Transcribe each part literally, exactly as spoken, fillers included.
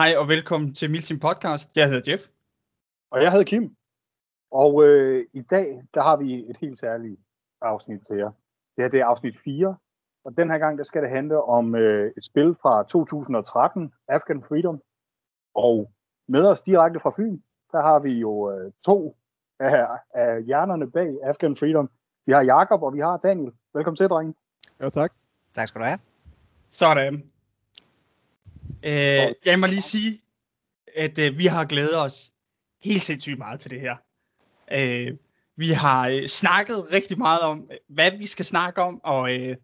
Hej og velkommen til Milsim Podcast. Jeg hedder Jeff. Og jeg hedder Kim. Og øh, i dag, der har vi et helt særligt afsnit til jer. Det her det er afsnit fire. Og den her gang, der skal det handle om øh, et spil fra to tusind og tretten, Afghan Freedom. Og med os direkte fra Fyn, der har vi jo øh, to af, af hjernerne bag Afghan Freedom. Vi har Jakob og vi har Daniel. Velkommen til, drenge. Jo, tak. Tak skal du have. Sådan. Øh, jeg må lige sige, at øh, vi har glædet os helt sindssygt meget til det her. Øh, vi har øh, snakket rigtig meget om, hvad vi skal snakke om, og øh,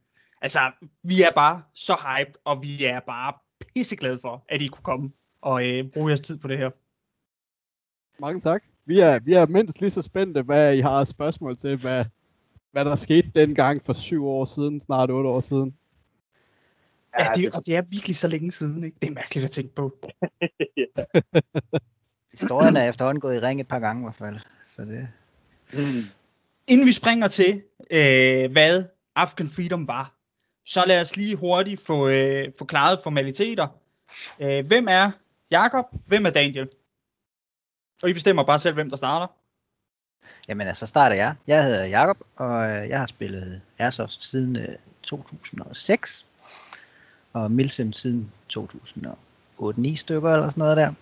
altså, vi er bare så hyped, og vi er bare pisseglade for, at I kunne komme og øh, bruge jeres tid på det her. Mange tak. Vi er, vi er mindst lige så spændte, hvad I har spørgsmål til, hvad, hvad der skete dengang for syv år siden, snart otte år siden. Ja, det, og det er virkelig så længe siden, ikke? Det er mærkeligt at tænke på. Historien er efterhånden gået i ring et par gange i hvert fald. Så det... mm. Inden vi springer til, øh, hvad Afghan Freedom var, så lad os lige hurtigt få øh, forklaret formaliteter. Øh, hvem er Jakob? Hvem er Daniel? Og I bestemmer bare selv, hvem der starter. Jamen altså, så starter jeg. Jeg hedder Jakob, og jeg har spillet Airsoft siden øh, to tusind og seks. Og Milsim siden to tusind og otte ni stykker eller sådan noget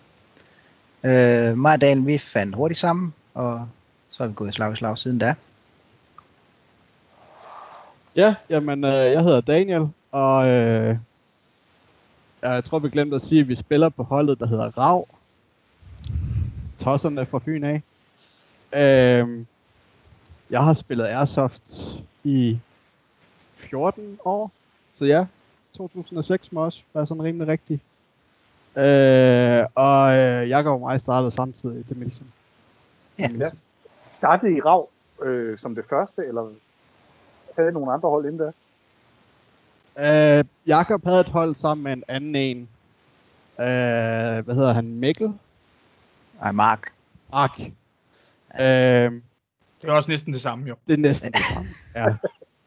der. Øh, mig og Daniel, vi fandt hurtigt sammen, og så er vi gået slag i slag siden da. Ja, jamen øh, jeg hedder Daniel, og øh, jeg tror vi glemte at sige, at vi spiller på holdet, der hedder Rav. Tosserne fra Fyn af. Øh, jeg har spillet Airsoft i fjorten år, så ja. to tusind og seks må også være sådan rimelig rigtig. Øh, og øh, Jakob og mig startede samtidig til Milsim. Ja. Ja. Startede I Rav øh, som det første, eller havde I nogle andre hold inden da? Øh, Jakob havde et hold sammen med en anden en. Øh, hvad hedder han? Mikkel? Nej, Mark. Mark. Ja. Øh, det er også næsten det samme, jo. Det er næsten det samme, ja.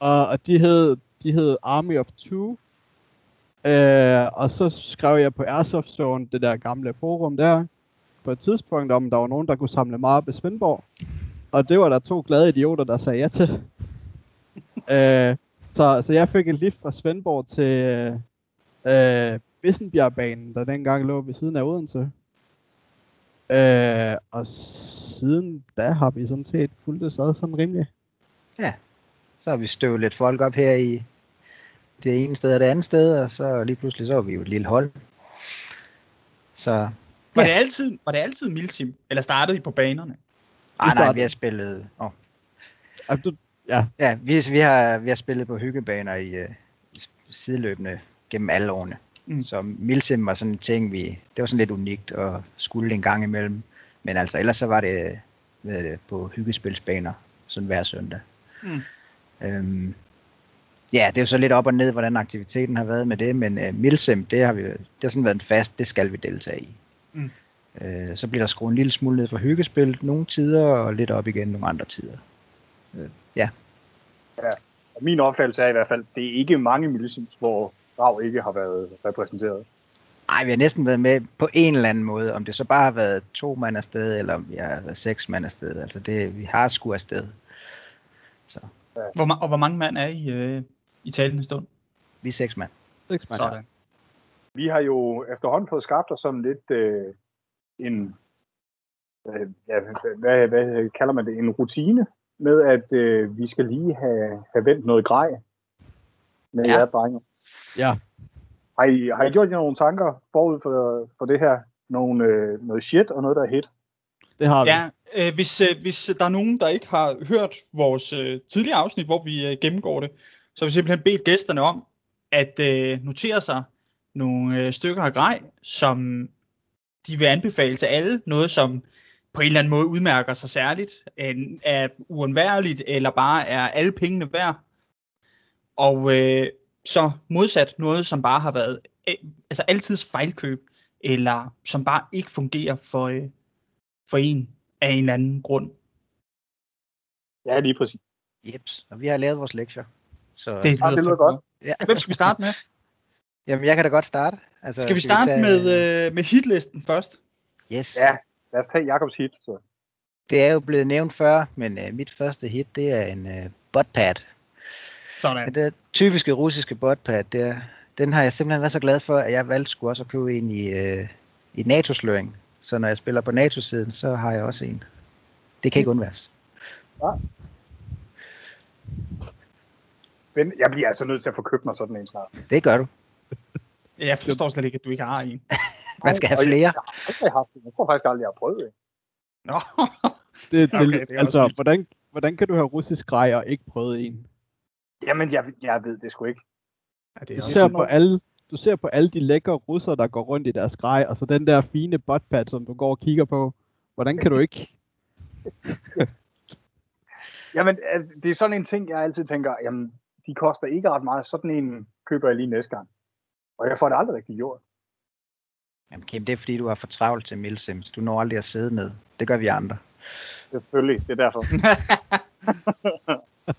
Og, og de hed... De hed Army of Two, øh, og så skrev jeg på Airsoft Zone, det der gamle forum der, på et tidspunkt om, der var nogen, der kunne samle meget op i Svendborg. Og det var der to glade idioter, der sagde ja til. øh, så, så jeg fik et lift fra Svendborg til øh, Vissenbjergbanen, der dengang lå ved siden af Odense. Øh, og siden da har vi sådan set fuldtes ad sådan rimelig. Ja. Så har vi støvet lidt folk op her i det ene sted og det andet sted, og så lige pludselig så var vi jo et lille hold. Så, ja. Var det altid, var det altid Milsim? Eller startede I på banerne? Nej, nej, vi har spillet... Oh. Du, ja, ja vi, vi, har, vi har spillet på hyggebaner i, uh, sideløbende gennem alle årene. Mm. Så Milsim var sådan en ting, vi, det var sådan lidt unikt og skulle en gang imellem. Men altså ellers så var det, ved det på hyggespilsbaner, sådan hver søndag. Mm. Øhm, ja, det er jo så lidt op og ned, hvordan aktiviteten har været med det, men øh, Milsim, det har vi, det har sådan været en fast, det skal vi deltage i. Mm. Øh, så bliver der skruet en lille smule ned for hyggespil nogle tider, og lidt op igen nogle andre tider. Øh, ja. Ja, og min opfattelse er i hvert fald, det er ikke mange Milsims, hvor Rav ikke har været repræsenteret. Nej, vi har næsten været med på en eller anden måde, om det så bare har været to mand afsted, eller om vi har været seks mand afsted, altså det, vi har sgu afsted. Så... Hvor ma- og hvor mange mand er I øh, i talende stund? Vi er seks mand. Seks mand. Sådan. Vi har jo efterhånden fået skabt os sådan lidt øh, en, øh, ja, hvad, hvad kalder man det, en rutine med, at øh, vi skal lige have, have vendt noget grej med ja. jer, drenge. Ja. Har I, har I gjort jer nogle tanker forud for, for det her? Nogle, øh, noget shit og noget, der er hit? Det har vi. Ja. Hvis, hvis der er nogen, der ikke har hørt vores tidligere afsnit, hvor vi gennemgår det, så har vi simpelthen bedt gæsterne om at notere sig nogle stykker af grej, som de vil anbefale til alle. Noget, som på en eller anden måde udmærker sig særligt, er uundværligt eller bare er alle pengene værd. Og så modsat noget, som bare har været altså altids fejlkøb, eller som bare ikke fungerer for, for en. Af en eller anden grund. Ja, lige præcis. Jeps, og vi har lavet vores lektier. Så... Det lyder, ah, det lyder godt. Ja. Hvem skal vi starte med? Jamen, jeg kan da godt starte. Altså, skal vi starte skal vi tage... med, øh, med hitlisten først? Yes. Ja, lad os tage Jacobs hit. Så. Det er jo blevet nævnt før, men øh, mit første hit, det er en øh, buttpad. Sådan. Men det typiske russiske buttpad, det er, den har jeg simpelthen været så glad for, at jeg valgte skulle også at købe en i, øh, i NATO-sløring. Så når jeg spiller på NATO-siden, så har jeg også en. Det kan ikke undværes. Ja. Men jeg bliver altså nødt til at få købt mig sådan en snart. Det gør du. Jeg forstår slet ikke, at du ikke har en. Man skal have flere. Jeg tror faktisk aldrig, jeg har prøvet det. Nå. Det, det, okay, det altså, hvordan, hvordan kan du have russisk grej og ikke prøvet en? Jamen, jeg, jeg ved det sgu ikke. Ja, det er du, ser på alle, du ser på alle de lækre russere, der går rundt i deres grej, og så den der fine buttpad, som du går og kigger på. Hvordan kan du ikke? Jamen, det er sådan en ting, jeg altid tænker, jamen, de koster ikke ret meget. Sådan en køber jeg lige næste gang. Og jeg får det aldrig rigtig gjort. Jamen Kim, det er fordi, du har for travlt til Milsims. Du når aldrig at sidde ned. Det gør vi andre. Selvfølgelig, det er derfor.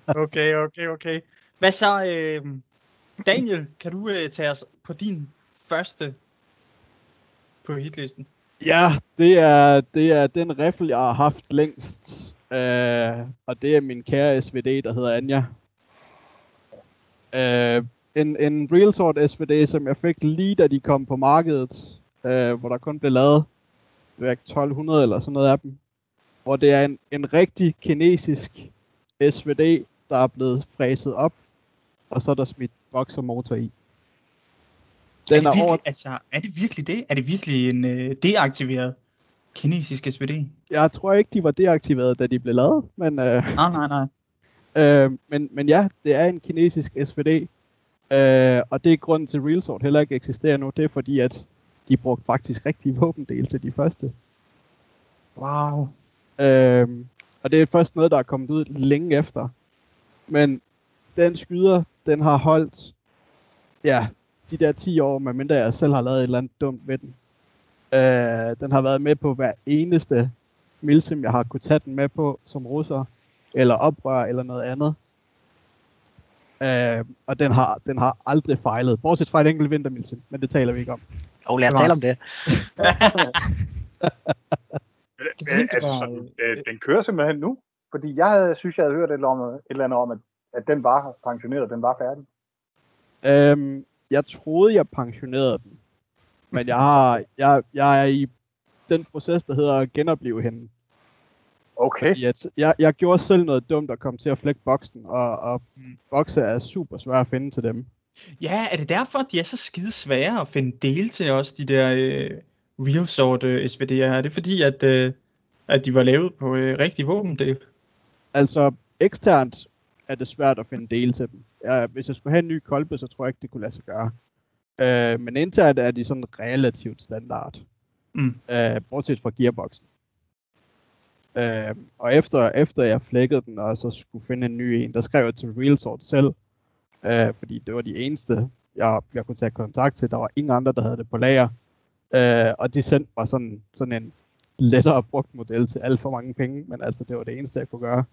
okay, okay, okay. Hvad så, øh, Daniel, kan du øh, tage os på din første på hitlisten? Ja, det er, det er den riffel, jeg har haft længst. Øh, og det er min kære S V D, der hedder Anja. Øh, en, en RealSort S V D, som jeg fik lige da de kom på markedet, øh, hvor der kun blev lavet tolv hundrede eller sådan noget af dem. Hvor det er en, en rigtig kinesisk S V D, der er blevet fræset op, og så er der smidt boksermotor i. Den er, det virkelig, er, over... altså, er det virkelig det? Er det virkelig en øh, deaktiveret kinesisk S V D? Jeg tror ikke, de var deaktiveret, da de blev lavet. Men, øh... Nej, nej, nej. Øh, men, men ja, det er en kinesisk S V D, øh, og det er grunden til RealSort heller ikke eksisterer nu. Det er fordi, at de brugte faktisk rigtige våbendele til de første. Wow. Øh, og det er først noget, der er kommet ud længe efter. Men den skyder, den har holdt ja, de der ti år, medmindre jeg selv har lavet et eller andet dumt med den. Øh, den har været med på hver eneste milsim, jeg har kunne tage den med på som russer. Eller oprør, eller noget andet. Øh, og den har, den har aldrig fejlet. Bortset fra et enkelt vintermilsim, men det taler vi ikke om. Åh, oh, lad os tale om det. altså, sådan, den kører simpelthen nu. Fordi jeg synes, jeg havde hørt et eller andet om, at den var pensioneret, og den var færdig. Øhm, jeg troede, jeg pensionerede den. Men jeg, har, jeg, jeg er i den proces, der hedder at genopleve hende. Okay. Jeg, jeg gjorde selv noget dumt og kom til at flække boksen, og, og bokser er super svære at finde til dem. Ja, er det derfor, de er så skide svære at finde dele til også, de der øh, RealSort øh, S V D'er? Er det fordi, at, øh, at de var lavet på øh, rigtig våbendel? Altså, eksternt er det svært at finde dele til dem. Ja, hvis jeg skulle have en ny kolbe, så tror jeg ikke, det kunne lade sig gøre. Øh, men internt er de sådan relativt standard. Mm. Øh, bortset fra gearboxen. Øh, og efter, efter jeg flækkede den, og så skulle finde en ny en, der skrev jeg til RealSort selv, øh, fordi det var de eneste, jeg, jeg kunne tage kontakt til. Der var ingen andre, der havde det på lager. Øh, og de sendte mig sådan, sådan en lettere brugt model til alt for mange penge, men altså det var det eneste, jeg kunne gøre.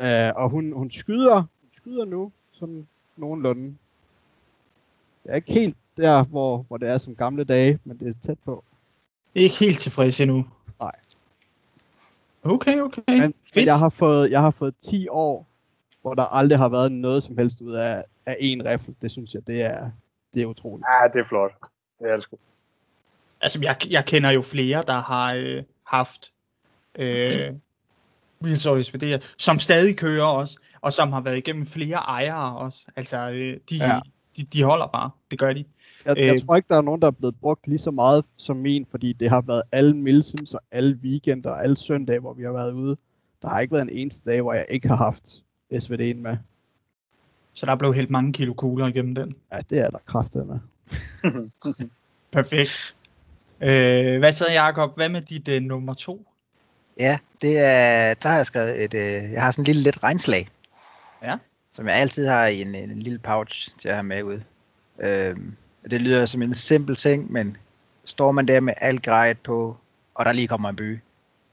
Øh, og hun, hun, skyder, hun skyder nu, sådan nogenlunde. Det er ikke helt der, hvor, hvor det er som gamle dage, men det er tæt på. Ikke helt tilfreds endnu. Nej. Okay, okay. Men jeg har fået, jeg har fået ti år, hvor der aldrig har været noget som helst ud af af en riffel. Det synes jeg, det er det er utroligt. Ja, det er flot. Det er det sgu. Altså, jeg jeg kender jo flere, der har øh, haft øh, RealSort S V D'er, som stadig kører også, og som har været igennem flere ejere også. Altså, øh, de, ja. de de holder bare. Det gør de. Jeg, jeg øh, tror ikke, der er nogen, der er blevet brugt lige så meget som min, fordi det har været alle milsims og alle weekender og alle søndage, hvor vi har været ude. Der har ikke været en eneste dag, hvor jeg ikke har haft S V D'en med. Så der er blevet helt mange kilo kugler igennem den? Ja, det er der kraftet med. Perfekt. Øh, hvad så, Jacob? Hvad med dit øh, nummer to? Ja, det er, der har jeg skrevet et, øh, jeg har sådan en lille let regnslag. Ja. Som jeg altid har i en, en lille pouch til at have med ude. Øh, Det lyder som en simpel ting, men står man der med alt grejet på, og der lige kommer en by,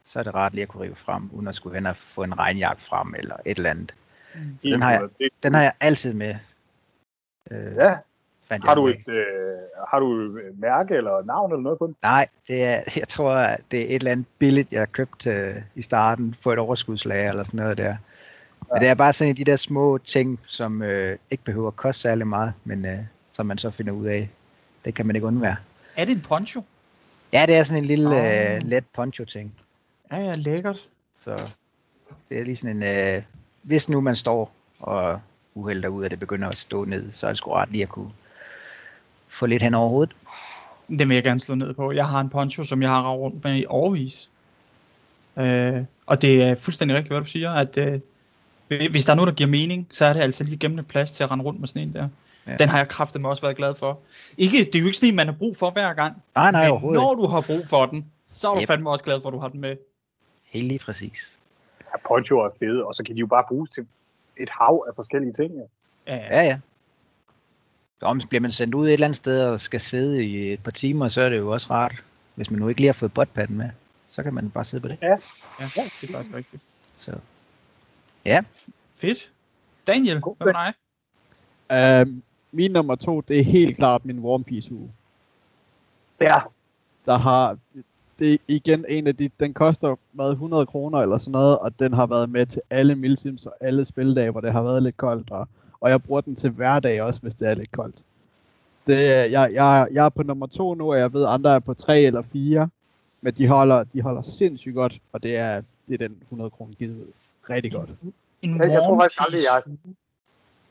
så er det rart lige at kunne rive frem, uden at skulle hen og få en regnjakke frem, eller et eller andet. Den har jeg, den har jeg altid med. Øh, ja. Har du et øh, har du et mærke eller navn eller noget på den? Nej, det er, jeg tror, det er et eller andet billigt, jeg købte øh, i starten på et overskudslager eller sådan noget der. Men ja. Det er bare sådan de der små ting, som øh, ikke behøver at koste særlig meget, men øh, som man så finder ud af. Det kan man ikke undvære. Er det en poncho? Ja, det er sådan en lille oh. øh, let poncho-ting. Ja, ja, lækkert. Så det er lige sådan en... Øh, hvis nu man står og uheld derude, og det begynder at stå ned, så er det sgu ret lige at kunne få lidt hen over hovedet. Det vil jeg gerne slå ned på. Jeg har en poncho, som jeg har ravet rundt med i årevis. Øh, og det er fuldstændig rigtigt, hvad du siger, at øh, hvis der er noget, der giver mening, så er det altså lige gennem plads til at rende rundt med sådan en der. Ja. Den har jeg kraftedeme også været glad for. Ikke, det er jo ikke sådan, man har brug for hver gang. Nej, nej, overhovedet. Når du har brug for den, så er du yep. fandme også glad for, at du har den med. Helt lige præcis. Ja, ponchoer er fede, og så kan de jo bare bruges til et hav af forskellige ting. Ja, ja. ja, ja. Om bliver man sendt ud et eller andet sted og skal sidde i et par timer, så er det jo også rart. Hvis man nu ikke lige har fået botpadden med, så kan man bare sidde på det. Ja, ja, det er faktisk rigtigt. Så. Ja. Fedt. Daniel, god, hvad med dig? Øhm, min nummer to, det er helt klart min One Piece-uge. Ja. Der har... Det er igen en af de, den koster meget hundrede kroner eller sådan noget, og den har været med til alle milsims og alle spildage, hvor det har været lidt koldt. Og, og jeg bruger den til hverdag også, hvis det er lidt koldt. Det, jeg, jeg, jeg er på nummer to nu, og jeg ved, andre er på tre eller fire, men de holder, de holder sindssygt godt, og det er, det er den hundrede kroner givet ud. Rigtig godt. Jeg, jeg tror faktisk aldrig, jeg...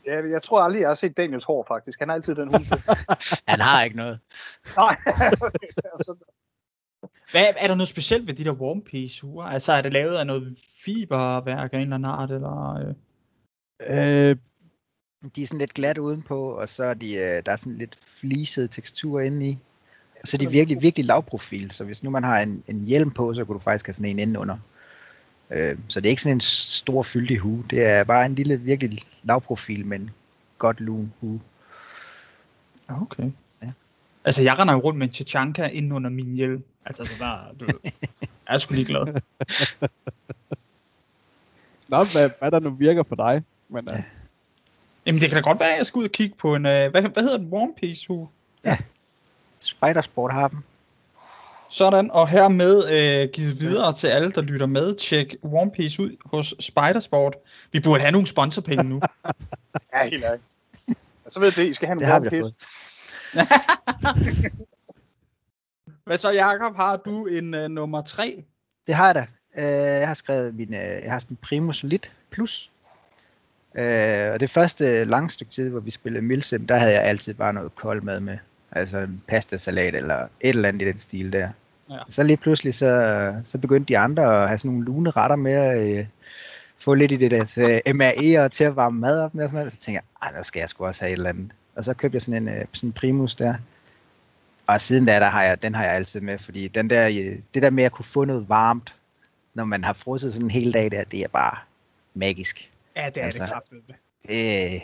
Jeg, jeg tror aldrig, jeg har set Daniels hår, faktisk. Han har altid den hund. Han har ikke noget. Nej. Hvad, er der noget specielt ved de der One Piece-huer? Altså, er det lavet af noget fiberværk af en eller anden art, eller? Øh, de er sådan lidt glat udenpå, og så er de, der er sådan lidt flisede teksturer indeni. Og så er de virkelig, virkelig lavprofil, så hvis nu man har en, en hjelm på, så kunne du faktisk have sådan en indenunder. Så det er ikke sådan en stor fyldig hue. Det er bare en lille, virkelig lavprofil, men godt lun hue. Okay. Ja. Altså, jeg render rundt med en Tachanka ind under min hjelm. Altså, så der, du ved, jeg er sgu ligeglad. Nå, hvad, hvad der nu virker for dig? Men, ja. uh... Jamen, det kan da godt være, at jeg skal ud og kigge på en, uh, hvad, hvad hedder den, One Piece hue? Ja, Spidersport har dem. Sådan, og hermed øh, givet videre til alle, der lytter med. Tjek One Piece ud hos Spidersport. Vi burde have nogle sponsorpenge nu. Ja, helt ærligt. Og så ved det, I skal have en One Piece. Hvad så, Jakob? Har du en øh, nummer tre? Det har jeg da. Øh, jeg har skrevet min, øh, jeg har sådan en Primo Solid Plus. Øh, og det første lange stykke tid, hvor vi spillede milsim, der havde jeg altid bare noget kold mad med. Altså en pastasalat eller et eller andet i den stil der. Ja. Så lige pludselig så, så begyndte de andre at have sådan nogle lune retter med at øh, få lidt i det deres øh, M R E'er til at varme mad op med og sådan noget. Så tænkte jeg, ej, der skal jeg sgu også have et eller andet. Og så købte jeg sådan en, øh, sådan en Primus der. Og siden da, der har jeg, den har jeg altid med, fordi den der, øh, det der med at kunne få noget varmt, når man har frosset sådan en hel dag der, det er bare magisk. Ja, det er altså, det kraftigt. Øh,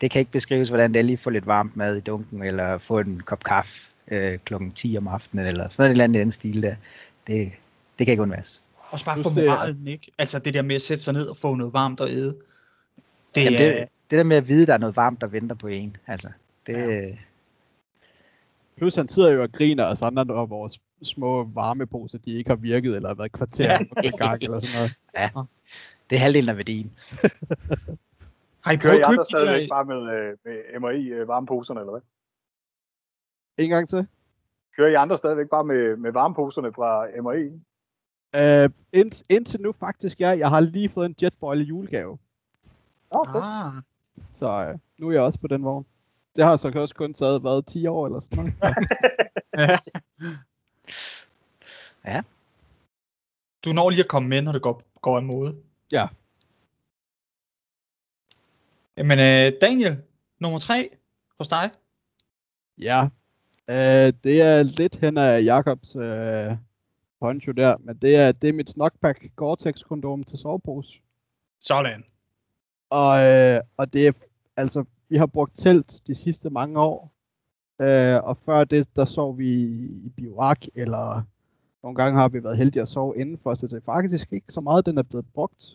Det kan ikke beskrives, hvordan det er lige at få lidt varmt mad i dunken, eller få en kop kaffe øh, klokken ti om aftenen, eller sådan et eller andet i den stil der. Det, det kan ikke undværes. Og så bare for moralen, ikke? Altså det der med at sætte sig ned og få noget varmt at æde. Det, jamen, det, øh... det der med at vide, at der er noget varmt, der venter på en. Altså, det, ja. øh... Plus han sidder jo og griner, og så andre af vores små varmeposer, de ikke har virket, eller har været kvarter i gang, eller sådan noget. Ja, det er halvdelen af værdien. Har I kører I andre stadigvæk i... bare med, med M R I-varmeposerne, eller hvad? En gang til. Kører I andre stadigvæk bare med, med varmeposerne fra M R I? Øh, ind, indtil nu faktisk, ja. Jeg har lige fået en Jetboil i julegave. Okay. Ah. Så øh, nu er jeg også på den vogn. Det har så også kun taget været ti år eller sådan noget. Ja. Ja. Du når lige at komme med, når det går, går imod. Ja. Jamen, øh, Daniel, nummer tre hos dig. Ja, øh, det er lidt hen af Jakobs øh, poncho der, men det er, det er mit snugpack Gore-Tex-kondom til sovepose. Sådan. Og, øh, og det er, altså, vi har brugt telt de sidste mange år, øh, og før det, der sov vi i bivak, eller nogle gange har vi været heldige at sove indenfor, så det er faktisk ikke så meget, den er blevet brugt.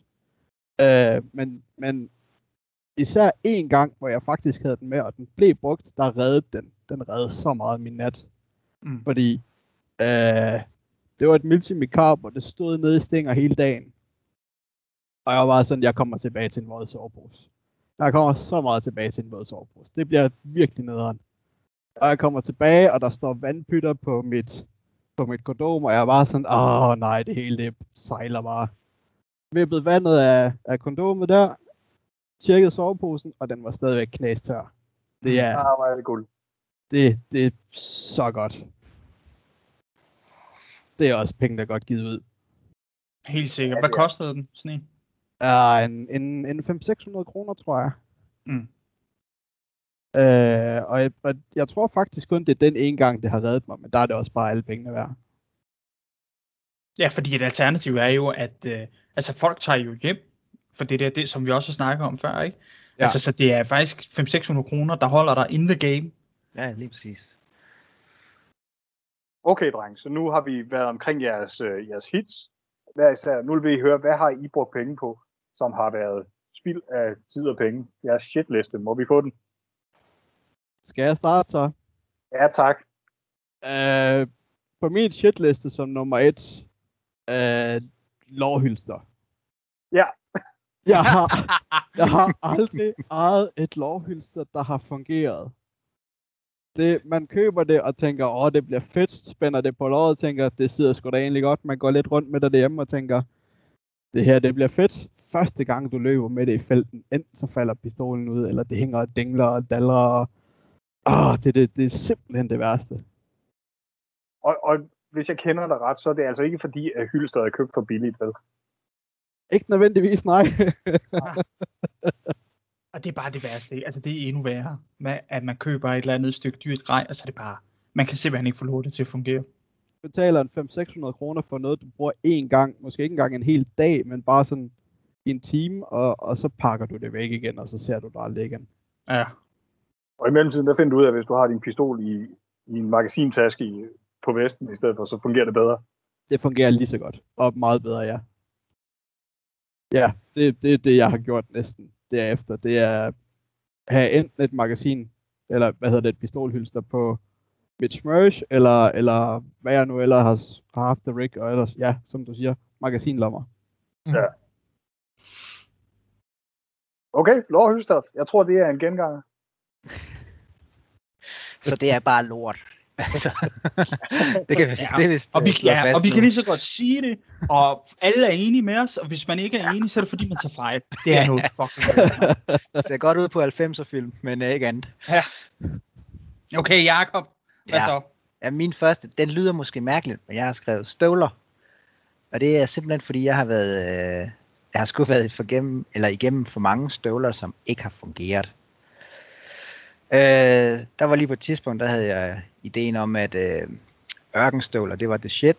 Øh, men, men især en gang, hvor jeg faktisk havde den med, og den blev brugt, der reddede den. Den reddede så meget min nat. Mm. Fordi øh, det var et multimikab, og det stod nede i stænger hele dagen. Og jeg var sådan, jeg kommer tilbage til en våd sovepose. Der kommer så meget tilbage til en våd sovepose. Det bliver virkelig nederen. Og jeg kommer tilbage, og der står vandpytter på mit, på mit kondom, og jeg var sådan, åh nej, det hele det sejler bare. Vippede vandet af, af kondomet der, tjekkede soveposen, og den var stadigvæk knastør. Det er, ah, hvor er det guld. Det, det er så godt. Det er også penge, der er godt givet ud. Helt sikkert. Hvad kostede den, sådan en? Uh, en, en, en fem til seks hundrede kroner, tror jeg. Mm. Øh, og, jeg, og jeg tror faktisk kun, det er den ene gang, det har reddet mig, men der er det også bare alle pengene værd. Ja, fordi et alternativ er jo, at øh, altså folk tager jo hjem, for det der, det, som vi også har snakket om før, ikke? Ja. Altså, så det er faktisk fem til seks hundrede kroner, der holder dig in the game. Ja, lige præcis. Okay, dreng, så nu har vi været omkring jeres, øh, jeres hits. Hver især, nu vil vi høre, hvad har I brugt penge på, som har været spild af tid og penge? Jeres shitliste, må vi få den? Skal jeg starte så? Ja, tak. Øh, på min shitliste som nummer et, øh, lårhylster. Ja. jeg, har, jeg har aldrig ejet et lårhylster, der har fungeret. Det, man køber det og tænker, åh, det bliver fedt, spænder det på låret og tænker, det sidder sgu da egentlig godt. Man går lidt rundt med det derhjemme og tænker, det her, det bliver fedt. Første gang, du løber med det i felten, enten så falder pistolen ud, eller det hænger og dingler og dalrer og... Åh, det, det, det er simpelthen det værste. Og, og hvis jeg kender dig ret, så er det altså ikke fordi, at hyldestøjet er købt for billigt, vel? Ikke nødvendigvis, nej. nej. Og det er bare det værste, ikke? Altså det er endnu værre, at man køber et eller andet stykke dyrt grej, og så er det bare, man kan simpelthen ikke få lortet til at fungere. Du betaler en fem til seks hundrede kroner for noget, du bruger én gang, måske ikke engang en hel dag, men bare sådan en time, og, og så pakker du det væk igen, og så ser du dig aldrig igen. Ja. Og i mellemtiden, der finder du ud af, at hvis du har din pistol i, i en magasintaske i, på vesten i stedet for, så fungerer det bedre. Det fungerer lige så godt, og meget bedre, ja. Ja, det er det, det, jeg har gjort næsten derefter. Det er at have enten et magasin, eller hvad hedder det, et pistolhylster på mit smørge, eller, eller hvad jeg nu ellers har, har haft det rig, og ellers, ja, som du siger, magasinlommer. Ja. Okay, lårhylster. Jeg tror, det er en genganger. Så det er bare lort. Altså, det kan vi, ja. det vist, og vi, ja, og vi kan lige så godt sige det, og alle er enige med os, og hvis man ikke er enig, så er det fordi man tager fejl. Det er noget fucking lort. Det ser godt ud på halvfemser film, men ikke andet. Ja. Okay, Jakob. Hvad ja. så? Ja, min første, den lyder måske mærkeligt, men jeg har skrevet støvler. Og det er simpelthen fordi jeg har været øh, jeg har sgu været for gennem, eller igennem for mange støvler, som ikke har fungeret. Øh, der var lige på et tidspunkt, der havde jeg ideen om, at øh, ørkenstøvler, det var the shit.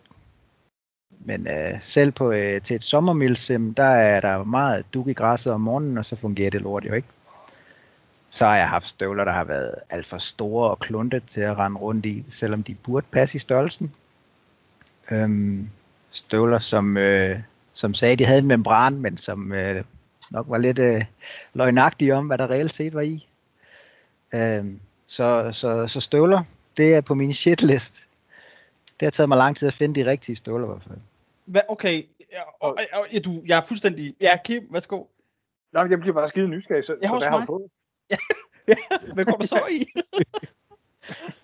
Men øh, selv på, øh, til et sommermilsim, der er der meget dug i græsset om morgenen, og så fungerer det lort jo ikke. Så har jeg haft støvler, der har været alt for store og kluntet til at rende rundt i, selvom de burde passe i størrelsen. Øhm, støvler, som, øh, som sagde, de havde en membran, men som øh, nok var lidt øh, løgnagtige om, hvad der reelt set var i. Så, så, så støvler, det er på min shitlist. Det har taget mig lang tid at finde de rigtige støvler i hvert fald. Hva, okay, jeg, og, og, jeg, du, jeg er fuldstændig... Ja, Kim, værsgo. Nej, jeg bliver bare skide nysgerrig, så, jeg så hvad har du fået? Ja, ja, hvad går du så i?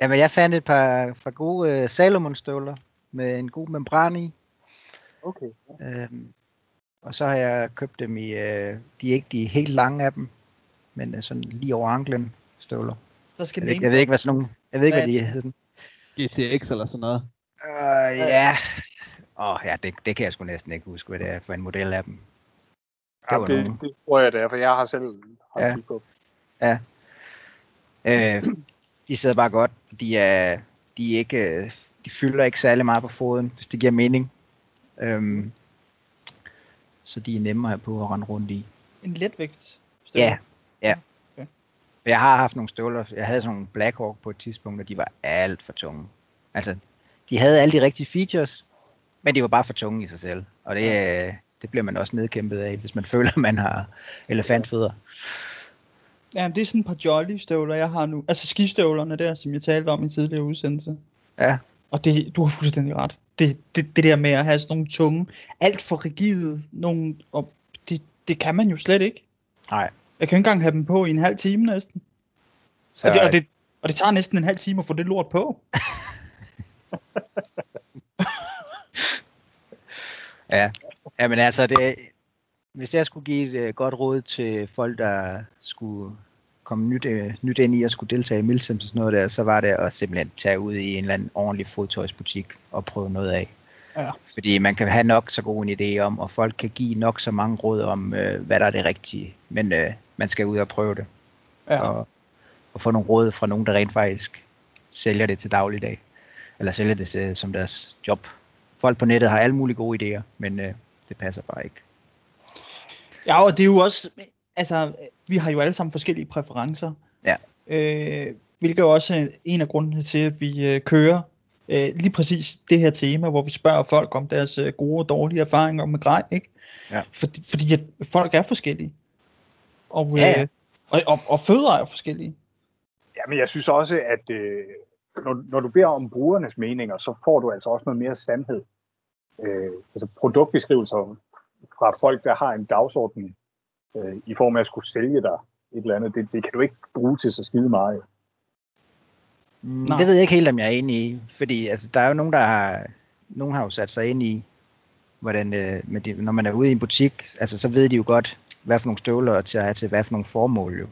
Jamen, jeg fandt et par, par gode uh, Salomon-støvler med en god membran i. Okay. Øhm, og så har jeg købt dem i... Uh, de er ikke de helt lange af dem, men uh, sådan lige over anklen. Støvler. Så skal jeg, ikke, jeg ved ikke, hvad sådan nogle... Jeg ved ikke, hvad, hvad de hedder. G T X eller sådan noget? Øh, ja. Åh, oh, ja, det, det kan jeg sgu næsten ikke huske, hvad det er for en model af dem. Det, ja, det, det tror jeg, det er, for jeg har selv holdt kig på. Ja. Øh, de sidder bare godt. De, er, de, er ikke, de fylder ikke særlig meget på foden, hvis det giver mening. Øhm, så de er nemmere at på at rende rundt i. En letvægt støvler? Ja, ja. Jeg har haft nogle støvler, jeg havde sådan nogle Blackhawk på et tidspunkt, og de var alt for tunge. Altså, de havde alle de rigtige features, men de var bare for tunge i sig selv. Og det, det bliver man også nedkæmpet af, hvis man føler, man har elefantfødder. Ja, det er sådan et par Jolly-støvler, jeg har nu. Altså skistøvlerne der, som jeg talte om i tidligere udsendelse. Ja. Og det, du har fuldstændig ret. Det, det, det der med at have sådan nogle tunge, alt for rigide, nogle, og det, det kan man jo slet ikke. Nej. Jeg kan ikke engang have dem på i en halv time næsten. Så, og, det, og, det, og det tager næsten en halv time at få det lort på. Ja, men altså, det, hvis jeg skulle give et godt råd til folk, der skulle komme nyt, nyt ind i at skulle deltage i Milsims og sådan noget der, så var det at simpelthen tage ud i en eller anden ordentlig fodtøjsbutik og prøve noget af. Ja. Fordi man kan have nok så god en idé om, og folk kan give nok så mange råd om, øh, hvad der er det rigtige, men øh, man skal ud og prøve det. Ja. Og, og få nogle råd fra nogen, der rent faktisk sælger det til dagligdag, eller sælger det til, som deres job. Folk på nettet har alle mulige gode idéer, men øh, det passer bare ikke. Ja, og det er jo også, altså, vi har jo alle sammen forskellige præferencer. Ja. Øh, hvilket jo også er en af grundene til, at vi øh, kører øh, lige præcis det her tema, hvor vi spørger folk om deres øh, gode og dårlige erfaringer med grej, ikke? Ja. Fordi, fordi at folk er forskellige. Og, øh, ja. og, og, og fødder er forskellige. Ja, men jeg synes også, at... Øh... Når, når du beder om brugernes meninger, så får du altså også noget mere sandhed. Øh, altså produktbeskrivelser fra folk, der har en dagsorden øh, i form af at skulle sælge dig et eller andet, det, det kan du ikke bruge til så skide meget. Nej. Det ved jeg ikke helt, om jeg er enig i, fordi altså, der er jo nogen, der har, nogen har jo sat sig ind i, hvordan, øh, med de, når man er ude i en butik, altså, så ved de jo godt, hvad for nogle støvler til at have til, hvad for nogle formål jo.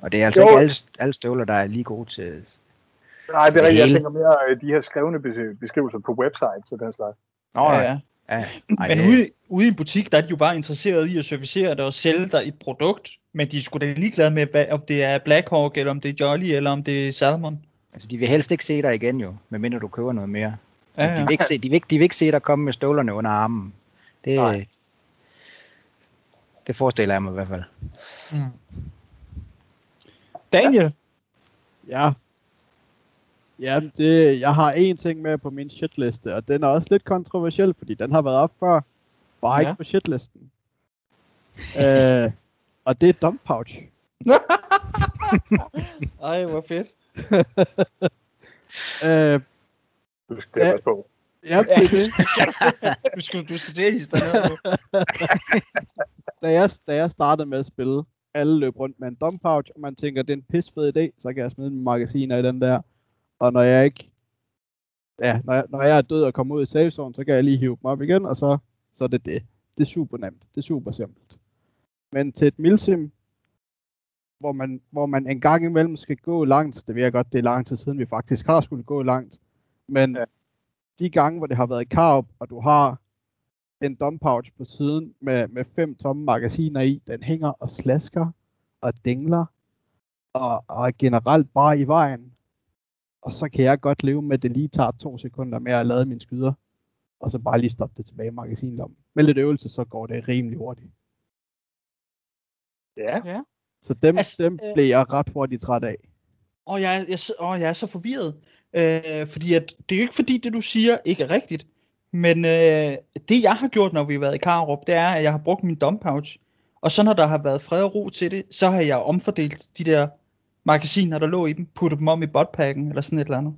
Og det er altså jo. Ikke alle, alle støvler, der er lige gode til... Nej, det er rigtigt. Jeg tænker mere de her skrevne beskrivelser på websites og den slags. Nå ja. ja. ja. Ej, men ude, ude i en butik, der er de jo bare interesseret i at servicere dig og sælge dig et produkt, men de er sgu da ligeglade med, hvad, om det er Blackhawk, eller om det er Jolly, eller om det er Salmon. Altså, de vil helst ikke se dig igen jo, medmindre du køber noget mere. Ja, ja. De, vil ikke se, de, vil, de vil ikke se dig komme med støvlerne under armen. Det, Nej. det forestiller jeg mig i hvert fald. Mm. Daniel? Ja? Ja, det, jeg har én ting med på min shitliste, og den er også lidt kontroversiel, fordi den har været op før, bare ja. ikke på shitlisten. øh, og det er dump pouch. Ej, hvor fedt. øh, du skal tage på. Ja, det er det. du, skal, du skal til hisse dernede. da, jeg, da jeg startede med at spille, alle løb rundt med en dump pouch, og man tænker, det er en pissfed idé, så kan jeg smide mine magasiner i den der. Og når jeg ikke, ja, når jeg, når jeg er død og kommer ud i safe zone, så kan jeg lige hive dem op igen, og så, så er det det. Det er super nemt. Det er super simpelt. Men til et milsim, hvor man, hvor man en gang imellem skal gå langt, det ved jeg godt, det er lang tid siden, vi faktisk har skulle gå langt, men ja. de gange, hvor det har været karp, og du har en dump pouch på siden med, med fem tomme magasiner i, den hænger og slasker og dingler, og, og er generelt bare i vejen. Og så kan jeg godt leve med, at det lige tager to sekunder med at lade mine skyder. Og så bare lige stoppe det tilbage i magasinlommen. Med lidt øvelse, så går det rimelig hurtigt. Ja. ja. Så dem, altså, dem øh... blev jeg ret hurtigt træt af. Åh, jeg, jeg, åh, jeg er så forvirret. Øh, fordi at, det er jo ikke fordi, det du siger ikke er rigtigt. Men øh, det jeg har gjort, når vi har været i Karup, det er, at jeg har brugt min dump pouch. Og så når der har været fred og ro til det, så har jeg omfordelt de der... magasiner, der lå i dem, putte dem om i botpacken, eller sådan et eller andet.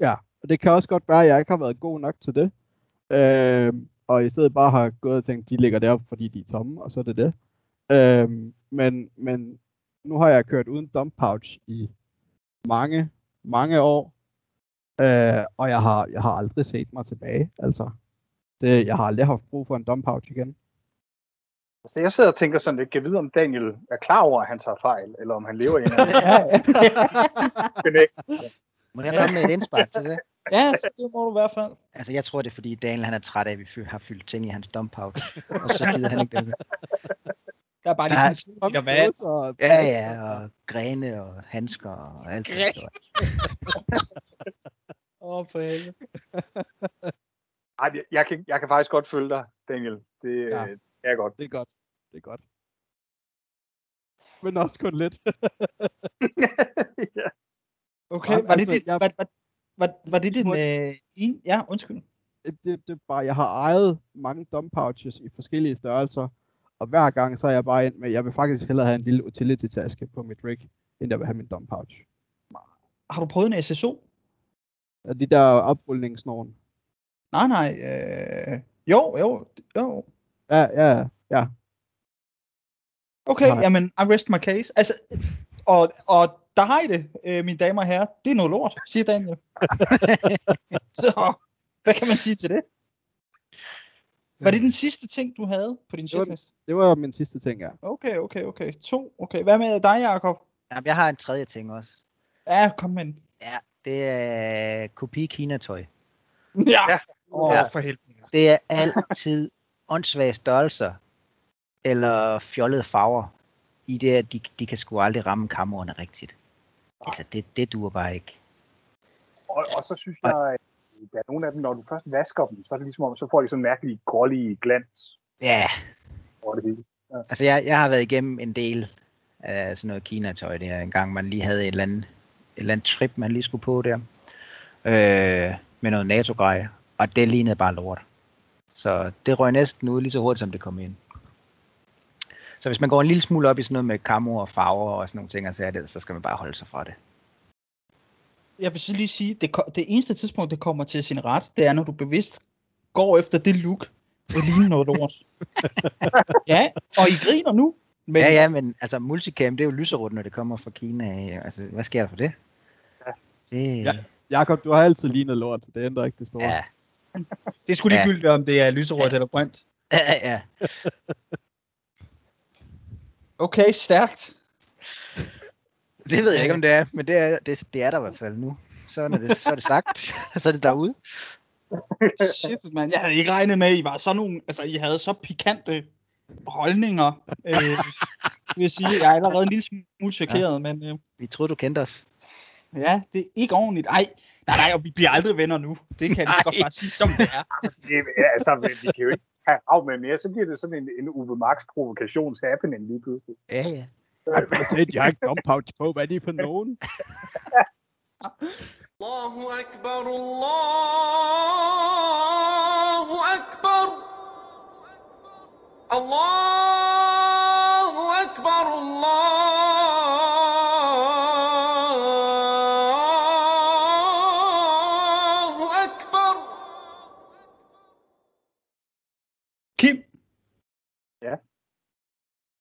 Ja, og det kan også godt være, at jeg ikke har været god nok til det. Øh, og i stedet bare har gået og tænkt, de ligger deroppe, fordi de er tomme, og så er det det. Øh, men, men nu har jeg kørt uden dump pouch i mange, mange år. Øh, og jeg har, jeg har aldrig set mig tilbage. Altså, det, jeg har aldrig haft brug for en dump pouch igen. Så jeg sidder og tænker sådan, jeg kan vide, om Daniel er klar over, at han tager fejl, eller om han lever i en anden. Må jeg komme med et indspark til det? Ja, det må du i hvert fald. Altså, jeg tror, det er, fordi Daniel han er træt af, at vi har fyldt ting i hans dump pouch, og så gider han ikke det. Der er bare lige sådan en liter vand. Ja, ja, og grene og handsker og alt det der. Åh, for helvede. Ej, jeg, jeg, kan, jeg kan faktisk godt følge dig, Daniel. Det ja. Det er godt. Det er godt. Det er godt. Men også kun lidt. ja. Okay, var det altså, dit, jeg, var, var, var, var det din, øh, en, ja, undskyld. Det, det, det bare, jeg har ejet mange dump pouches i forskellige størrelser, Og hver gang, så er jeg bare ind med, jeg vil faktisk hellere have en lille utility-taske på mit rig, end jeg vil have min dump pouch. Har du prøvet en S S O? De der oprulningssnoren. Nej, nej. Øh... Jo, jo, jo. Ja, ja, ja. Okay, nej. Jamen, I rest my case. Altså, og, og der har I det, øh, mine damer og herrer. Det er noget lort, siger Daniel. Så, hvad kan man sige til det? Var det den sidste ting, du havde på din checklist? Det var min sidste ting, ja. Okay, okay, okay. To. Okay. Hvad med dig, Jacob? Jamen, jeg har en tredje ting også. Ja, kom med. Ja, det er kopi Kina-tøj. Ja. Ja. Åh, ja. For helvede. Det er altid åndssvage størrelser eller fjollede farver i det, at de, de kan sgu aldrig ramme kammererne rigtigt. Altså, det, det duer bare ikke. Og, og så synes jeg... Der er nogle af dem, når du først vasker dem, så er det ligesom, så får de sådan en mærkelig grålig glans. Ja. Ja. Altså, jeg, jeg har været igennem en del af sådan noget Kina-tøj der, en gang man lige havde et eller andet, et eller andet trip, man lige skulle på der, øh, med noget NATO-grej, og det lignede bare lort. Så det røg næsten ud lige så hurtigt, som det kom ind. Så hvis man går en lille smule op i sådan noget med camo og farver og sådan nogle ting, så, det, så skal man bare holde sig fra det. Jeg vil så lige sige, det, det eneste tidspunkt, det kommer til sin ret, det er, når du bevidst går efter det look, det ligner noget lort. Ja, og I griner nu. Men... Ja, ja, men altså multicam, det er jo lyserødt, når det kommer fra Kina. Altså, hvad sker der for det? Ja. det... Ja. Jakob, du har altid lignet lort, det ændrer ikke det store. Ja. Det er sgu ligegyldigt, ja. Om det er lyserødt, ja. Eller grønt. Ja, ja. Okay, stærkt. Det ved jeg ikke, om det er, men det er, det, det er der i hvert fald nu. Så, når det, så er det sagt, så er det derude. Shit, man. Jeg havde ikke regnet med, at I var sådan nogle, altså I havde så pikante holdninger. Øh, vil jeg sige, jeg er allerede en lille smule chokeret, ja. Men... Øh, vi troede, du kendte os. Ja, det er ikke ordentligt. Ej, nej, nej, og vi bliver aldrig venner nu. Det kan jeg godt bare sige, som det er. Det, altså, vi kan jo ikke have rav med mere, så bliver det sådan en, en Uwe Marx provokations happening lige pludselig. Ja, ja. Jeg har ikke dumpouch på, hvad er det for nogen? Allahu Akbar, Allahu Akbar, Allahu Akbar, Allahu Akbar. Kim? Ja?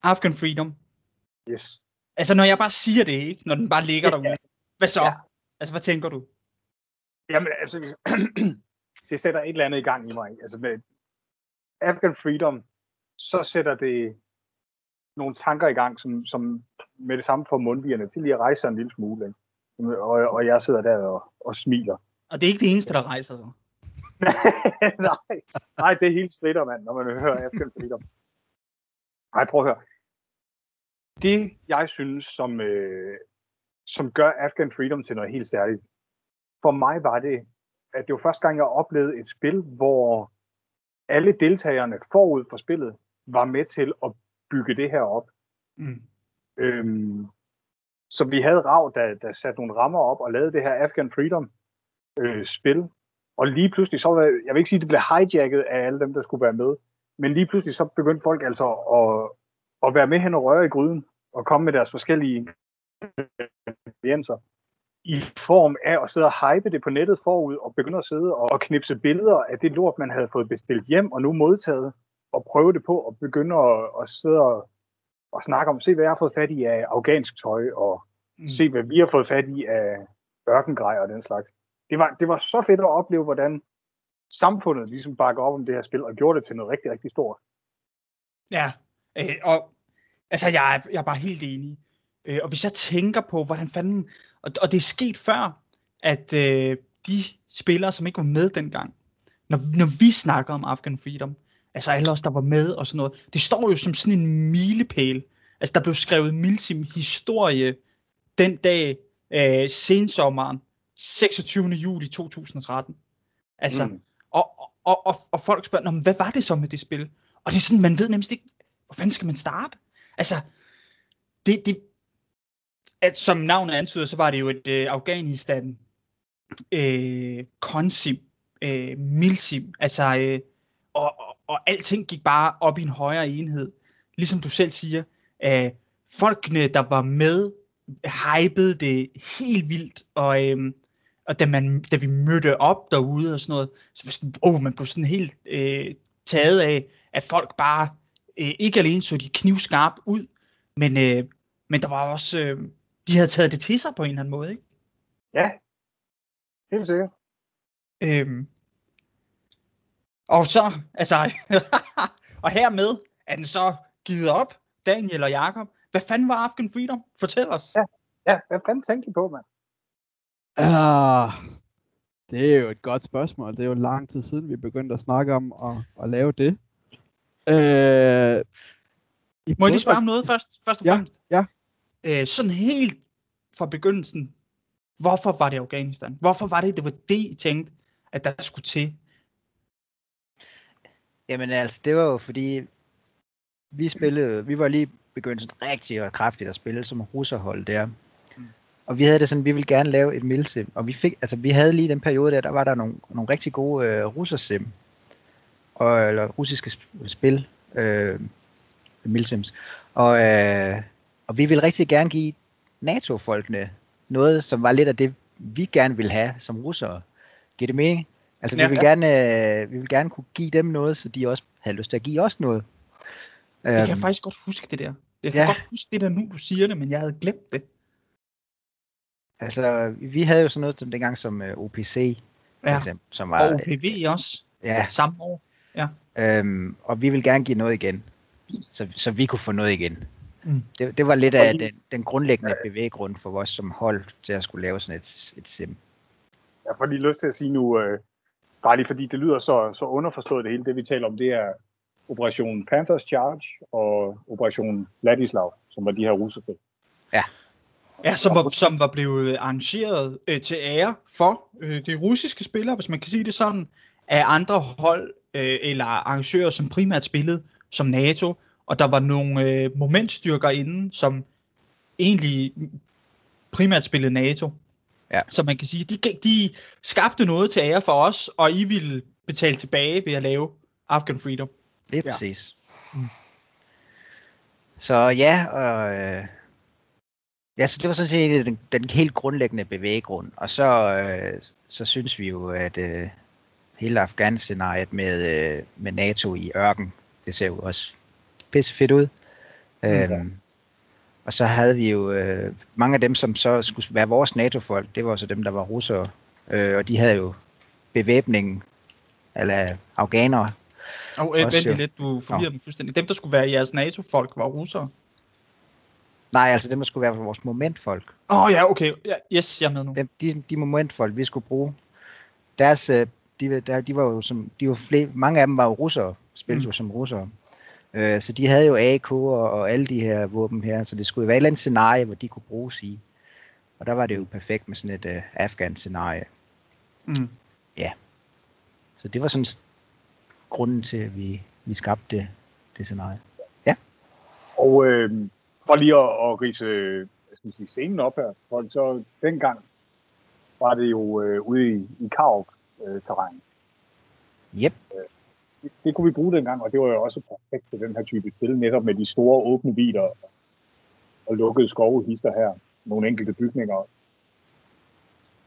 Afghan Freedom. Yes. Altså når jeg bare siger det, ikke, når den bare ligger derude, ja. Hvad så? Ja. Altså hvad tænker du? Jamen altså, det sætter et eller andet i gang i mig. Altså med Afghan Freedom, så sætter det nogle tanker i gang, som, som med det samme får mundvigerne til lige at rejse sig en lille smule. Ikke? Og, og jeg sidder der og, og smiler. Og det er ikke det eneste, der rejser sig? nej, nej, det er helt stritter, mand, når man hører Afghan Freedom. Nej, prøv at høre. Det, jeg synes, som, øh, som gør Afghan Freedom til noget helt særligt, for mig var det, at det var første gang, jeg oplevede et spil, hvor alle deltagerne forud for spillet var med til at bygge det her op. Mm. Øhm, så vi havde Rav, der, der satte nogle rammer op og lavede det her Afghan Freedom-spil. Øh, og lige pludselig, så var, jeg vil ikke sige, at det blev hijacket af alle dem, der skulle være med, men lige pludselig så begyndte folk altså at... og være med hen og røre i gryden, og komme med deres forskellige ingredienser, i form af at sidde og hype det på nettet forud, og begynde at sidde og knipse billeder af det lort, man havde fået bestilt hjem, og nu modtaget, og prøve det på, og begynde at, at sidde og, og snakke om, se hvad jeg har fået fat i af afghansk tøj, og mm. se hvad vi har fået fat i af ørkengrejer og den slags. Det var, det var så fedt at opleve, hvordan samfundet ligesom bakker op om det her spil, og gjorde det til noget rigtig, rigtig stort. Ja. Øh, og altså, jeg er, jeg er bare helt enig. Øh, og hvis jeg tænker på, hvordan fanden... Og, og det er sket før, at øh, de spillere, som ikke var med dengang, når, når vi snakker om Afghan Freedom, altså alle os, der var med og sådan noget, det står jo som sådan en milepæl. Altså, der blev skrevet Milsim-historie den dag, øh, sensommeren, seksogtyvende juli to tusind og tretten. Altså, mm. og, og, og, og folk spørger, hvad var det så med det spil? Og det er sådan, man ved nemlig ikke... Hvor fanden skal man starte? Altså, det, det, at som navnet antyder, så var det jo et øh, Afghanistan, øh, konsim, øh, milsim, altså, øh, og, og, og alting gik bare op i en højere enhed. ligesom du selv siger, øh, folkene, der var med, hypede det helt vildt, og, øh, og da, man, da vi mødte op derude og sådan noget, så var sådan, åh, man blev sådan helt øh, taget af, at folk bare, øh, ikke alene så de knivskarp ud, men, øh, men der var også, øh, de havde taget det til sig på en eller anden måde, ikke? Ja, helt sikkert. Øhm, og så, altså, og hermed er den så givet op, Daniel og Jakob. Hvad fanden var Afghan Freedom? Fortæl os. Ja, ja hvad fanden tænkte I på, mand? Uh, det er jo et godt spørgsmål. Det er jo lang tid siden, vi begyndte at snakke om at, at lave det. Uh, I Må jeg lige spørge om noget først, først og ja, fremmest? Ja. Øh, sådan helt fra begyndelsen, hvorfor var det Afghanistan? Hvorfor var det, det var det, I tænkte, at der skulle til? Jamen altså, det var jo fordi, vi spillede, vi var lige begyndt sådan rigtig og kraftigt at spille som russerhold der. Mm. Og vi havde det sådan, vi ville gerne lave et mildsim. Og vi fik, altså vi havde lige den periode der, der var der nogle, nogle rigtig gode øh, russersim. Og, eller russiske sp- spil. Øh, mildsims. Og... Øh, Og vi ville rigtig gerne give NATO-folkene noget, som var lidt af det, vi gerne ville have som russere. Giver det mening? Altså, ja, vi, vil ja. gerne, øh, vi vil gerne kunne give dem noget, så de også havde lyst til at give os noget. Det kan um, jeg faktisk godt huske det der. Jeg kan ja. godt huske det der nu, du siger det, men jeg havde glemt det. Altså, vi havde jo sådan noget som dengang som øh, O P C. Ja. Altså, som var, og O P V også. Ja. Samme år. Ja. Øhm, og vi ville gerne give noget igen, så, så vi kunne få noget igen. Mm. Det, det var lidt af den, den grundlæggende bevæggrund for os som hold til at skulle lave sådan et, et sim. Jeg får lige lyst til at sige nu, øh, bare lige fordi det lyder så, så underforstået det hele, det vi taler om, det er Operation Panthers Charge og Operation Vladislav, som var de her russerspil. Ja, ja som, var, som var blevet arrangeret øh, til ære for øh, de russiske spillere, hvis man kan sige det sådan, af andre hold øh, eller arrangører, som primært spillede som NATO. Og der var nogle øh, momentstyrker inden, som egentlig primært spillede NATO. Ja. Så man kan sige, de, de skabte noget til ære for os, og I ville betale tilbage ved at lave Afghan Freedom. Det er ja. præcis. Mm. Så ja, og, øh, ja så det var sådan set den, den helt grundlæggende bevæggrund. Og så, øh, så synes vi jo, at øh, hele Afghanistan-scenariet med, øh, med NATO i ørken, det ser jo også pisse fedt ud. Okay. Øhm, og så havde vi jo øh, mange af dem, som så skulle være vores NATO-folk, det var så dem, der var russere, øh, og de havde jo bevæbningen, eller afghanere. Åh, oh, øh, vent jo. lidt, du forvirrer mig fuldstændig. Dem, der skulle være jeres NATO-folk, var russere? Nej, altså dem, der skulle være vores momentfolk. Åh oh, ja, okay. Ja, yes, jeg er med nu. De, de, de momentfolk, vi skulle bruge, deres, de, de, de var jo som, de var flere, mange af dem var jo russere, spillede mm. jo som russere. Så de havde jo A K og, og alle de her våben her, så det skulle være et eller andet scenarie, hvor de kunne bruges i. Og der var det jo perfekt med sådan et uh, Afghan-scenarie. Mm. Ja. Så det var sådan grunden til, at vi, vi skabte det, det scenarie. Ja. Og øh, for lige at, at ridse scenen op her, for så dengang var det jo øh, ude i, i Karup-terrænet. Øh, yep. Det, det kunne vi bruge dengang, og det var jo også perfekt til den her type spil, netop med de store åbne vidder og lukkede skovhister her, nogle enkelte bygninger.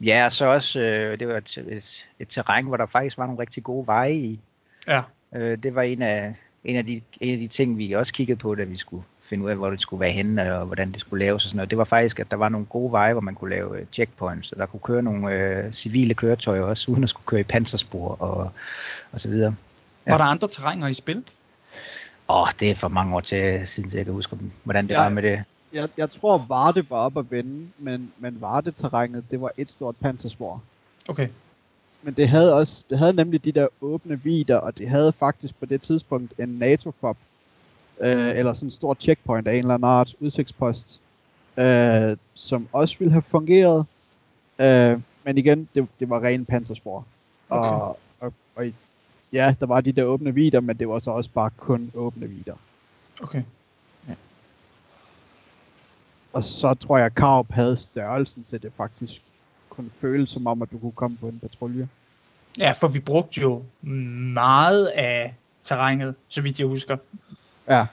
Ja, og så også, øh, det var et, et, et terræn, hvor der faktisk var nogle rigtig gode veje i. Ja. Øh, det var en af, en, af de, en af de ting, vi også kiggede på, da vi skulle finde ud af, hvor det skulle være henne, og hvordan det skulle laves og sådan noget. Det var faktisk, at der var nogle gode veje, hvor man kunne lave checkpoints, og der kunne køre nogle øh, civile køretøjer også, uden at skulle køre i panserspor og, og så videre. Ja. Var der andre terrænger i spil? Åh, oh, det er for mange år til, siden jeg kan huske, hvordan det ja, var med det. Jeg, jeg tror, Varde var op at vende, men, men Varde-terrænet, det var et stort panserspor. Okay. Men det havde også, det havde nemlig de der åbne vidder, og det havde faktisk på det tidspunkt en NATO-kop, øh, eller sådan en stor checkpoint af en eller anden art, udsigtspost, øh, som også ville have fungeret. Øh, men igen, det, det var ren panserspor. Okay. Og, og, og i, ja, der var de der åbne vidder, men det var så også bare kun åbne vidder. Okay. Ja. Og så tror jeg, at Karup havde størrelsen til det faktisk kunne føles som om, at du kunne komme på en patrulje. Ja, for vi brugte jo meget af terrænet, så vidt jeg husker. Ja.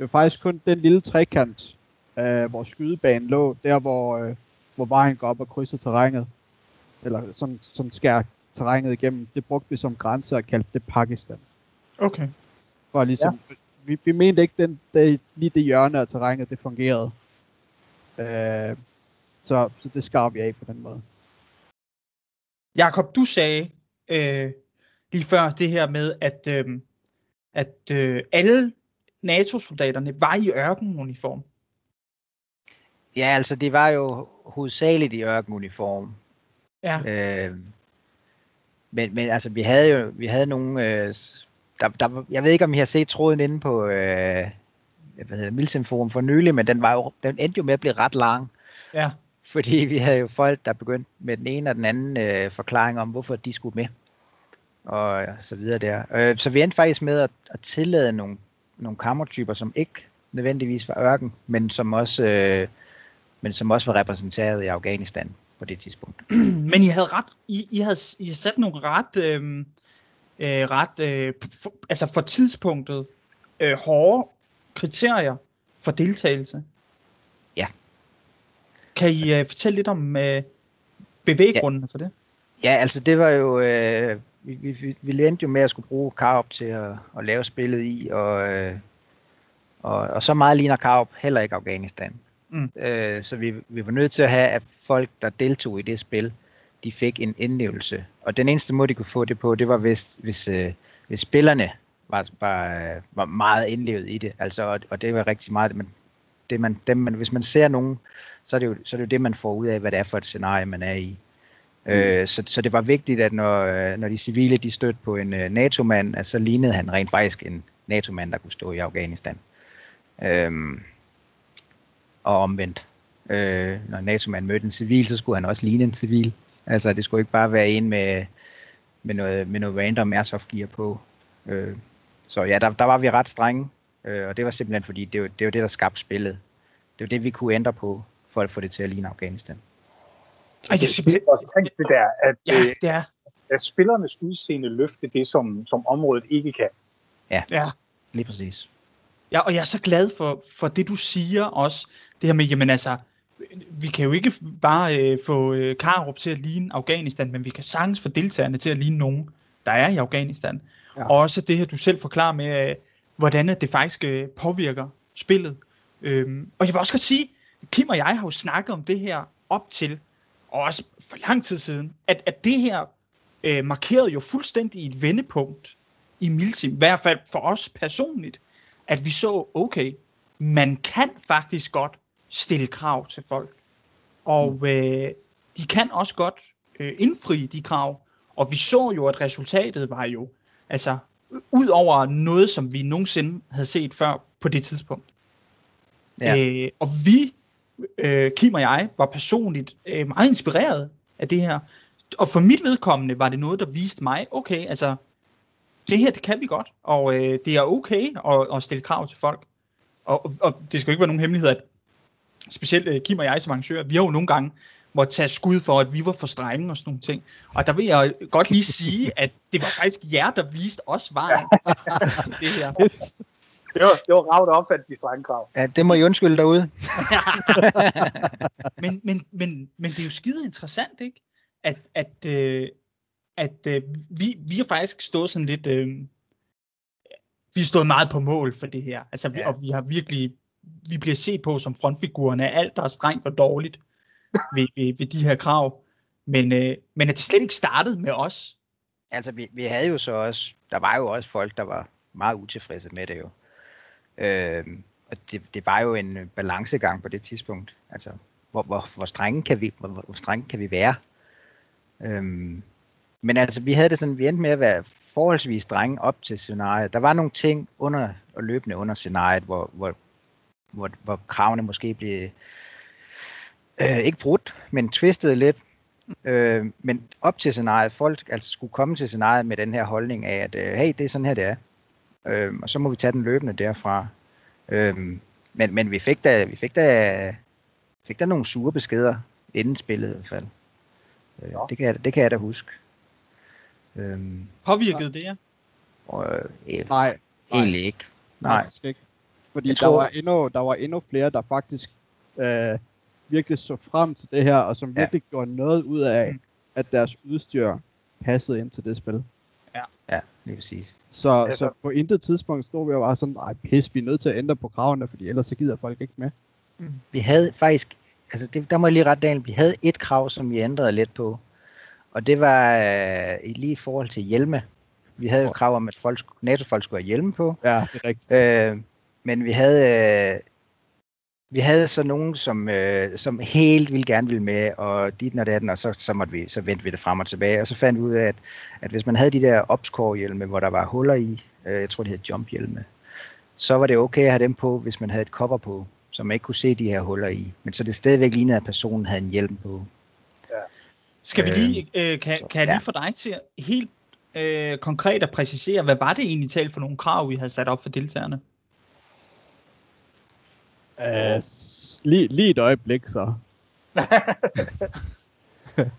Det var faktisk kun den lille trekant, øh, hvor skydebanen lå, der hvor, øh, hvor vejen går op og krydser terrænet. Eller sådan, sådan skærer terrænet igennem. Det brugte vi som grænse og kaldte det Pakistan. Okay. For ligesom, ja. vi, vi mente ikke, den, det, lige det hjørne af terrænet, det fungerede. Øh, så, så det skar vi af på den måde. Jakob, du sagde øh, lige før det her med, at, øh, at øh, alle NATO-soldaterne var i ørkenuniform. Ja, altså det var jo hovedsageligt i ørkenuniform. Ja. Øh, men, men altså vi havde jo vi havde nogle, øh, der, der, jeg ved ikke om I har set tråden inde på øh, hvad hedder Milsimforum for nylig, men den var jo, den endte jo med at blive ret lang. Ja. Fordi vi havde jo folk, der begyndte med den ene og den anden øh, forklaring om, hvorfor de skulle med, og så videre der. Øh, så vi endte faktisk med at, at tillade nogle, nogle kammertyper, som ikke nødvendigvis var ørken, men som også, øh, men som også var repræsenteret i Afghanistan på det tidspunkt. Men I havde ret, I, I havde, I havde sat nogle ret, øh, ret øh, for, altså for tidspunktet, øh, hårde kriterier for deltagelse. Ja. Kan I uh, fortælle lidt om uh, bevæggrundene ja. for det? Ja, altså det var jo, uh, vi, vi, vi endte jo med at skulle bruge Karup til at, at lave spillet i, og, uh, og, og så meget ligner Karup heller ikke Afghanistan. Mm. Uh, så vi, vi var nødt til at have, at folk, der deltog i det spil, de fik en indlevelse. Og den eneste måde, de kunne få det på, det var, hvis, hvis, uh, hvis spillerne var, var, var meget indlevet i det, altså, og, og det var rigtig meget, men det man, dem, man, hvis man ser nogen, så er, det jo, så er det jo det, man får ud af, hvad det er for et scenarie, man er i. Mm. Øh, så, så det var vigtigt, at når, når de civile de stødte på en uh, NATO-mand, at så lignede han rent faktisk en NATO-mand, der kunne stå i Afghanistan. Øhm, og omvendt. Øh, når en NATO-mand mødte en civil, så skulle han også ligne en civil. Altså det skulle ikke bare være en med, med, noget, med noget random airsoft-gear på. Øh, så ja, der, der var vi ret strenge. Og det var simpelthen fordi, det var det, var det der skabte spillet. Det var det, vi kunne ændre på, for at få det til at ligne Afghanistan. Ej, jeg synes, det er også tænkt det der, at, ja, det er. at spillernes udseende løfte det, som, som området ikke kan. Ja, ja, lige præcis. Ja, og jeg er så glad for, for det, du siger også. Det her med, jamen altså, vi kan jo ikke bare øh, få øh, Karup til at ligne Afghanistan, men vi kan sagtens få deltagerne til at ligne nogen, der er i Afghanistan. Ja. Og også det her, du selv forklarer med... Øh, hvordan det faktisk påvirker spillet. Øhm, og jeg vil også godt sige, Kim og jeg har jo snakket om det her op til, og også for lang tid siden, at, at det her øh, markerede jo fuldstændig et vendepunkt i Milsim, i hvert fald for os personligt, at vi så, okay, man kan faktisk godt stille krav til folk, og øh, de kan også godt øh, indfri de krav, og vi så jo, at resultatet var jo, altså, udover noget, som vi nogensinde havde set før på det tidspunkt. Ja. Øh, og vi, øh, Kim og jeg, var personligt øh, meget inspireret af det her. Og for mit vedkommende var det noget, der viste mig, okay, altså, det her, det kan vi godt. Og øh, det er okay at, at stille krav til folk. Og, og, og det skal jo ikke være nogen hemmelighed, at specielt øh, Kim og jeg som arrangører, vi har jo nogle gange måtte tage skud for, at vi var for strenge og sådan nogle ting. Og der vil jeg godt lige sige, at det var faktisk jer, der viste os vejen til det her. Det var, det var ravet opfattet de strenge krav. Ja, det må I undskylde derude. men, men, men, men det er jo skide interessant, ikke? At, at, øh, at øh, vi, vi har faktisk stået sådan lidt... Øh, vi har stået meget på mål for det her. Altså, ja. Og vi har virkelig... Vi bliver set på som frontfigurerne af alt, der er strengt og dårligt. Ved, ved, ved de her krav, men, øh, men at det slet ikke startede med os. Altså vi, vi havde jo så også, der var jo også folk, der var meget utilfredse med det jo. Øh, og det, det var jo en balancegang på det tidspunkt. Altså hvor, hvor, hvor strenge kan vi, hvor, hvor strenge kan vi være? Øh, men altså vi havde det sådan, vi endte med at være forholdsvis strenge op til scenariet. Der var nogle ting under og løbende under scenariet, hvor, hvor, hvor, hvor kravene måske blev Øh, ikke brudt, men twistet lidt, øh, men op til scenariet, folk altså skulle komme til scenariet med den her holdning af, at øh, hey, det er sådan her, det er, øh, og så må vi tage den løbende derfra, øh, men, men vi fik da, vi fik da, fik da nogle sure beskeder, inden spillet i hvert fald, øh, det, kan jeg, det kan jeg da huske. Øh, Påvirkede det jer? Øh, øh, nej, egentlig nej. ikke, nej. Fordi tror, der, var endnu, der var endnu flere, der faktisk øh, virkelig så frem til det her, og som ja. virkelig gjorde noget ud af, at deres udstyr passede ind til det spil. Ja, ja, lige præcis. Så, ja, så på intet tidspunkt stod vi jo bare sådan, nej pis, vi er nødt til at ændre på kravene, fordi ellers så gider folk ikke med. Vi havde faktisk, altså det, der må jeg lige rette dagen, vi havde et krav, som vi ændrede lidt på. Og det var øh, lige i forhold til hjelme. Vi havde jo krav om, at folk, NATO-folk skulle have hjelme på. Ja, det er rigtigt. Øh, men vi havde... Øh, Vi havde så nogen, som, øh, som helt ville gerne ville med, og dit og datten, og så, så, måtte vi, så vendte vi det frem og tilbage. Og så fandt vi ud af, at, at hvis man havde de der opskorhjelme, hvor der var huller i, øh, jeg tror det hed jumphjelme, så var det okay at have dem på, hvis man havde et cover på, så man ikke kunne se de her huller i. Men så det stadigvæk lignede, at personen havde en hjelm på. Ja. Skal vi lige, øh, kan, så, kan jeg lige ja. få dig til helt øh, konkret at præcisere, hvad var det egentlig talt for nogle krav, vi havde sat op for deltagerne? Uh, lige, lige et øjeblik så.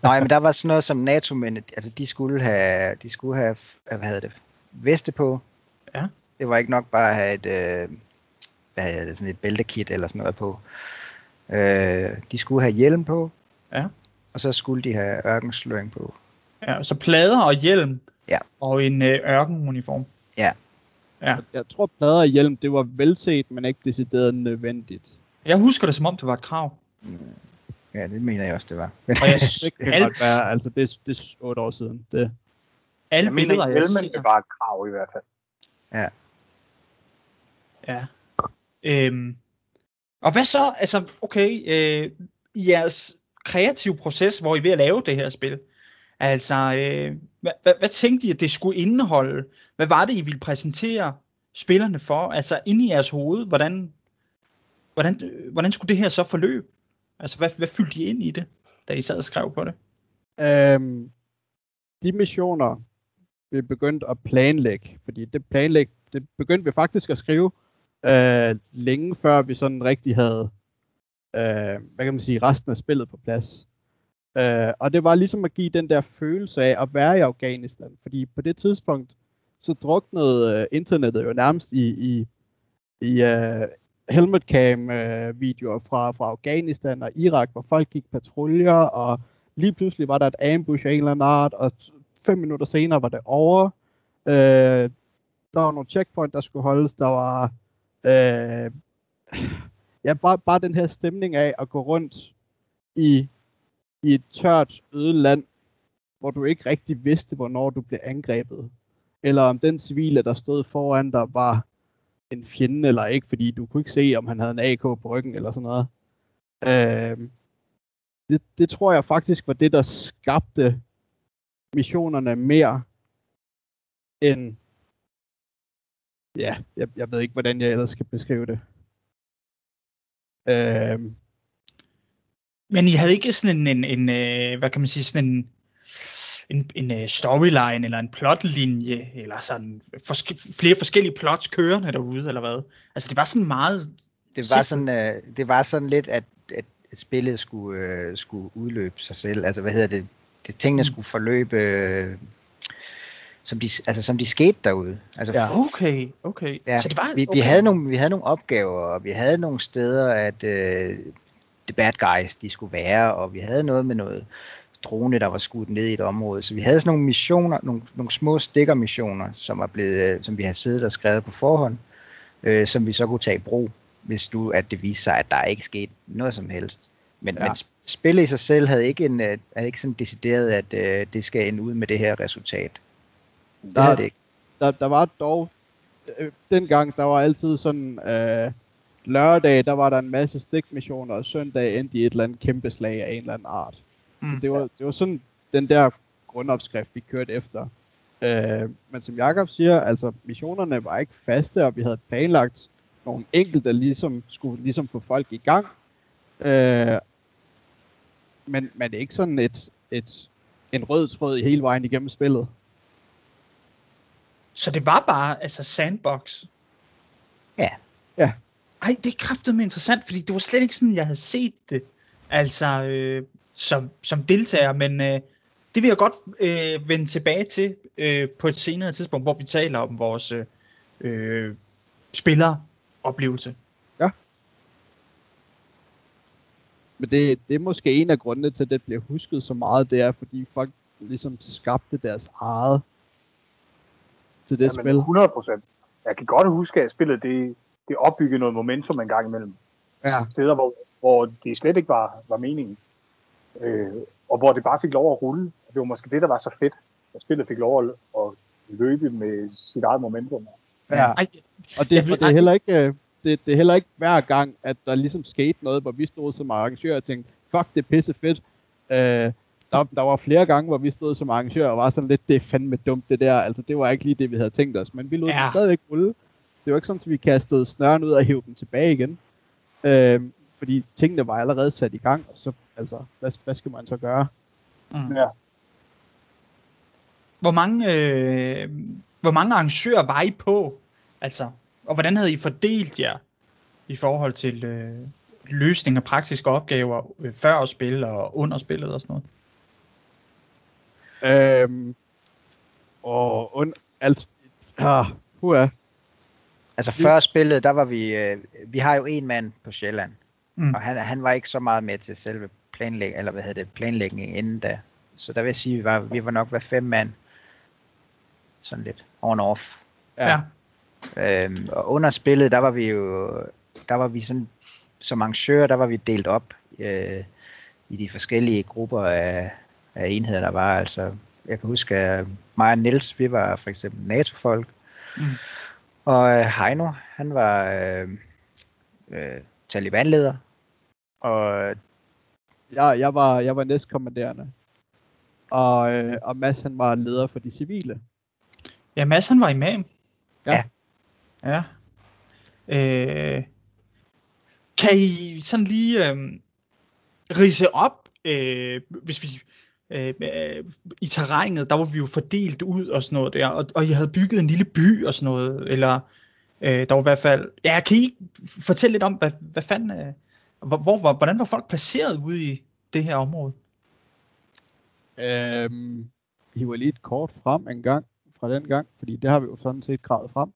Nej, men der var sådan noget som NATO-mændene, altså de skulle have, de skulle have, hvad havde det, veste på. Ja. Det var ikke nok bare at have et, øh, hvad havde det, sådan et bæltekit eller sådan noget på. Øh, de skulle have hjelm på. Ja. Og så skulle de have ørkensløring på. Ja, så plader og hjelm. Ja. Og en øh, ørkenuniform. Ja. Ja. Jeg tror, plader og hjelm, det var velset, men ikke decideret nødvendigt. Jeg husker det, som om det var et krav. Ja, det mener jeg også, det var. Og jeg synes, det kan godt være, altså det, det er otte år siden. Det. Alle jeg billeder, mener, jeg ser. Det var et krav i hvert fald. Ja. Ja. Øhm. Og hvad så? Altså, okay, øh, jeres kreative proces, hvor I er ved at lave det her spil. Altså, øh, hvad, hvad, hvad tænkte I, at det skulle indeholde? Hvad var det, I ville præsentere spillerne for? Altså, inde i jeres hoved, hvordan, hvordan, hvordan skulle det her så forløbe? Altså, hvad, hvad fyldte I ind i det, da I sad og skrev på det? Øhm, de missioner, vi begyndte at planlægge, fordi det planlæg, det begyndte vi faktisk at skrive øh, længe før vi sådan rigtig havde, øh, hvad kan man sige, resten af spillet på plads. Uh, og det var ligesom at give den der følelse af at være i Afghanistan, fordi på det tidspunkt så druknede uh, internettet jo nærmest i, i, i uh, helmetcam uh, videoer fra, fra Afghanistan og Irak, hvor folk gik patruljer, og lige pludselig var der et ambush af en eller anden art, og fem minutter senere var det over. Uh, der var nogle checkpoint, der skulle holdes, der var uh, ja, bare, bare den her stemning af at gå rundt i i et tørt, øde land, hvor du ikke rigtig vidste, hvornår du blev angrebet. Eller om den civile, der stod foran dig, var en fjende eller ikke, fordi du kunne ikke se, om han havde en A K på ryggen eller sådan noget. Øh, det, det tror jeg faktisk var det, der skabte missionerne mere end... Ja, jeg, jeg ved ikke, hvordan jeg ellers skal beskrive det. Øh, Men I havde ikke sådan en, en, en hvad kan man sige, sådan en, en, en storyline eller en plotlinje, eller sådan forske, flere forskellige plots kørende derude, eller hvad? Altså det var sådan meget... Det var sådan, øh, det var sådan lidt, at, at spillet skulle, øh, skulle udløbe sig selv. Altså hvad hedder det? det tingene skulle forløbe, øh, som, de, altså, som de skete derude. Altså, ja. Okay, okay. Ja, så det var, vi, okay. Vi, havde nogle, vi havde nogle opgaver, og vi havde nogle steder, at... Øh, the bad guys, de skulle være, og vi havde noget med noget drone, der var skudt ned i et område, så vi havde sådan nogle missioner, nogle, nogle små stikkermissioner, som var blevet, som vi havde siddet og skrevet på forhånd, øh, som vi så kunne tage i brug, hvis du, at det viste sig, at der ikke skete noget som helst. Men, ja. men spillet i sig selv havde ikke, en, havde ikke sådan decideret, at øh, det skal ende ud med det her resultat. Det der, det ikke. Der, der var dog, øh, dengang, der var altid sådan... Øh, lørdag, der var der en masse stikmissioner, og søndag endte i et eller andet kæmpe slag af en eller anden art. Mm. Så det var, det var sådan den der grundopskrift, vi kørte efter. Øh, men som Jakob siger, altså missionerne var ikke faste, og vi havde planlagt nogle enkelte, ligesom skulle ligesom få folk i gang. Øh, men, men det er ikke sådan et, et, en rød tråd i hele vejen igennem spillet. Så det var bare, altså sandbox? Ja. Ja. Ej, det er kraftedeme interessant, fordi det var slet ikke sådan, jeg havde set det, altså øh, som, som deltager, men øh, det vil jeg godt øh, vende tilbage til øh, på et senere tidspunkt, hvor vi taler om vores øh, spillere oplevelse. Ja. Men det, det er måske en af grundene til, at det bliver husket så meget, det er, fordi folk ligesom skabte deres eget til det ja, spil. hundrede procent. Jeg kan godt huske, at spillet det, det opbyggede noget momentum en gang imellem. Ja. Steder, hvor, hvor det slet ikke var, var meningen. Øh, og hvor det bare fik lov at rulle. Det var måske det, der var så fedt, at spillet fik lov at, at løbe med sit eget momentum. Ja. Ej, og det, for det er heller ikke... Det, det er heller ikke hver gang, at der ligesom skete noget, hvor vi stod som arrangører og tænkte, fuck, det er pisse fedt. Øh, der, der var flere gange, hvor vi stod som arrangører og var sådan lidt, det er fandme dumt det der. Altså, det var ikke lige det, vi havde tænkt os. Men vi lod ja. stadigvæk rulle. Det var ikke sådan, at vi kastede snøren ud og hævde dem tilbage igen. Øh, fordi tingene var allerede sat i gang, og så, altså, hvad, hvad skal man så gøre? Mm. Ja. Hvor mange, øh, hvor mange arrangører var I på? Altså... Og hvordan havde I fordelt jer i forhold til øh, løsning af praktiske opgaver øh, før spil og under spillet og sådan noget? Øhm, og und, alt, ah, hua. Altså før spillet, der var vi, øh, vi har jo en mand på Sjælland, mm. og han, han var ikke så meget med til selve planlæg, eller hvad hedder det, planlægning inden da. Så der vil jeg sige, vi var, vi var nok hver fem mand, sådan lidt on-off. Ja. ja. Øhm, og under spillet, der var vi jo, der var vi sådan, som arrangører, der var vi delt op øh, i de forskellige grupper af, af enheder, der var. Altså, jeg kan huske, at mig og Niels, vi var for eksempel NATO-folk, mm. og øh, Heino, han var øh, øh, Taliban-leder, og ja, jeg var, jeg var næstkommanderende, og, øh, og Mads, han var leder for de civile. Ja, Mads, han var imam. Ja. ja. Ja. Øh, kan I sådan lige øh, ridse op, øh, hvis vi øh, øh, i terrænet, der var vi jo fordelt ud og sådan noget der, og, og I havde bygget en lille by og sådan noget, eller øh, der var i hvert fald, ja, kan I fortælle lidt om, hvad, hvad fanden, øh, hvor, hvor, hvordan var folk placeret ude i det her område? Øhm, I var lige et kort frem en gang, fra den gang, fordi det har vi jo sådan set gravet frem.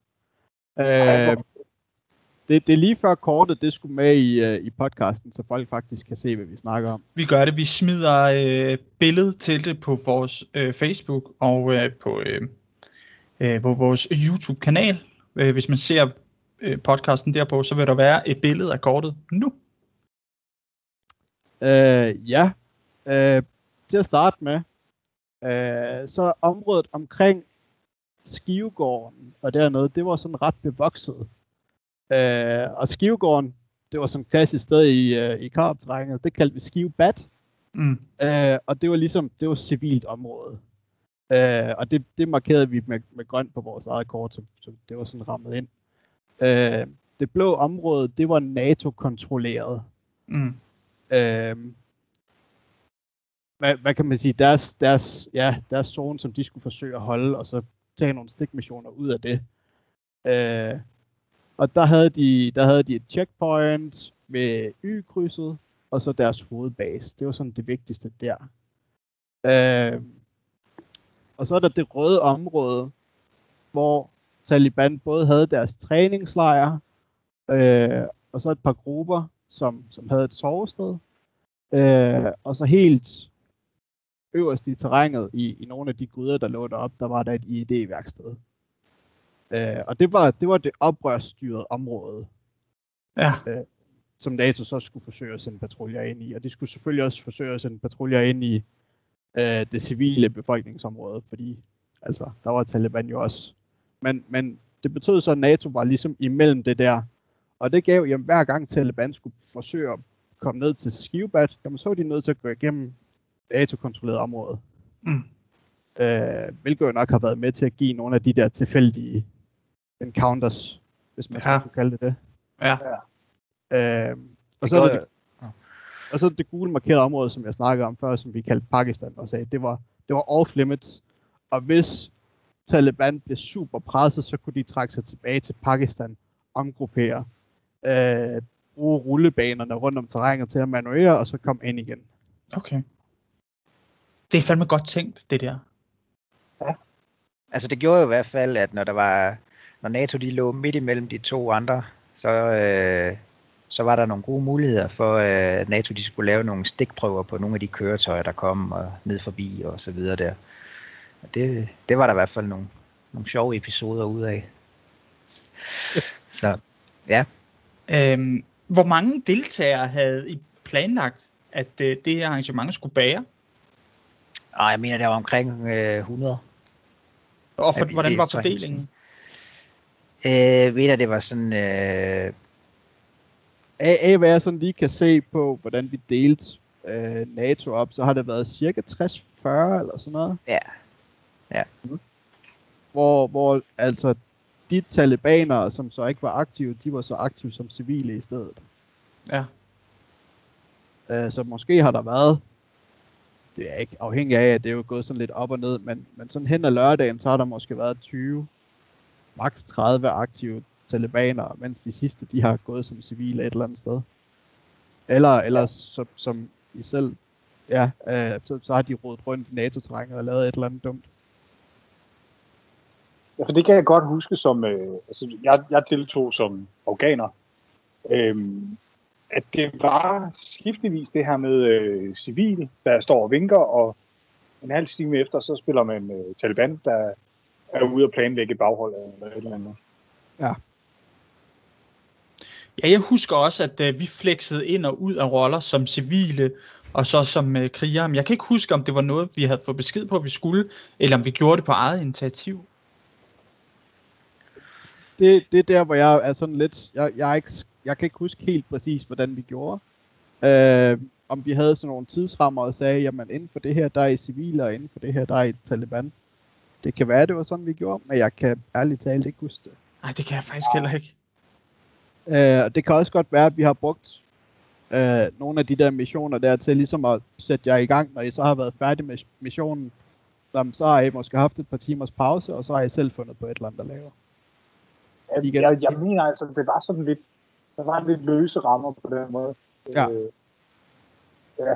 Øh, det, det er lige før kortet, det skulle med i, i podcasten, så folk faktisk kan se, hvad vi snakker om. Vi gør det, vi smider øh, billedet til det på vores øh, Facebook og øh, på, øh, øh, på vores YouTube-kanal. Øh, hvis man ser øh, podcasten derpå, så vil der være et billede af kortet nu. Øh, ja, øh, til at starte med, øh, så området omkring Skivegården og dernede, det var sådan ret bevokset. Øh, og Skivegården, det var sådan et klassisk sted i, øh, i karpterrænet, det kaldte vi Skivebat. Mm. Øh, og det var ligesom, det var civilt område. Øh, og det, det markerede vi med, med grønt på vores eget kort, så, så det var sådan rammet ind. Øh, det blå område, det var NATO-kontrolleret. Mm. Øh, hvad, hvad kan man sige, deres, deres, ja, deres zone, som de skulle forsøge at holde, og så tage nogle stikmissioner ud af det. Øh, og der havde, de, der havde de et checkpoint med Y-krydset, og så deres hovedbase. Det var sådan det vigtigste der. Øh, og så er der det røde område, hvor Taliban både havde deres træningslejre, øh, og så et par grupper, som, som havde et sovested. Øh, og så helt øverst i terrænet, i, i nogle af de guder, der lå deroppe, der var der et I E D-værksted. Øh, og det var, det var det oprørsstyrede område, ja. øh, som NATO så skulle forsøge at sende patruljer ind i. Og de skulle selvfølgelig også forsøge at sende patruljer ind i øh, det civile befolkningsområde, fordi altså, der var Taliban jo også. Men, men det betød så, at NATO var ligesom imellem det der. Og det gav, jamen, hver gang Taliban skulle forsøge at komme ned til Skivebat, jamen, så var de nødt til at gå igennem NATO-kontrolleret område. Mm. Øh, hvilket jo nok har været med til at give nogle af de der tilfældige encounters, hvis man ja. skulle kalde det det. Ja. Ja. Øh, og, det så det, det, ja. og så det gule markerede område, som jeg snakkede om før, som vi kaldte Pakistan, og sagde, det var, det var off-limits, og hvis Taliban blev super presset, så kunne de trække sig tilbage til Pakistan, omgruppere, øh, bruge rullebanerne rundt om terrænet til at manøvrere, og så komme ind igen. Okay. Det er fandme godt tænkt, det der. Ja. Altså det gjorde jo i hvert fald, at når der var, når NATO de lå midt imellem de to andre så, øh, så var der nogle gode muligheder for, øh, at NATO de skulle lave nogle stikprøver på nogle af de køretøjer, der kom og ned forbi og så videre der. Og det, det var der i hvert fald nogle, nogle sjove episoder ud af. Så ja. Øhm, hvor mange deltagere havde I planlagt, at øh, det her arrangement skulle bære? Ej, jeg mener, der var omkring øh, hundrede. Og for, hvordan var fordelingen? Øh, ved jeg, det var sådan... Øh... Af hvad jeg sådan lige kan se på, hvordan vi delte øh, NATO op, så har det været cirka tres fyrre eller sådan noget. Ja. Ja. Mm. Hvor, hvor altså de talibanere, som så ikke var aktive, de var så aktive som civile i stedet. Ja. Øh, så måske har der været... Det er ikke afhængig af, at det er jo gået sådan lidt op og ned, men, men sådan hen ad lørdagen, så har der måske været tyve, maks tredive aktive talibanere, mens de sidste, de har gået som civile et eller andet sted. Eller, eller som, som I selv, ja, øh, så, så har de rodet rundt i NATO-terrænet og lavet et eller andet dumt. Ja, for det kan jeg godt huske som, øh, altså jeg, jeg deltog som afghaner, øhm, at det var skiftevis det her med øh, civile, der står og vinker, og en halv time efter, så spiller man øh, Taliban, der er ude at planlægge baghold eller et eller andet. Ja. Ja, jeg husker også, at øh, vi flexede ind og ud af roller som civile, og så som øh, krigere. Men jeg kan ikke huske, om det var noget, vi havde fået besked på, at vi skulle, eller om vi gjorde det på eget initiativ. Det, det er der, hvor jeg er sådan lidt, jeg, jeg er ikke Jeg kan ikke huske helt præcis, hvordan vi gjorde. Øh, om vi havde sådan nogle tidsrammer og sagde, jamen inden for det her, der er I civile, og inden for det her, der er I Taliban. Det kan være, det var sådan, vi gjorde, men jeg kan ærligt talt ikke huske det. Nej, det kan jeg faktisk heller ikke. Øh, og det kan også godt være, at vi har brugt øh, nogle af de der missioner der til ligesom at sætte jer i gang, når I så har været færdig med missionen. Jamen, så har I måske haft et par timers pause, og så har I selv fundet på et eller andet at lave. Jeg, jeg, jeg mener altså, det var sådan lidt... Der var en lidt løse rammer på den måde. Ja. Øh, ja.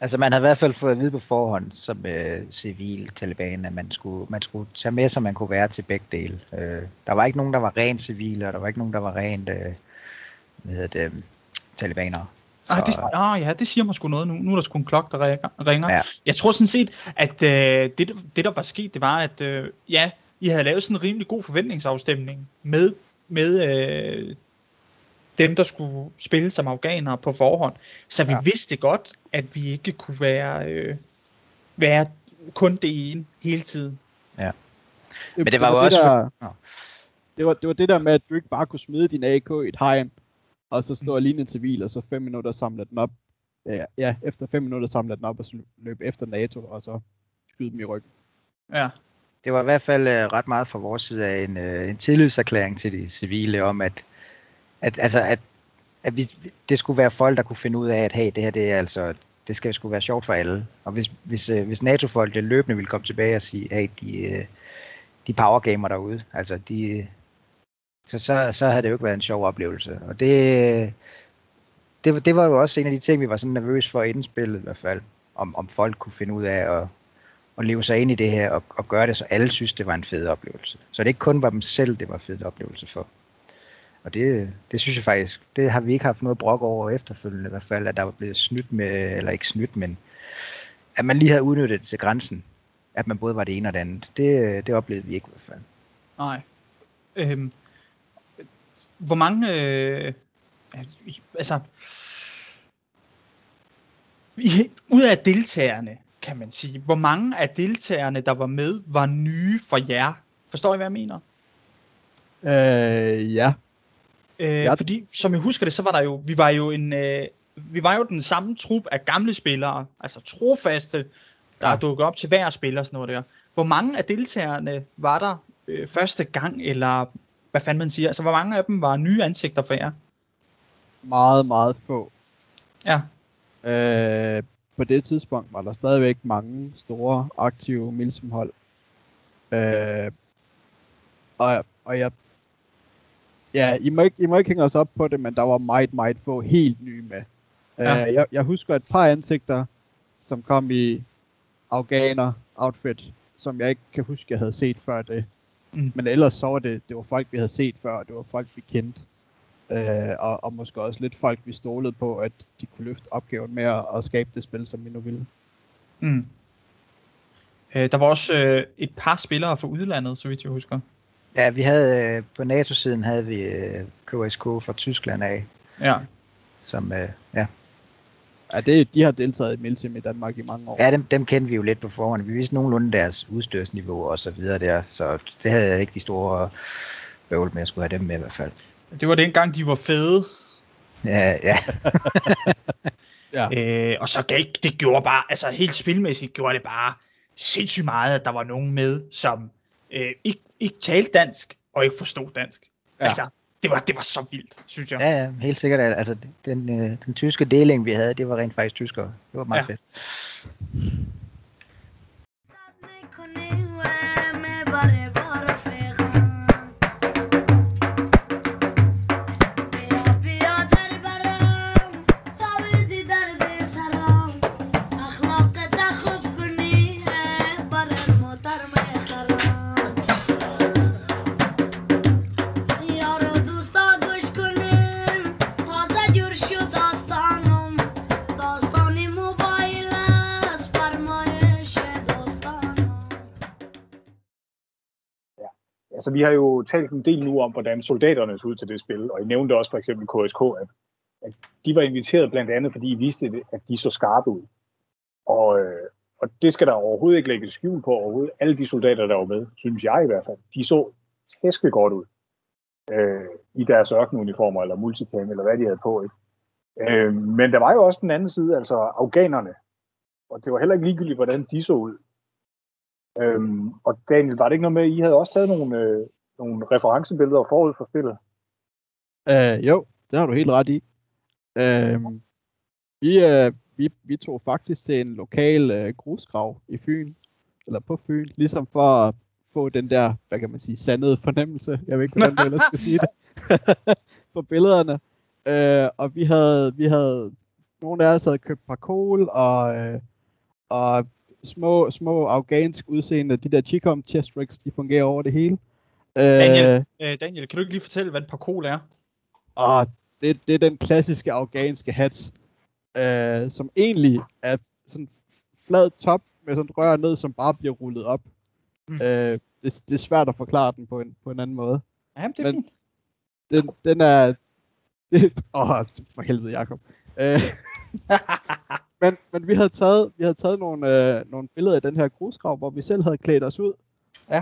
Altså man har i hvert fald fået at vide på forhånd, som øh, civil taliban, at man skulle, man skulle tage med, så man kunne være til begge dele. Øh, der var ikke nogen, der var rent civile, og der var ikke nogen, der var rent øh, hvad hedder det, talibanere. Så... Ah, det, ah ja, det siger mig sgu noget nu. Nu er der sgu en klok, der ringer. Ja. Jeg tror sådan set, at øh, det, det der var sket, det var, at øh, ja, I havde lavet sådan en rimelig god forventningsafstemning med, med øh, dem, der skulle spille som afghanere på forhånd. Så vi ja. vidste godt, at vi ikke kunne være, øh, være kun det ene hele tiden. Ja. Men det, det var jo også... Der, for... det, var, det var det der med, at du ikke bare kunne smide din A K i et hegn, og så stå alene til hvil, og så fem minutter samle den op. Ja, ja, efter fem minutter samle den op, og så løbe efter NATO, og så skyde dem i ryggen. Ja. Det var i hvert fald øh, ret meget fra vores side af en, øh, en tillidserklæring til de civile om, at At, altså, at, at vi, det skulle være folk, der kunne finde ud af, at hey, det her det er altså, det skal sgu være sjovt for alle. Og hvis, hvis, hvis NATO-folk det løbende ville komme tilbage og sige, hey, de, de powergamer derude, altså de, så, så, så havde det jo ikke været en sjov oplevelse. Og det, det, det var jo også en af de ting, vi var sådan nervøse for inden spillet i hvert fald, om, om folk kunne finde ud af at, at leve sig ind i det her og, og gøre det, så alle synes, det var en fed oplevelse. Så det ikke kun var dem selv, det var en fed oplevelse for. Og det, det synes jeg faktisk, det har vi ikke haft noget brok over efterfølgende i hvert fald, at der var blevet snydt med, eller ikke snydt, men at man lige havde udnyttet det til grænsen, at man både var det ene og det andet. Det, det oplevede vi ikke i hvert fald. Nej. Øhm, hvor mange, øh, altså, i, ud af deltagerne, kan man sige, hvor mange af deltagerne, der var med, var nye for jer? Forstår I, hvad jeg mener? Øh, ja. Øh, ja. Fordi, som jeg husker det, så var der jo, vi var jo en, øh, vi var jo den samme trup af gamle spillere, altså trofaste, der ja. dukkede op til hver spiller, sådan noget der. Hvor mange af deltagerne var der øh, første gang, eller hvad fanden man siger, altså hvor mange af dem var nye ansigter for jer? Meget, meget få. Ja. Øh, på det tidspunkt var der stadigvæk mange store, aktive milsomhold. Øh, og Og jeg, ja, I må, ikke, I må ikke hænge os op på det, men der var meget, meget få helt nye med. Ja. Uh, jeg, jeg husker et par ansigter, som kom i afghaner-outfit, som jeg ikke kan huske, jeg havde set før det. Mm. Men ellers så var det, det var folk, vi havde set før, og det var folk, vi kendte. Øh, og, og måske også lidt folk, vi stolede på, at de kunne løfte opgaven med at, at skabe det spil, som vi nu ville. Mm. Øh, der var også øh, et par spillere fra udlandet, så vidt jeg husker. Ja, vi havde øh, på NATO-siden havde vi øh, K S K fra Tyskland af. Ja. Som, øh, ja. Ja, det, de har deltaget i Milsim i Danmark i mange år. Ja, dem, dem kendte vi jo lidt på forhånd. Vi vidste nogenlunde deres udstyrsniveau og så videre der, så det havde jeg ikke de store bøvl med at skulle have dem med i hvert fald. Det var dengang, de var fede. Ja, ja. ja. Øh, og så galt, det gjorde bare, altså helt spilmæssigt gjorde det bare sindssygt meget, at der var nogen med, som øh, ikke, ikke talte dansk og ikke forstod dansk. Ja. Altså, det var, det var så vildt, synes jeg. Ja, ja, helt sikkert. Altså, den, øh, den tyske deling, vi havde, det var rent faktisk tyskere. Det var meget ja. fedt. Så vi har jo talt en del nu om, hvordan soldaterne så ud til det spil, og I nævnte også for eksempel K S K, at, at de var inviteret blandt andet, fordi I viste, at de så skarpe ud. Og, og det skal der overhovedet ikke lægges skjul på overhovedet. Alle de soldater, der var med, synes jeg i hvert fald, de så tæske godt ud øh, i deres ørkenuniformer eller multicam, eller hvad de havde på. Ikke? Øh, men der var jo også den anden side, altså afghanerne. Og det var heller ikke ligegyldigt, hvordan de så ud. Øhm, og Daniel, var det ikke noget med, at I havde også taget nogle, øh, nogle referencebilleder forud for spillet? Øh, jo, det har du helt ret i. Øh, vi, øh, vi, vi tog faktisk til en lokal øh, grusgrav i Fyn, eller på Fyn, ligesom for at få den der, hvad kan man sige, sandede fornemmelse. Jeg ved ikke, hvordan man ellers skal sige det. på billederne. Øh, og vi havde, vi havde, nogle af os havde købt parkour, og, øh, og små, små afghansk udseende, de der Chicom Chestricks, de fungerer over det hele. Daniel, øh, Daniel, kan du ikke lige fortælle, hvad en parkour er? Åh, det, det er den klassiske afghanske hat, øh, som egentlig er sådan flad top med sådan et rør ned, som bare bliver rullet op. Mm. Øh, det, det er svært at forklare den på en, på en anden måde. Jamen, det er fint. Den, den er... Det, åh, for helvede, Jacob. Øh, Men, men vi havde taget, vi havde taget nogle, øh, nogle billeder af den her grusgrav, hvor vi selv havde klædt os ud. Ja.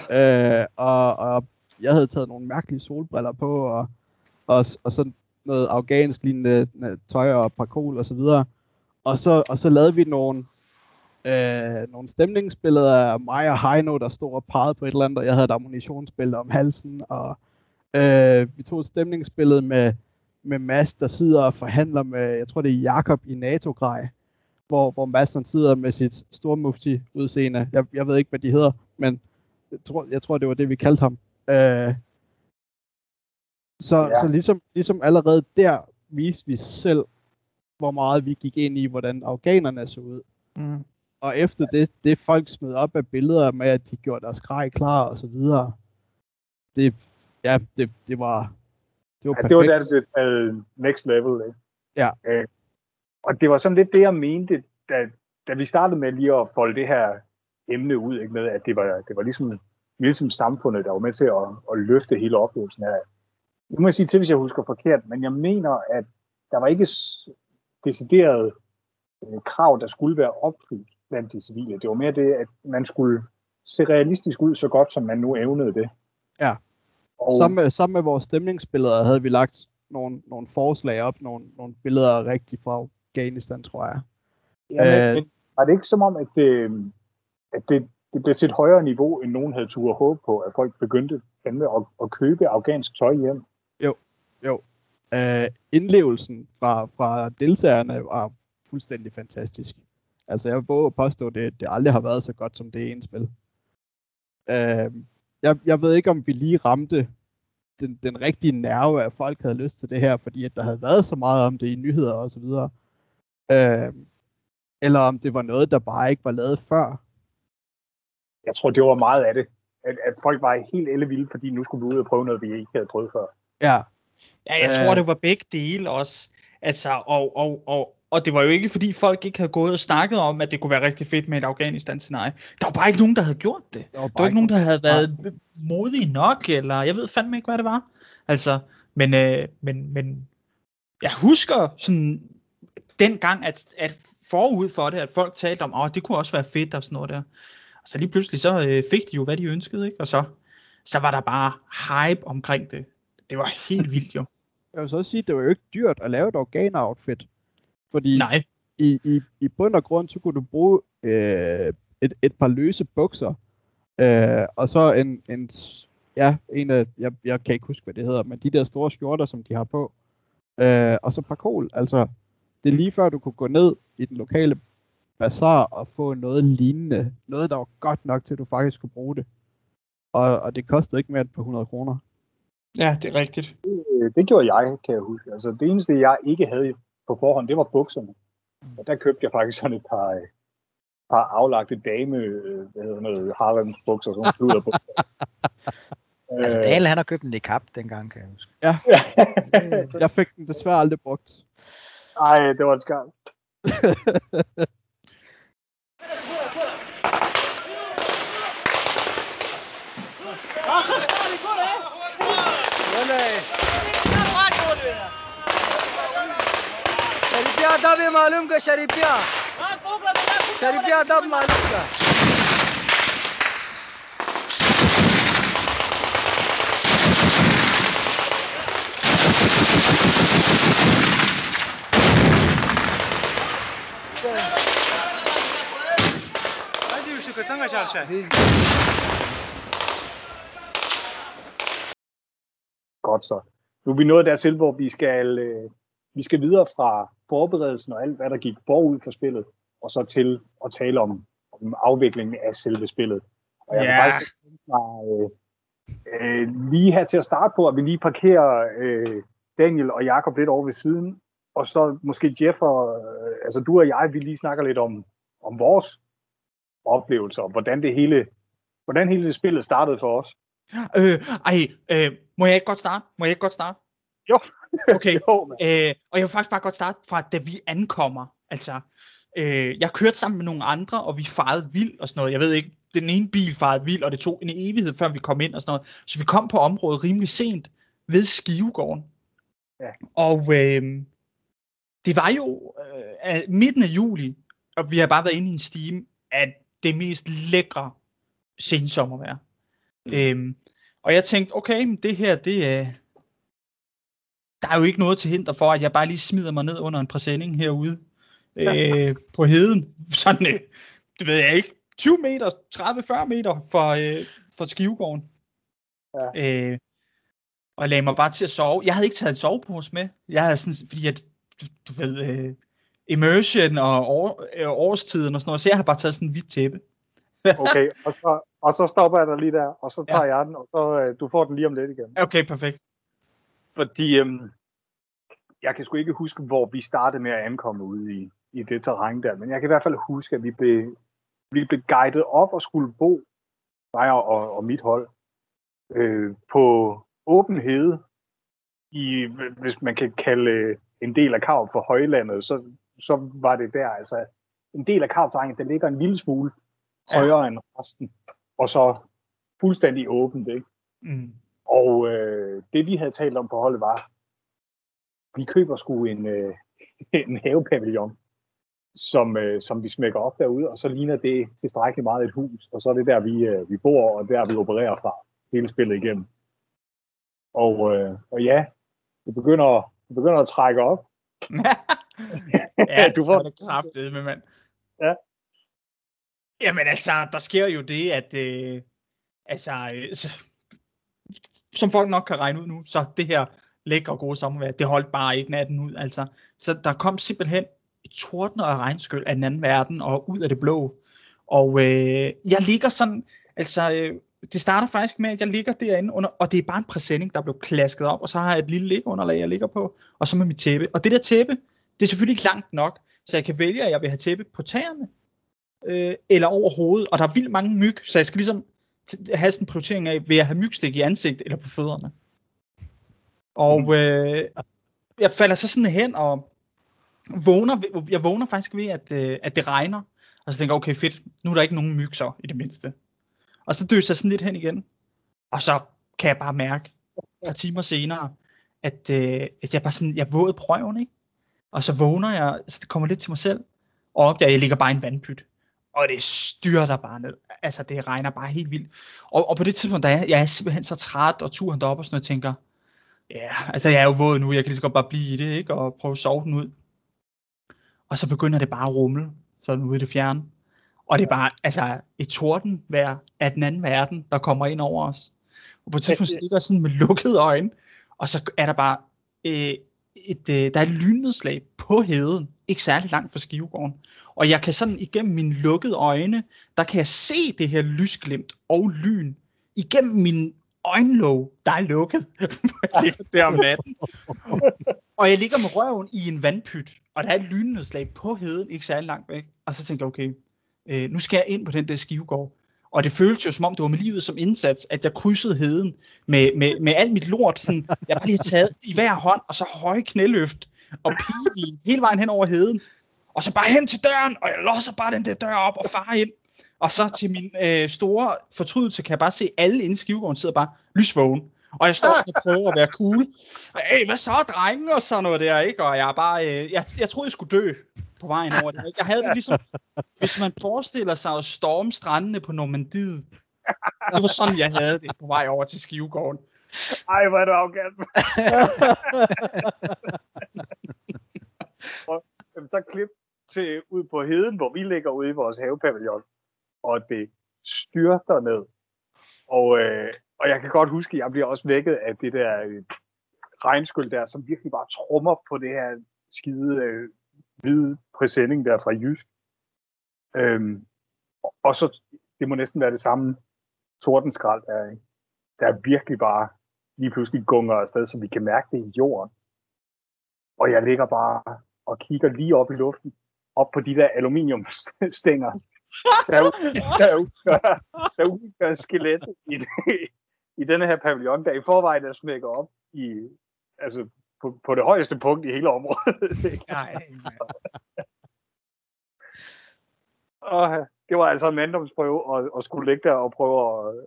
Øh, og, og jeg havde taget nogle mærkelige solbriller på, og, og, og sådan noget afghansk lignende tøj og parkour og så videre. Og så, og så lavede vi nogle, øh, nogle stemningsbilleder af mig og Heino, der stod og pegede på et eller andet, og jeg havde et ammunitionsbælte om halsen. Og, øh, vi tog et stemningsbillede med, med Mads, der sidder og forhandler med, jeg tror det er Jakob i NATO-grej. Hvor, hvor Madsen sidder med sit stormufti udseende. Jeg, jeg ved ikke, hvad de hedder, men jeg tror, jeg tror det var det, vi kaldte ham. Øh, så ja. så ligesom, ligesom allerede der viste vi selv, hvor meget vi gik ind i, hvordan afghanerne så ud. Mm. Og efter det, det folk smed op af billeder med, at de gjorde deres grej klar og så videre. Det, ja, det, det var det var perfekt. Ja, det var det, det uh, next level, ikke? Ja. Uh. Og det var sådan lidt det, jeg mente, da, da vi startede med lige at folde det her emne ud, ikke, med, at det var, det var ligesom, ligesom samfundet, der var med til at, at løfte hele oplevelsen af. Nu må jeg sige til, hvis jeg husker forkert, men jeg mener, at der var ikke decideret krav, der skulle være opfyldt blandt de civile. Det var mere det, at man skulle se realistisk ud så godt, som man nu evnede det. Ja, og sammen med, sammen med vores stemningsbilleder havde vi lagt nogle, nogle forslag op, nogle, nogle billeder rigtig fra Afghanistan, tror jeg. Ja, men var det ikke som om, at, det, at det, det blev til et højere niveau, end nogen havde turde håbe på, at folk begyndte at, at købe afghansk tøj hjem? Jo, jo. Øh, indlevelsen fra, fra deltagerne var fuldstændig fantastisk. Altså, jeg vil både påstå, at det, det aldrig har været så godt, som det ene spil. Øh, jeg, jeg ved ikke, om vi lige ramte den, den rigtige nerve, at folk havde lyst til det her, fordi at der havde været så meget om det i nyheder og så videre. Øh, eller om det var noget, der bare ikke var lavet før. Jeg tror, det var meget af det. At, at folk var helt ellevilde, fordi nu skulle vi ud og prøve noget, vi ikke havde prøvet før. Ja, Ja, jeg tror, øh, det var begge dele også. Altså, og, og, og, og det var jo ikke, fordi folk ikke havde gået og snakket om, at det kunne være rigtig fedt med et Afghanistan-scenarie. Der var bare ikke nogen, der havde gjort det. Der var, der var ikke nogen, der havde været modige nok, eller jeg ved fandme ikke, hvad det var. Altså, men, øh, men, men jeg husker sådan dengang, at, at forud for det, at folk talte om, åh, det kunne også være fedt og sådan noget der. Og så lige pludselig, så øh, fik de jo, hvad de ønskede, ikke? Og så, så var der bare hype omkring det. Det var helt vildt jo. Jeg vil så også sige, at det var jo ikke dyrt at lave et organoutfit. Fordi nej. I, i, i bund og grund, så kunne du bruge øh, et, et par løse bukser. Øh, og så en, en, ja, en af, jeg, jeg kan ikke huske, hvad det hedder, men de der store skjorter, som de har på. Øh, og så par kål. Altså, det er lige før, du kunne gå ned i den lokale bazaar og få noget lignende. Noget, der var godt nok til, at du faktisk kunne bruge det. Og, og det kostede ikke mere end på hundrede kroner. Ja, det er rigtigt. Det, det gjorde jeg, kan jeg huske. Altså, det eneste, jeg ikke havde på forhånd, det var bukserne. Og der købte jeg faktisk sådan et par, par aflagte dame, hvad hedder noget, haremsbukser, sådan nogle kluderbukser. Altså, Dale, han har købt en niqab dengang, kan jeg huske. Ja, jeg fik den desværre aldrig brugt. Nej, det var en skam. शरीफिया अदब ये मालूम का शरीफिया शरीफिया अदब मालूम का Godt så. Nu er vi nået dertil, hvor vi skal, øh, vi skal videre fra forberedelsen og alt, hvad der gik forud for spillet, og så til at tale om, om afviklingen af selve spillet. Og jeg vil yeah. faktisk tænke mig, øh, øh, lige her til at starte på, at vi lige parkerer øh, Daniel og Jakob lidt over ved siden, og så måske Jeff og, øh, altså du og jeg, vi lige snakker lidt om, om vores oplevelser, og hvordan det hele, hvordan hele det spillet startede for os. Øh, ej, øh, må jeg ikke godt starte? Må jeg ikke godt starte? Jo. Okay, jo, øh, og jeg vil faktisk bare godt starte fra, da vi ankommer. Altså, øh, jeg kørte sammen med nogle andre, og vi farede vildt og sådan noget. Jeg ved ikke, den ene bil farede vildt, og det tog en evighed, før vi kom ind og sådan noget. Så vi kom på området rimelig sent ved Skivegården. Ja. Og øh, det var jo øh, midten af juli, og vi har bare været inde i en stime af det mest lækre sensommervejr. Mm. Øhm, og jeg tænkte, okay, men det her, det er... Øh, der er jo ikke noget til hinder for, at jeg bare lige smider mig ned under en præsending herude øh, på heden. Sådan, øh, det ved jeg ikke, tyve meter, tredive til fyrre meter fra, øh, fra Skivegården. Ja. Øh, og lagde mig bare til at sove. Jeg havde ikke taget en sovepose med. Jeg havde sådan, fordi at, du, du ved, øh, immersion og år, øh, årstiden og sådan noget, så jeg havde bare taget sådan en hvidt tæppe. Okay, og så, og så stopper jeg dig lige der, og så tager ja. jeg den, og så øh, du får den lige om lidt igen. Okay, perfekt. Fordi øhm, jeg kan sgu ikke huske, hvor vi startede med at ankomme ude i, i det terræn der, men jeg kan i hvert fald huske, at vi blev, vi blev guidet op og skulle bo, mig og, og mit hold, øh, på åben hede, i, hvis man kan kalde en del af Karup for højlandet, så, så var det der. Altså, en del af Karup-terrænet, der ligger en lille smule højere ja. end resten, og så fuldstændig åbent, ikke? Mm. Og øh, det vi havde talt om på holdet var, vi køber sgu en, øh, en havepavillon, som, øh, som vi smækker op derude, og så ligner det tilstrækkeligt meget et hus, og så er det der, vi, øh, vi bor, og der vi opererer fra, hele spillet igennem. Og, øh, og ja, vi begynder, vi begynder at trække op. Ja, du får det kraftigt med, mand. Ja. Jamen altså, der sker jo det, at øh, altså... Øh, som folk nok kan regne ud nu, så det her lækre og gode sommervejr, det holdt bare ikke natten ud, altså. Så der kom simpelthen et tordner og regnskyld af den anden verden, og ud af det blå. Og øh, jeg ligger sådan, altså, øh, det starter faktisk med, at jeg ligger derinde, under, og det er bare en præsending, der blev klasket op, og så har jeg et lille liggeunderlag, jeg ligger på, og så med mit tæppe. Og det der tæppe, det er selvfølgelig ikke langt nok, så jeg kan vælge, at jeg vil have tæppe på tæerne, øh, eller over hovedet, og der er vildt mange myg, så jeg skal ligesom, have sådan en prioritering af, vil jeg have mygstik i ansigt eller på fødderne. Og mm. øh, jeg falder så sådan hen og vågner, jeg vågner faktisk ved, at, øh, at det regner. Og så tænker jeg, okay fedt, nu er der ikke nogen myg så, i det mindste. Og så døser jeg sådan lidt hen igen. Og så kan jeg bare mærke, et par timer senere, at, øh, at jeg bare sådan, jeg vågede prøven, ikke? Og så vågner jeg, så det kommer lidt til mig selv. Og opdager, jeg ligger bare i en vandpyt. Og det styrter bare ned. Altså det regner bare helt vildt. Og, og på det tidspunkt, der er jeg er simpelthen så træt og turen deroppe og sådan noget, tænker, ja, yeah, altså jeg er jo våd nu, jeg kan lige så godt bare blive i det, ikke? Og prøve at sove den ud. Og så begynder det bare at rumle, sådan ude i det fjerne. Og det er bare, altså et tordenvejr af den anden verden, der kommer ind over os. Og på et tidspunkt ligger jeg sådan med lukkede øjne, og så er der bare øh, et, øh, der er et lynnedslag på heden, ikke særlig langt fra Skivegården. Og jeg kan sådan igennem mine lukkede øjne, der kan jeg se det her lysglimt og lyn igennem min øjenlåg, der er lukket. Der om natten. Og jeg ligger med røven i en vandpyt, og der er et lynnedslag på heden, ikke særlig langt væk. Og så tænker jeg, okay, øh, nu skal jeg ind på den der Skivegård. Og det føltes jo som om, det var med livet som indsats, at jeg krydsede heden med, med, med alt mit lort. Sådan, jeg bare lige taget i hver hånd, og så høje knæløft og pigevin hele vejen hen over heden. Og så bare hen til døren, og jeg låser bare den der dør op og farer ind. Og så til min øh, store fortrydelse, kan jeg bare se, alle inde i Skivegården sidder bare lysvågen. Og jeg står sådan og prøver at være cool. Og hey, hvad så, drenge? Og sådan noget der, ikke? Og jeg er bare, øh, jeg, jeg troede, jeg skulle dø på vejen over det. Jeg havde det ligesom, hvis man forestiller sig at storme strandene på Normandiet. Det var sådan, jeg havde det på vej over til Skivegården. Ej, hvor er du afgæld. Så klip til ud på heden, hvor vi ligger ude i vores havepavillon. Og det styrter ned. Og, øh, og jeg kan godt huske, at jeg bliver også vækket af det der øh, regnskyld der, som virkelig bare trummer på det her skide øh, hvide præsending der fra Jysk. Øhm, og så, det må næsten være det samme tordenskrald der, ikke? Der virkelig bare lige pludselig gunger afsted, så vi kan mærke det i jorden. Og jeg ligger bare og kigger lige op i luften, op på de der aluminiumstænger, der udgør, der udgør skelettet i, i denne her pavillon, der i forvejen er smækket op i, altså på, på det højeste punkt i hele området. Nej. Og det var altså en manddomsprøve at, at skulle ligge der og prøve at,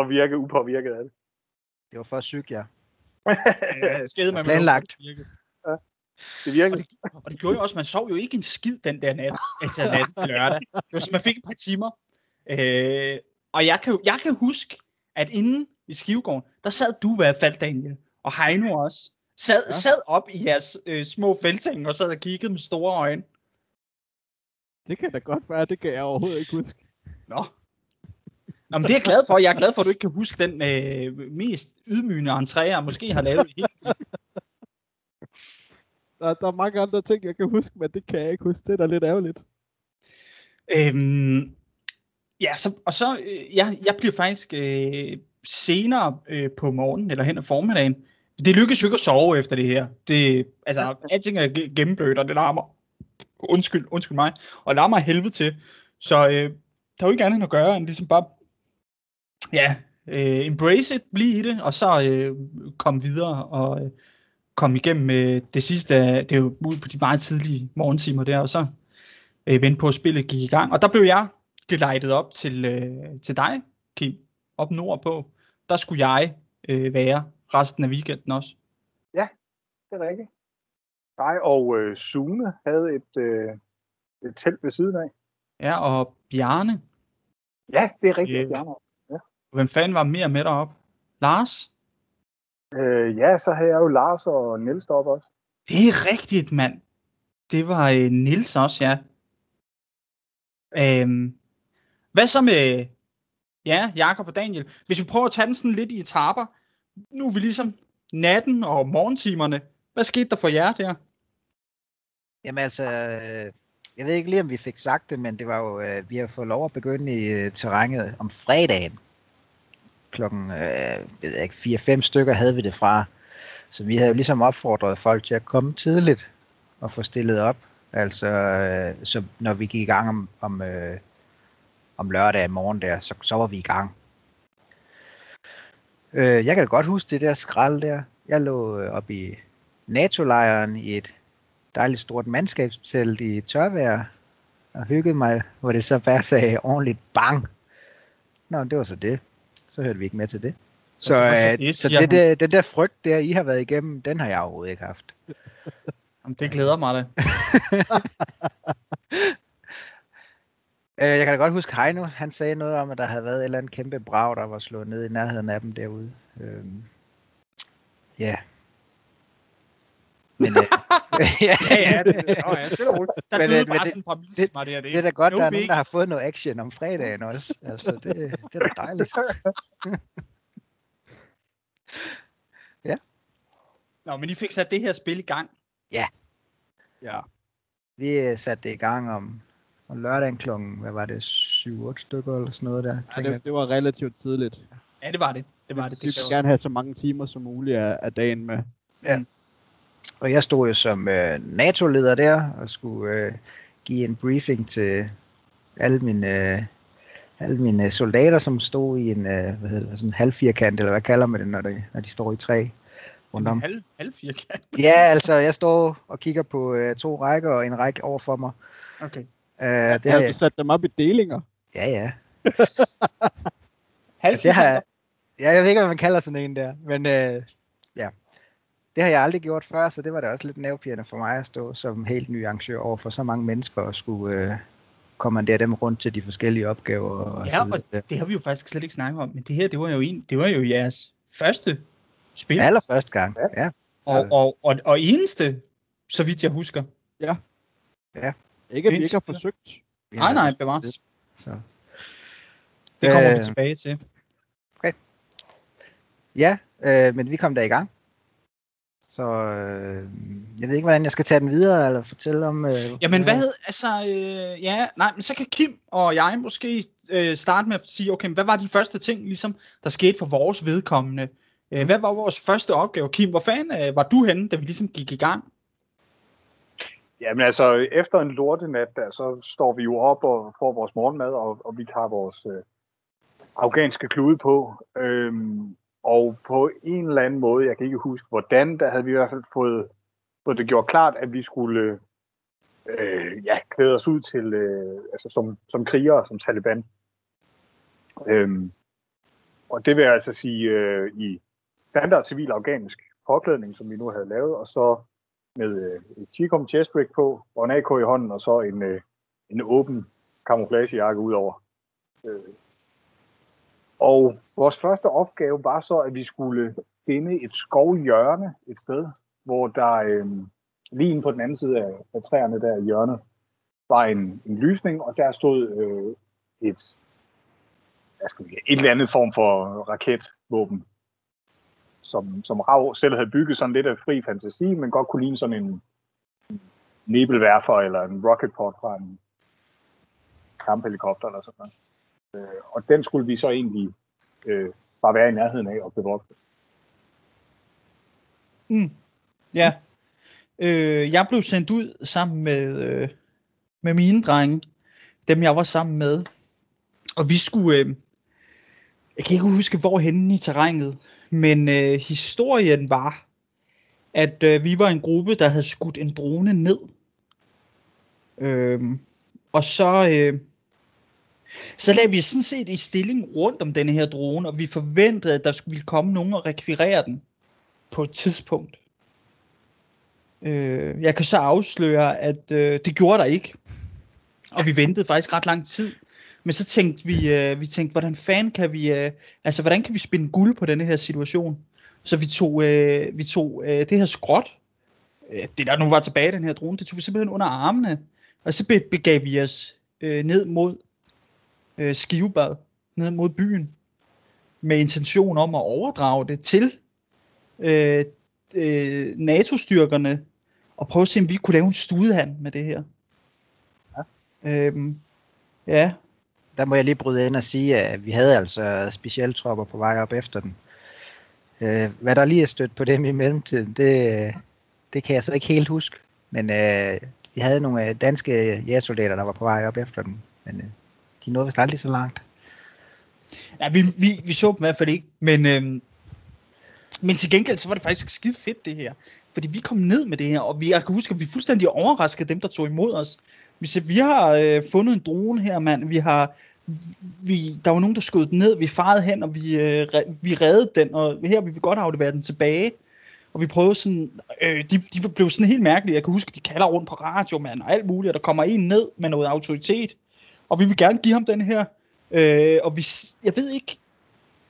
at virke upåvirket af det. Det var for syg, ja. ja skede man planlagt. Det virkede. Og, det, og det gjorde jo også, man sov jo ikke en skid den der nat, altså natten til lørdag. Det var sådan, man fik et par timer. Øh, og jeg kan, jeg kan huske, at inden i Skivegården, der sad du i hvert fald, Daniel, og Heino også. Sad, ja. sad op i jeres øh, små feltsenge og sad og kiggede med store øjne. Det kan da godt være, det kan jeg overhovedet ikke huske. Nå. Nå, men det er jeg glad for. Jeg er glad for, at du ikke kan huske den øh, mest ydmygende entré, jeg måske har lavet i hele tiden. Der, der er mange andre ting, jeg kan huske, men det kan jeg ikke huske. Det er da lidt ærgerligt. Øhm, ja, så, og så, øh, jeg, jeg bliver faktisk øh, senere øh, på morgenen, eller hen ad formiddagen. Det lykkedes jo ikke at sove efter det her. Det, altså, alting er gennemblødt, og det larmer. Undskyld, undskyld mig. Og larmer helvede til. Så øh, der er jo ikke andet at gøre, end ligesom bare, ja, øh, embrace it, blive i det, og så øh, komme videre, og øh, kom igennem øh, det sidste, det er jo ude på de meget tidlige morgentimer der, og så øh, vente på, at spillet gik i gang. Og der blev jeg gelejtet op til, øh, til dig, Kim, op nordpå. Der skulle jeg øh, være resten af weekenden også. Ja, det er rigtigt. Dig og øh, Sune havde et, øh, et telt ved siden af. Ja, og Bjarne. Ja, det er rigtigt, øh, Bjarne. Ja. Hvem fanden var mere med derop? Lars? Øh, ja, så havde jeg jo Lars og Niels deroppe også. Det er rigtigt, mand. Det var øh, Niels også, ja. Øhm, hvad så med ja, Jakob og Daniel? Hvis vi prøver at tage den sådan lidt i etaper. Nu er vi ligesom natten og morgentimerne. Hvad skete der for jer der? Jamen altså, jeg ved ikke lige, om vi fik sagt det, men det var jo, vi har fået lov at begynde i terrænet om fredagen. Klokken fire fem stykker havde vi det fra. Så vi havde jo ligesom opfordret folk til at komme tidligt og få stillet op. Altså, så når vi gik i gang om, om, om lørdag morgen der, så, så var vi i gang. Jeg kan godt huske det der skrald der. Jeg lå oppe i NATO-lejren i et dejligt stort mandskabstelt i tørvejr og hyggede mig, hvor det så bare sagde ordentligt bang. Nå, det var så det. Så hørte vi ikke med til det. Så, det så, det, så det, det, den der frygt der, I har været igennem, den har jeg overhovedet ikke haft. Jamen, det glæder mig da. Jeg kan da godt huske Heino, han sagde noget om, at der havde været et eller andet kæmpe brag, der var slået ned i nærheden af dem derude. Øhm, ja. Men, øh, ja. Ja, ja, det er da godt, no, der er nogen, der har fået noget action om fredagen også. Altså, det, det er da dejligt. Ja. Nå, men I fik sat det her spil i gang. Ja. Ja. Vi satte det i gang om... Og lørdagen klokken, hvad var det, syv otte stykker eller sådan noget der? Ja, det, det var relativt tidligt. Ja, det var det. Det var det. Vi skulle gerne have så mange timer som muligt af, af dagen med. Ja. Og jeg stod jo som øh, NATO-leder der, og skulle øh, give en briefing til alle mine, øh, alle mine soldater, som stod i en øh, hvad hedder det, sådan halvfirkant, eller hvad kalder man det, når de, når de står i træ rundt om. En halvfirkant? Ja, altså jeg står og kigger på øh, to rækker og en række over for mig. Okay. Uh, det har du sat dem op i delinger? Ja, ja. det har, ja, jeg ved ikke, hvad man kalder sådan en der, men uh, ja, det har jeg aldrig gjort før, så det var da også lidt nervepirrende for mig at stå som helt ny arrangør over for så mange mennesker og skulle uh, kommandere dem rundt til de forskellige opgaver. Og ja, og det har vi jo faktisk slet ikke snakket om, men det her, det var jo en, det var jo jeres første spil. Allerførste gang, ja. ja. Og, og, og, og eneste, så vidt jeg husker. Ja, ja. Ikke, at vi ikke har forsøgt. Nej, nej, bevares. Så. Det kommer øh, vi tilbage til. Okay. Ja, øh, men vi kom der i gang. Så øh, jeg ved ikke, hvordan jeg skal tage den videre, eller fortælle om... Øh, Jamen hvad, hed, altså, øh, ja, nej, men så kan Kim og jeg måske øh, starte med at sige, okay, hvad var de første ting, ligesom, der skete for vores vedkommende? Øh, hvad var vores første opgave? Kim, hvor fanden øh, var du henne, da vi ligesom gik i gang? Jamen altså, efter en lortenat, der, så står vi jo op og får vores morgenmad, og, og vi tager vores øh, afghanske klude på. Øhm, og på en eller anden måde, jeg kan ikke huske hvordan, der havde vi i hvert fald fået, fået det gjort klart, at vi skulle øh, ja, klæde os ud til, øh, altså som, som krigere, som Taliban. Øhm, og det vil jeg altså sige øh, i standard civil afghansk påklædning, som vi nu havde lavet, og så... med et Chicom chestrig på, og en A K i hånden, og så en, en åben camouflagejakke udover. Og vores første opgave var så, at vi skulle finde et skovhjørne et sted, hvor der øh, lige på den anden side af, af træerne der i hjørnet, var en, en lysning, og der stod øh, et, hvad skal vi sige, et eller andet form for raketvåben. Som, som Rav selv havde bygget sådan lidt af fri fantasi, men godt kunne ligne sådan en nebelwerfer eller en rocketport fra en kamphelikopter eller sådan noget. Øh, og den skulle vi så egentlig øh, bare være i nærheden af og bevogte. Mm. Ja. Øh, jeg blev sendt ud sammen med, øh, med mine drenge, dem jeg var sammen med. Og vi skulle... Øh, jeg kan ikke huske, hvor henne i terrænet, men øh, historien var, at øh, vi var en gruppe, der havde skudt en drone ned. Øh, og så, øh, så lagde vi sådan set i stilling rundt om denne her drone, og vi forventede, at der skulle ville komme nogen og rekvirere den på et tidspunkt. Øh, jeg kan så afsløre, at øh, det gjorde der ikke, og vi ventede faktisk ret lang tid. Men så tænkte vi, øh, vi tænkte, hvordan fanden kan vi, øh, altså hvordan kan vi spinde guld på denne her situation? Så vi tog, øh, vi tog øh, det her skrot, øh, det der nu var tilbage den her drone, det tog vi simpelthen under armene, og så be- begav vi os øh, ned mod øh, Skivebad, ned mod byen, med intention om at overdrage det til øh, øh, NATO-styrkerne, og prøve at se, om vi kunne lave en studehandel med det her. Ja. Øhm, ja. Der må jeg lige bryde ind og sige, at vi havde altså specialtropper på vej op efter den. Hvad der lige er stødt på dem i mellemtiden, det, det kan jeg så ikke helt huske. Men øh, vi havde nogle danske jægersoldater, der var på vej op efter den. Men øh, de nåede vist aldrig så langt. Ja, vi, vi, vi så dem i hvert fald ikke. Men øh, Men til gengæld, så var det faktisk skide fedt det her. Fordi vi kom ned med det her, og vi, jeg kan huske, at vi fuldstændig overraskede dem, der tog imod os. Vi, så, vi har øh, fundet en drone her, mand. Vi har, vi, der var nogen, der skød den ned. Vi farede hen, og vi, øh, vi reddede den. Og her vil vi godt aflevere den tilbage. Og vi prøvede sådan, øh, de, de blev sådan helt mærkelige. Jeg kan huske, de kalder rundt på radio, mand, og alt muligt. Og der kommer en ned med noget autoritet. Og vi vil gerne give ham den her. Øh, og vi, jeg ved ikke,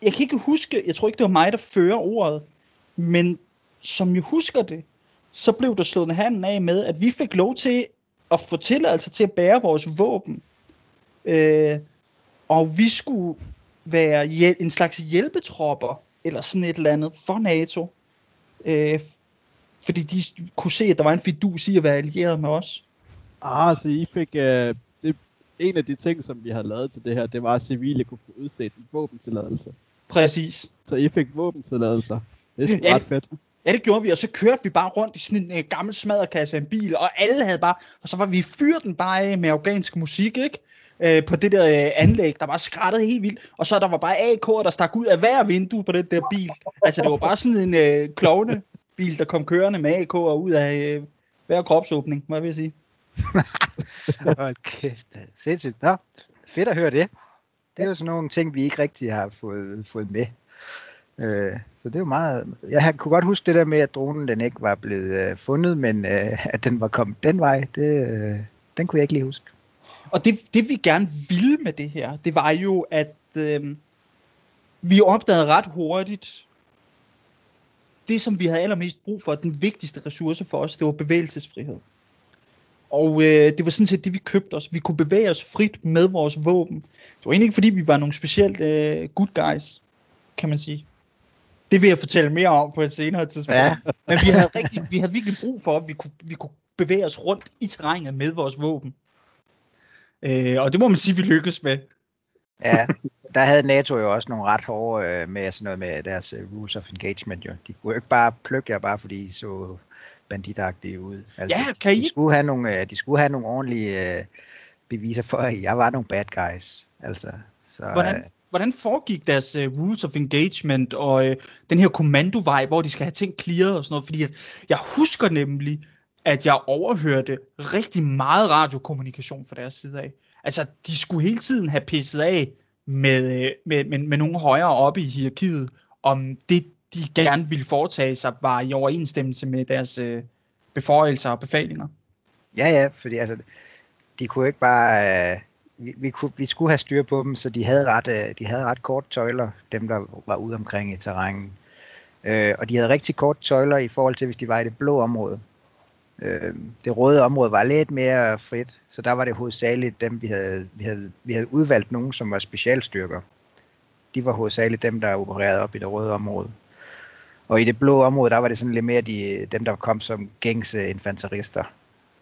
jeg kan ikke huske, jeg tror ikke, det var mig, der fører ordet, men som jeg husker det, så blev der slået handen af med, at vi fik lov til at få tilladelse til at bære vores våben. Øh, og vi skulle være hjæl- en slags hjælpetropper, eller sådan et eller andet, for NATO. Øh, fordi de kunne se, at der var en fidus i at være allieret med os. Ah, så I fik... Øh... En af de ting, som vi havde lavet til det her, det var, at civile kunne få udstedt en våbentilladelse. Præcis. Så I fik våbentilladelser. Det er ja, ret fedt. Ja, det gjorde vi, og så kørte vi bare rundt i sådan en øh, gammel smadrekasse af en bil, og alle havde bare, og så var vi fyret den bare med afghansk musik, ikke? Øh, på det der øh, anlæg, der var skrættet helt vildt, og så der var bare A K'er, der stak ud af hver vindue på den der bil. Altså, det var bare sådan en øh, klovnebil, der kom kørende med A K'er ud af øh, hver kropsåbning, må jeg vil sige. Hold kæft, sindssygt. Nå, fedt at høre det. Det er jo sådan nogle ting, vi ikke rigtig har fået, fået med. Øh, så det er jo meget... Jeg kunne godt huske det der med, at dronen den ikke var blevet øh, fundet, men øh, at den var kommet den vej, det, øh, den kunne jeg ikke lige huske. Og det, det vi gerne ville med det her, det var jo, at øh, vi opdagede ret hurtigt, det som vi havde allermest brug for, den vigtigste ressource for os, det var bevægelsesfrihed. Og øh, det var sådan set det, vi købte os. Vi kunne bevæge os frit med vores våben. Det var egentlig ikke, fordi vi var nogle specielt øh, good guys, kan man sige. Det vil jeg fortælle mere om på et senere tidspunkt. Ja. Men vi havde, rigtig, vi havde virkelig brug for, at vi kunne, vi kunne bevæge os rundt i terrænet med vores våben. Øh, og det må man sige, vi lykkedes med. Ja, der havde NATO jo også nogle ret hårde øh, med sådan noget med deres øh, rules of engagement. Jo. De kunne ikke bare plukke jer, bare fordi I så... banditagtige ud. Altså, ja, kan I? De skulle have nogle, de skulle have nogle ordentlige øh, beviser for, at jeg var nogle bad guys. Altså, så, hvordan, øh, hvordan foregik deres øh, rules of engagement og øh, den her kommandovej, hvor de skal have ting clearet og sådan noget? Fordi at jeg husker nemlig, at jeg overhørte rigtig meget radiokommunikation fra deres side af. Altså, de skulle hele tiden have pisset af med, øh, med, med, med nogle højere oppe i hierarkiet om det, de gerne ville foretage sig, var i overensstemmelse med deres øh, beføjelser og befalinger. Ja, ja, fordi altså, de kunne ikke bare, øh, vi, vi, kunne, vi skulle have styr på dem, så de havde ret, øh, de havde ret korte tøjler, dem der var ude omkring i terrænet. Øh, og de havde rigtig korte tøjler i forhold til, hvis de var i det blå område. Øh, det røde område var lidt mere frit, så der var det hovedsageligt dem, vi havde, vi havde, vi havde udvalgt nogen, som var specialstyrker. De var hovedsageligt dem, der opererede op i det røde område. Og i det blå område, der var det sådan lidt mere de, dem, der kom som gængse infanterister.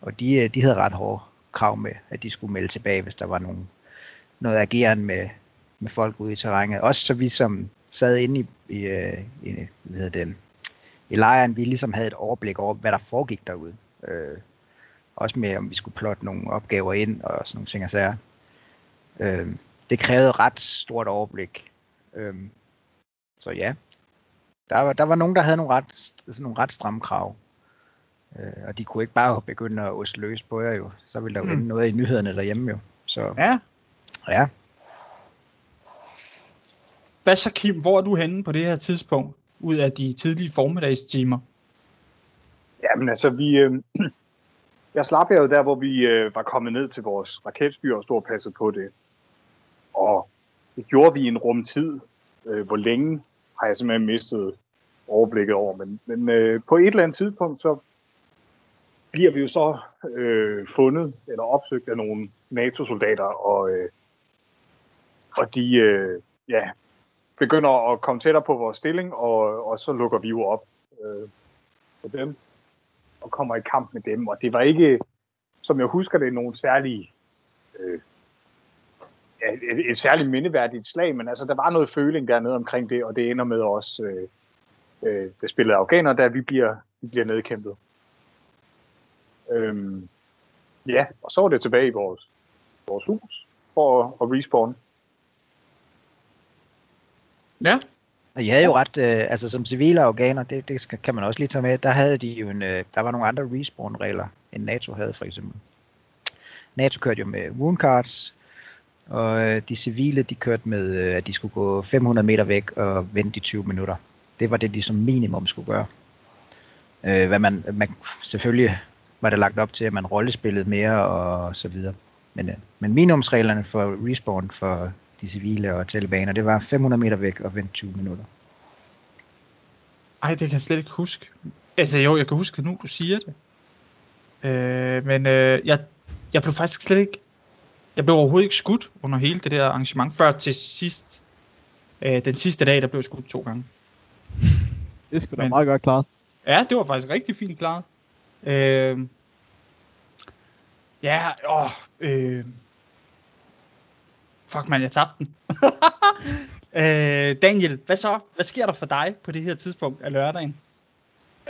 Og de, de havde ret hårde krav med, at de skulle melde tilbage, hvis der var nogen, noget agerende med, med folk ude i terrænet. Også så vi som sad inde i, i, i, hvad hedder det, i lejren, vi ligesom havde et overblik over, hvad der foregik derude. Øh, også med, om vi skulle plotte nogle opgaver ind og sådan nogle ting og sager. Øh, det krævede ret stort overblik. Øh, så ja. Der var, der var nogen, der havde nogle ret, sådan nogle ret stramme krav, øh, og de kunne ikke bare begynde at oste løs på jer jo, så ville der jo mm. noget i nyhederne derhjemme jo. Så, ja. ja. Hvad så, Kim, hvor er du henne på det her tidspunkt, ud af de tidlige formiddagstimer? Jamen altså, vi, øh, jeg slap jo der, hvor vi øh, var kommet ned til vores raketstyr og stod og passet på det, og det gjorde vi en rumtid, øh, hvor længe har jeg simpelthen mistet overblikket over. Men, men øh, på et eller andet tidspunkt, så bliver vi jo så øh, fundet eller opsøgt af nogle NATO-soldater, og, øh, og de øh, ja, begynder at komme tættere på vores stilling, og, og så lukker vi jo op øh, på dem, og kommer i kamp med dem. Og det var ikke, som jeg husker det, nogen særlige... Øh, Et, et særligt mindeværdigt slag, men altså, der var noget føling dernede omkring det, og det ender med os, øh, øh, der spillede afghaner, der vi bliver, vi bliver nedkæmpet. Øhm, ja, og så var det tilbage i vores, vores hus for at, at respawn. Ja. Og jeg havde jo ret, øh, altså som civile afghaner, det, det skal, kan man også lige tage med, der havde de jo en, øh, der var nogle andre respawn-regler, end NATO havde for eksempel. NATO kørte jo med wound cards, og øh, de civile, de kørte med, øh, at de skulle gå fem hundrede meter væk og vente i tyve minutter. Det var det, de som minimum skulle gøre. Øh, hvad man, man, selvfølgelig var der lagt op til, at man rollespillede mere og så videre. Men, øh, men minimumsreglerne for respawn for de civile og talibaner, det var fem hundrede meter væk og vente tyve minutter. Ej, det kan jeg slet ikke huske. Altså jo, jeg kan huske det nu, du siger det. Øh, men øh, jeg, jeg blev faktisk slet ikke, jeg blev overhovedet ikke skudt under hele det der arrangement, før til sidst, øh, den sidste dag, der blev skudt to gange. Det skulle da meget godt klart. Ja, det var faktisk rigtig fint klaret. Øh, ja, åh, øh, fuck man, jeg tabte den. øh, Daniel, hvad så? Hvad sker der for dig på det her tidspunkt af lørdagen?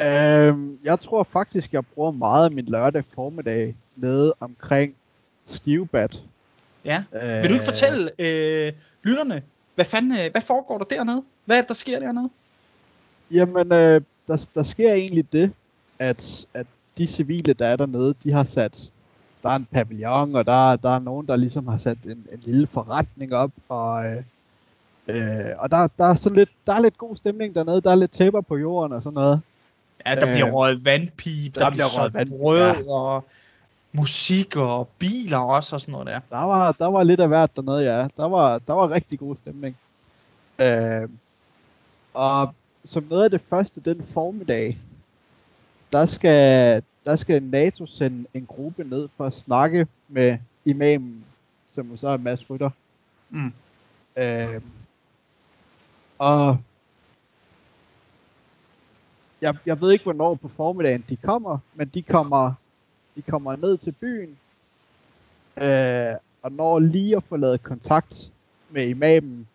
Øh, jeg tror faktisk, jeg bruger meget af min lørdag formiddag nede omkring Skivebad. Ja, øh, vil du ikke fortælle øh, lytterne, hvad fanden, hvad foregår der dernede? Hvad er det, der sker dernede? Jamen, øh, der, der sker egentlig det, at, at de civile, der er dernede, de har sat... Der er en pavillon, og der, der er nogen, der ligesom har sat en, en lille forretning op, og, øh, og der, der, er sådan lidt, der er lidt god stemning dernede, der er lidt tæpper på jorden og sådan noget. Ja, der øh, bliver røget vandpip, der, der bliver røget brød, ja. Og musik og biler også og sådan noget der. Der var, der var lidt af hvert dernede, ja. Der var, der var rigtig god stemning. Øh, og som noget af det første den formiddag, der skal... Der skal NATO sende en gruppe ned for at snakke med imamen, som så er Mads Rytter. Mm. Øh, og jeg, jeg ved ikke, hvornår på formiddagen de kommer, men de kommer, de kommer ned til byen, øh, og når lige at få lavet kontakt med imamen,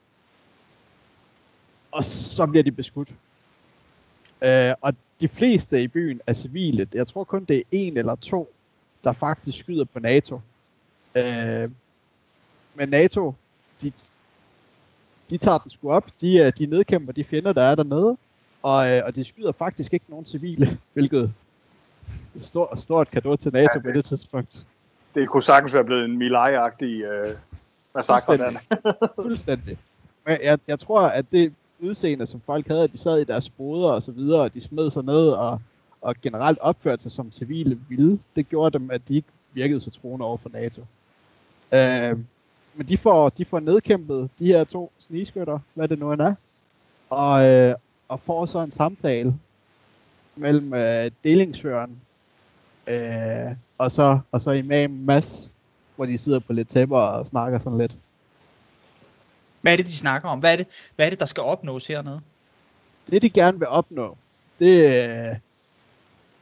og så bliver de beskudt. Øh, og de fleste i byen er civile. Jeg tror kun det er en eller to, der faktisk skyder på NATO. Øh, men NATO, de, de tager den sgu op. De, de nedkæmper de fjender, der er dernede. Og, og de skyder faktisk ikke nogen civile, hvilket stor, stort kado til NATO, ja, det, på det tidspunkt. Det kunne sagtens være blevet en Milai-agtig øh, massakre. Fuldstændig. Fuldstændig. Men jeg, jeg tror, at det... udseende, som folk havde, at de sad i deres boder og så videre, og de smed sig ned og, og generelt opførte sig som civile vilde, det gjorde dem, at de ikke virkede så troende over for NATO. Øh, men de får, de får nedkæmpet de her to snigskytter, hvad det nu end er, og, øh, og får så en samtale mellem øh, delingsføreren øh, og, så, og så imam Mads, hvor de sidder på lidt tæpper og snakker sådan lidt. Hvad er det, de snakker om? Hvad er det, hvad er det, der skal opnås hernede? Det, de gerne vil opnå, det er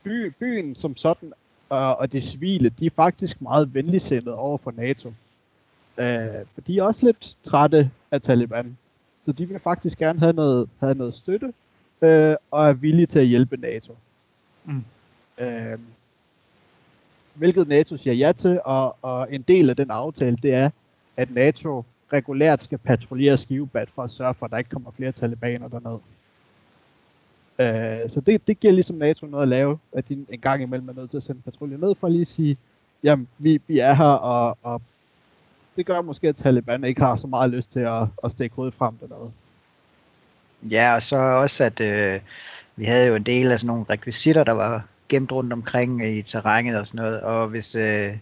by, byen som sådan, og, og de civile, de er faktisk meget venligsindede over for NATO. Øh, for de er også lidt trætte af Taliban. Så de vil faktisk gerne have noget, have noget støtte, øh, og er villige til at hjælpe NATO. Mm. Øh, hvilket NATO siger ja til, og, og en del af den aftale, det er, at NATO regulært skal patruljere Skivebad for at sørge for, at der ikke kommer flere talibaner dernede. Øh, så det, det giver ligesom NATO noget at lave, at de en gang imellem er nødt til at sende patruljer ned for at lige sige, jamen vi, vi er her, og, og det gør måske, at Taliban ikke har så meget lyst til at, at stikke hovedet frem dernede. Ja, og så også, at øh, vi havde jo en del af sådan nogle rekvisitter, der var gemt rundt omkring i terrænet og sådan noget, og hvis, øh,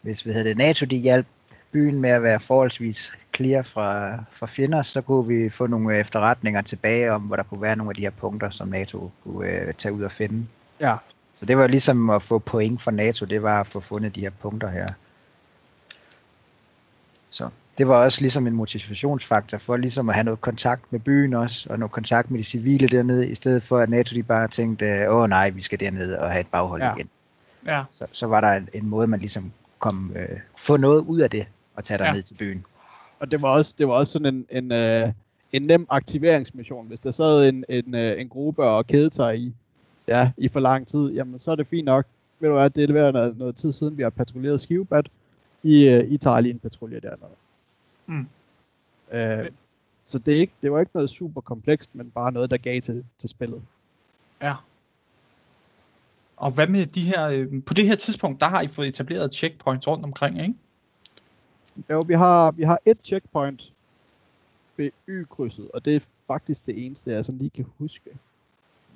hvis hvad hedder det, NATO de hjalp byen med at være forholdsvis clear fra, fra fjender, så kunne vi få nogle efterretninger tilbage om, hvor der kunne være nogle af de her punkter, som NATO kunne øh, tage ud og finde. Ja. Så det var ligesom at få point for NATO, det var at få fundet de her punkter her. Så det var også ligesom en motivationsfaktor for ligesom at have noget kontakt med byen også, og noget kontakt med de civile dernede, i stedet for at NATO de bare tænkte, åh nej, vi skal dernede og have et baghold, ja, igen. Ja. Så, så var der en, en måde, man ligesom kom, øh, få noget ud af det, og tage dig, ja, ned til byen. Og det var også, det var også sådan en, en, øh, en nem aktiveringsmission. Hvis der sad en, en, øh, en gruppe og kædede sig i, ja, i for lang tid, jamen så er det fint nok. Ved du hvad, det er været noget, noget tid siden, vi har patruljeret Skivebad. I, øh, I tager lige en patrulje dernede. Mm. Øh, Så det, er ikke, det var ikke noget super komplekst, men bare noget, der gav til, til spillet. Ja. Og hvad med de her... Øh, på det her tidspunkt, der har I fået etableret checkpoints rundt omkring, ikke? Jo, vi har, vi har et checkpoint ved Y-krydset, og det er faktisk det eneste, jeg sådan lige kan huske.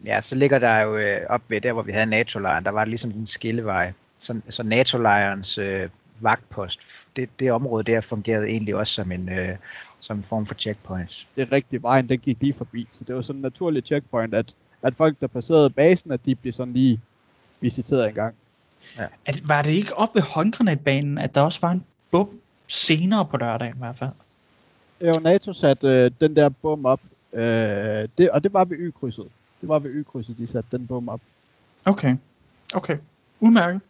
Ja, så ligger der jo øh, op ved der, hvor vi havde NATO-lejren. Der var det ligesom en skillevej. Så, så NATO-lejrens øh, vagtpost, det, det område der fungerede egentlig også som en, øh, som en form for checkpoints. Det er rigtig vejen, den gik lige forbi. Så det var sådan en naturlig checkpoint, at, at folk, der passerede basen, at de blev sådan lige visiteret en gang. Ja. At, var det ikke op ved håndgranatbanen, at der også var en bum senere på lørdagen i hvert fald? Jo, NATO satte øh, den der bum op, øh, det, og det var ved Y-krydset. Det var ved Y-krydset, de satte den bum op. Okay, okay. Udmærket.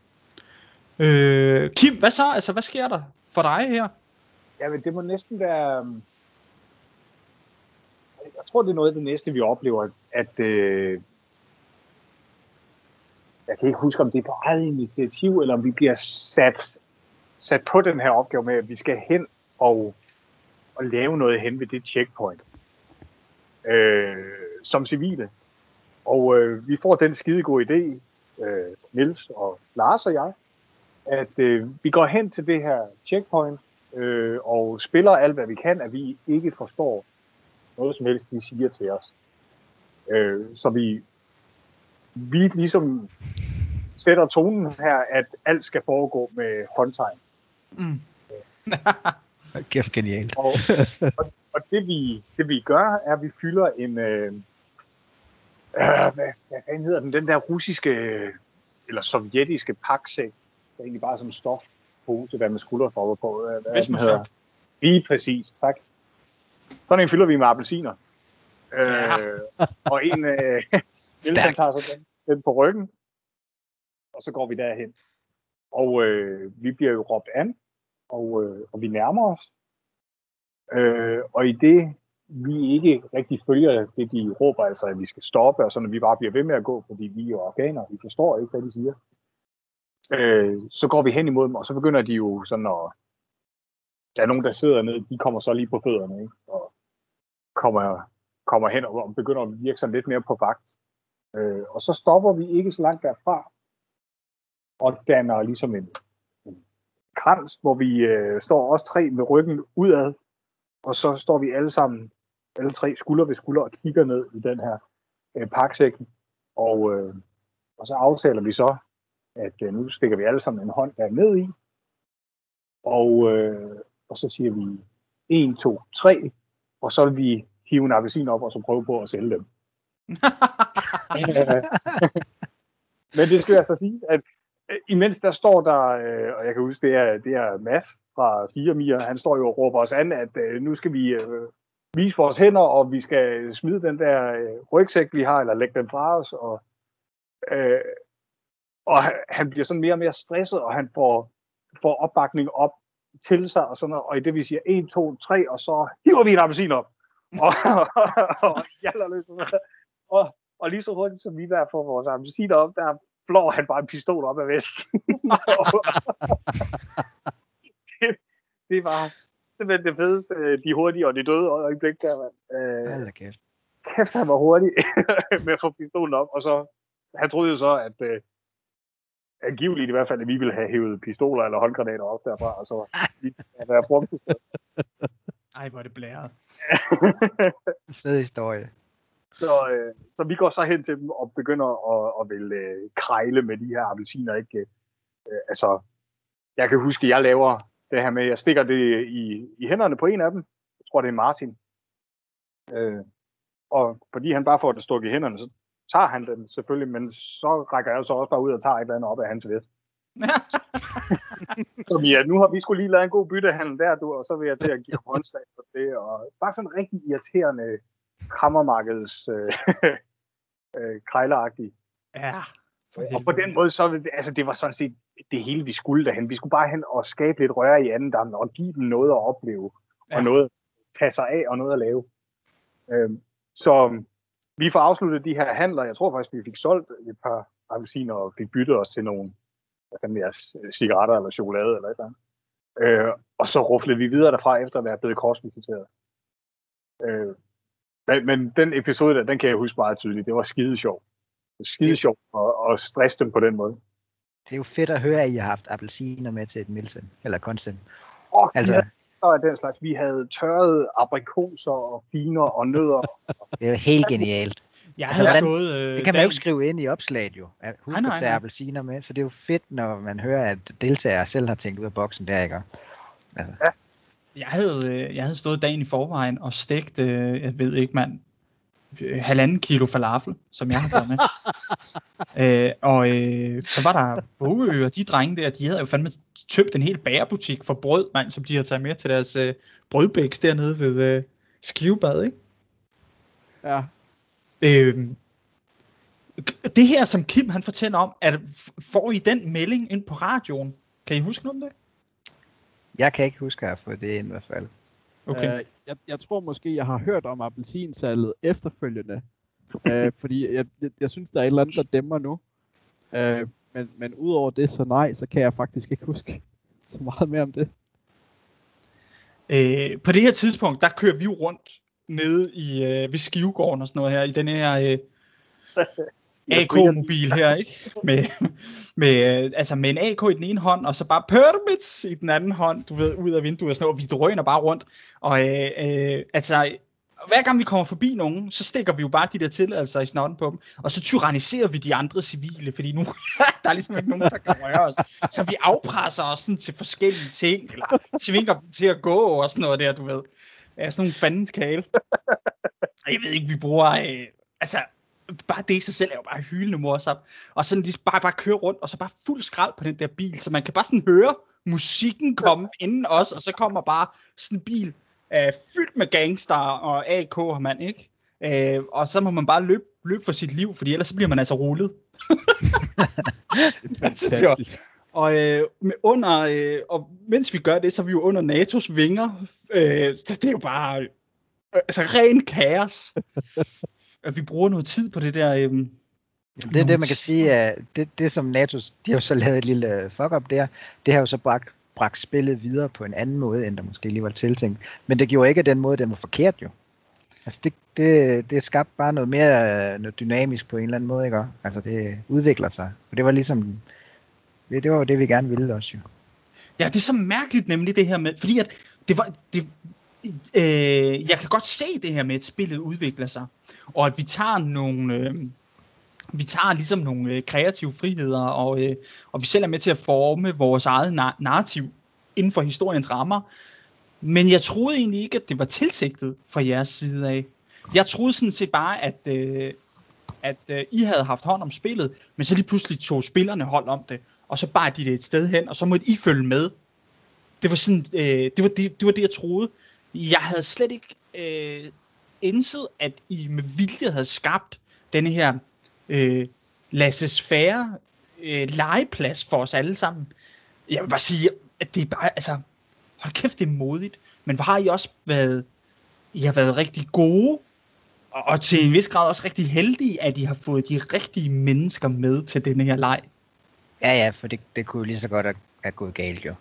Øh, Kim, hvad så? Altså, hvad sker der for dig her? Jamen, det må næsten være... Jeg tror, det er noget af det næste, vi oplever, at... Øh... Jeg kan ikke huske, om det er på eget initiativ, eller om vi bliver sat, sat på den her opgave med, at vi skal hen og, og lave noget hen ved det checkpoint. Øh, som civile. Og øh, vi får den skide gode idé, øh, Niels og Lars og jeg, at øh, vi går hen til det her checkpoint øh, og spiller alt, hvad vi kan, at vi ikke forstår noget som helst, de siger til os. Øh, så vi, vi ligesom sætter tonen her, at alt skal foregå med håndtegn. Mm. Øh. Kæft genialt. og og, og det, vi, det vi gør, er, at vi fylder en... Øh, øh, hvad, hvad hedder den? Den der russiske eller sovjetiske paksæk. Det er egentlig bare som stofpose, hvad med skulderfropper på. Vismosjok. Lige præcis, tak. Sådan en fylder vi med appelsiner. Ja. Øh, og en øh, Nielsen tager så den, den på ryggen, og så går vi derhen. Og øh, vi bliver jo råbt an, og, øh, og vi nærmer os. Øh, og i det, vi ikke rigtig følger det, de råber, altså at vi skal stoppe, og så når vi bare bliver ved med at gå, fordi vi er jo afghanere, vi forstår ikke, hvad de siger. Øh, så går vi hen imod dem, og så begynder de jo sådan at... Der er nogen, der sidder ned, de kommer så lige på fødderne, ikke? Og kommer, kommer hen og begynder at virke sådan lidt mere på vagt. Øh, og så stopper vi ikke så langt derfra, og danner ligesom en, en krans, hvor vi øh, står også tre med ryggen udad, og så står vi alle sammen, alle tre skulder ved skulder, og kigger ned i den her øh, paksækken, og, øh, og så aftaler vi så, at øh, nu stikker vi alle sammen en hånd der ned i, og, øh, og så siger vi en, to, tre, og så vil vi hive en appelsin op, og så prøve på at sælge dem. Men det skal jeg så sige, at øh, imens der står der, øh, og jeg kan huske, det er, det er Mads fra fire M I R, han står jo og råber os an, at øh, nu skal vi øh, vise vores hænder, og vi skal smide den der øh, rygsæk, vi har, eller lægge den fra os, og øh, Og han bliver sådan mere og mere stresset, og han får, får opbakning op til sig, og sådan noget. Og i det, vi siger en, to, tre, og så hiver vi en appelsin op. Og, og, og, og, og lige så hurtigt, som vi der får vores appelsiner op, der blår han bare en pistol op af væsken. det, det var simpelthen det fedeste, de hurtige og de døde øjeblik der, mand. Øh, kæft. kæft, han var hurtig med at få pistolen op, og så han troede jo så, at øh, angiveligt i hvert fald, at vi ville have hævet pistoler eller håndgranater op derfra, og så være frugtbestemt. Ej, hvor er det blæret. Fed historie. Så, øh, så vi går så hen til dem og begynder at, at vil øh, krejle med de her appelsiner. Ikke? Øh, altså, jeg kan huske, at jeg laver det her med, jeg stikker det i, i hænderne på en af dem. Jeg tror, det er Martin. Øh, og fordi han bare får det stukket i hænderne, så tager han den selvfølgelig, men så rækker jeg jo så også bare ud og tager et eller andet op af hans vest. Så ja, nu har vi skulle lige lavet en god byttehandel der, du, og så vil jeg til at give håndslag på det. Og bare sådan en rigtig irriterende krammermarkeds øh, øh, krejleragtig. Ja. Og på den måde, så altså, det var sådan set det hele, vi skulle derhen. Vi skulle bare hen og skabe lidt røre i anden damen, og give dem noget at opleve, ja. Og noget at tage sig af, og noget at lave. Øhm, så... Vi får afsluttet de her handler. Jeg tror faktisk, vi fik solgt et par appelsiner og fik byttet os til nogle cigaretter eller chokolade eller et eller andet. Øh, og så ruflede vi videre derfra efter at være blevet korsvisiteret. Øh, men den episode der, den kan jeg huske meget tydeligt. Det var skide sjovt. Skide sjovt at, at stresse dem på den måde. Det er jo fedt at høre, at I har haft appelsiner med til et milsen, eller konsen. Og altså, havde, den slags, vi havde tørrede aprikoser og finer og nødder. Det er jo helt genialt. Jeg altså, hvordan, stået, øh, det kan man jo ikke skrive ind i opslaget jo. Husk at tage appelsiner med, så det er jo fedt, når man hører, at deltagere selv har tænkt ud af boksen der, ikke? Altså. Ja. Jeg havde, jeg havde stået dagen i forvejen og stegt, øh, jeg ved ikke mand, halvanden kilo falafel, som jeg har taget med. Æ, og øh, så var der Bogø og de drenge der, de havde jo fandme tøbt en hel bagerbutik for brød, mand, som de har taget med til deres øh, brødbæks dernede ved øh, Skivebad, ikke? Ja. Øh, det her, som Kim han fortæller om, at får I den melding ind på radioen? Kan I huske noget om det? Jeg kan ikke huske at få det ind i hvert fald. Okay. Øh, jeg, jeg tror måske, jeg har hørt om appelsinsalget efterfølgende. øh, fordi jeg, jeg, jeg synes, der er et eller andet, der dæmmer nu. Øh, men men udover det, så nej, så kan jeg faktisk ikke huske så meget mere om det. Øh, på det her tidspunkt, der kører vi rundt nede i, øh, ved Skivegården og sådan noget her, i den her øh, A K-mobil her, ikke? Med, med, øh, altså med en A K i den ene hånd, og så bare permits i den anden hånd, du ved, ud af vinduet og sådan noget, og vi drøner bare rundt. Og øh, øh, altså, hver gang vi kommer forbi nogen, så stikker vi jo bare de der tilladelser i snotten på dem, og så tyranniserer vi de andre civile, fordi nu der er ligesom ikke nogen, der kan røre os. Så vi afpresser os sådan til forskellige ting, eller tvinger dem til at gå og sådan noget der, du ved. Ja, sådan nogle fandens kale. Jeg ved ikke, vi bruger... Øh, altså, bare det i sig selv er jo bare hylende morsomt. Og sådan, de bare, bare kører rundt, og så bare fuld skrald på den der bil. Så man kan bare sådan høre musikken komme inden os, og så kommer bare sådan en bil øh, fyldt med gangster og A K, har man ikke? Øh, og så må man bare løbe, løbe for sit liv, fordi ellers så bliver man altså rullet. Fantastisk. Og, øh, under, øh, og mens vi gør det, så er vi jo under N A T O's vinger. Øh, det er jo bare øh, altså ren kaos. Vi bruger noget tid på det der. Øh, Jamen, det er det, man kan sige. At det, det som N A T O's, de har jo så lavet et lille fuck-up der. Det har jo så bragt, bragt spillet videre på en anden måde, end der måske lige var tiltænkt. Men det gjorde ikke at den måde, den var forkert jo. Altså det, det, det skabte bare noget mere noget dynamisk på en eller anden måde, ikke? Altså det udvikler sig. Og det var ligesom... Det, det var jo det, vi gerne ville også, jo. Ja, det er så mærkeligt nemlig det her med, fordi at det var, det, øh, jeg kan godt se det her med, at spillet udvikler sig, og at vi tager nogle, øh, vi tager ligesom nogle øh, kreative friheder, og, øh, og vi selv er med til at forme vores eget nar- narrativ inden for historiens rammer, men jeg troede egentlig ikke, at det var tilsigtet fra jeres side af. Jeg troede sådan set bare, at... Øh, at øh, I havde haft hånd om spillet, men så lige pludselig tog spillerne hånd om det, og så bar de det et sted hen, og så måtte I følge med. Det var sådan, øh, det, var det, det var det, jeg troede. Jeg havde slet ikke øh, indset, at I med vilje havde skabt denne her øh, laissez-faire øh, legeplads for os alle sammen. Jeg vil bare sige, at det er bare, altså, hold kæft, det er modigt, men hvor har I også været, I har været rigtig gode, og til en vis grad også rigtig heldige, at de har fået de rigtige mennesker med til denne her leg. Ja, ja, for det, det kunne jo lige så godt have, have gået galt jo.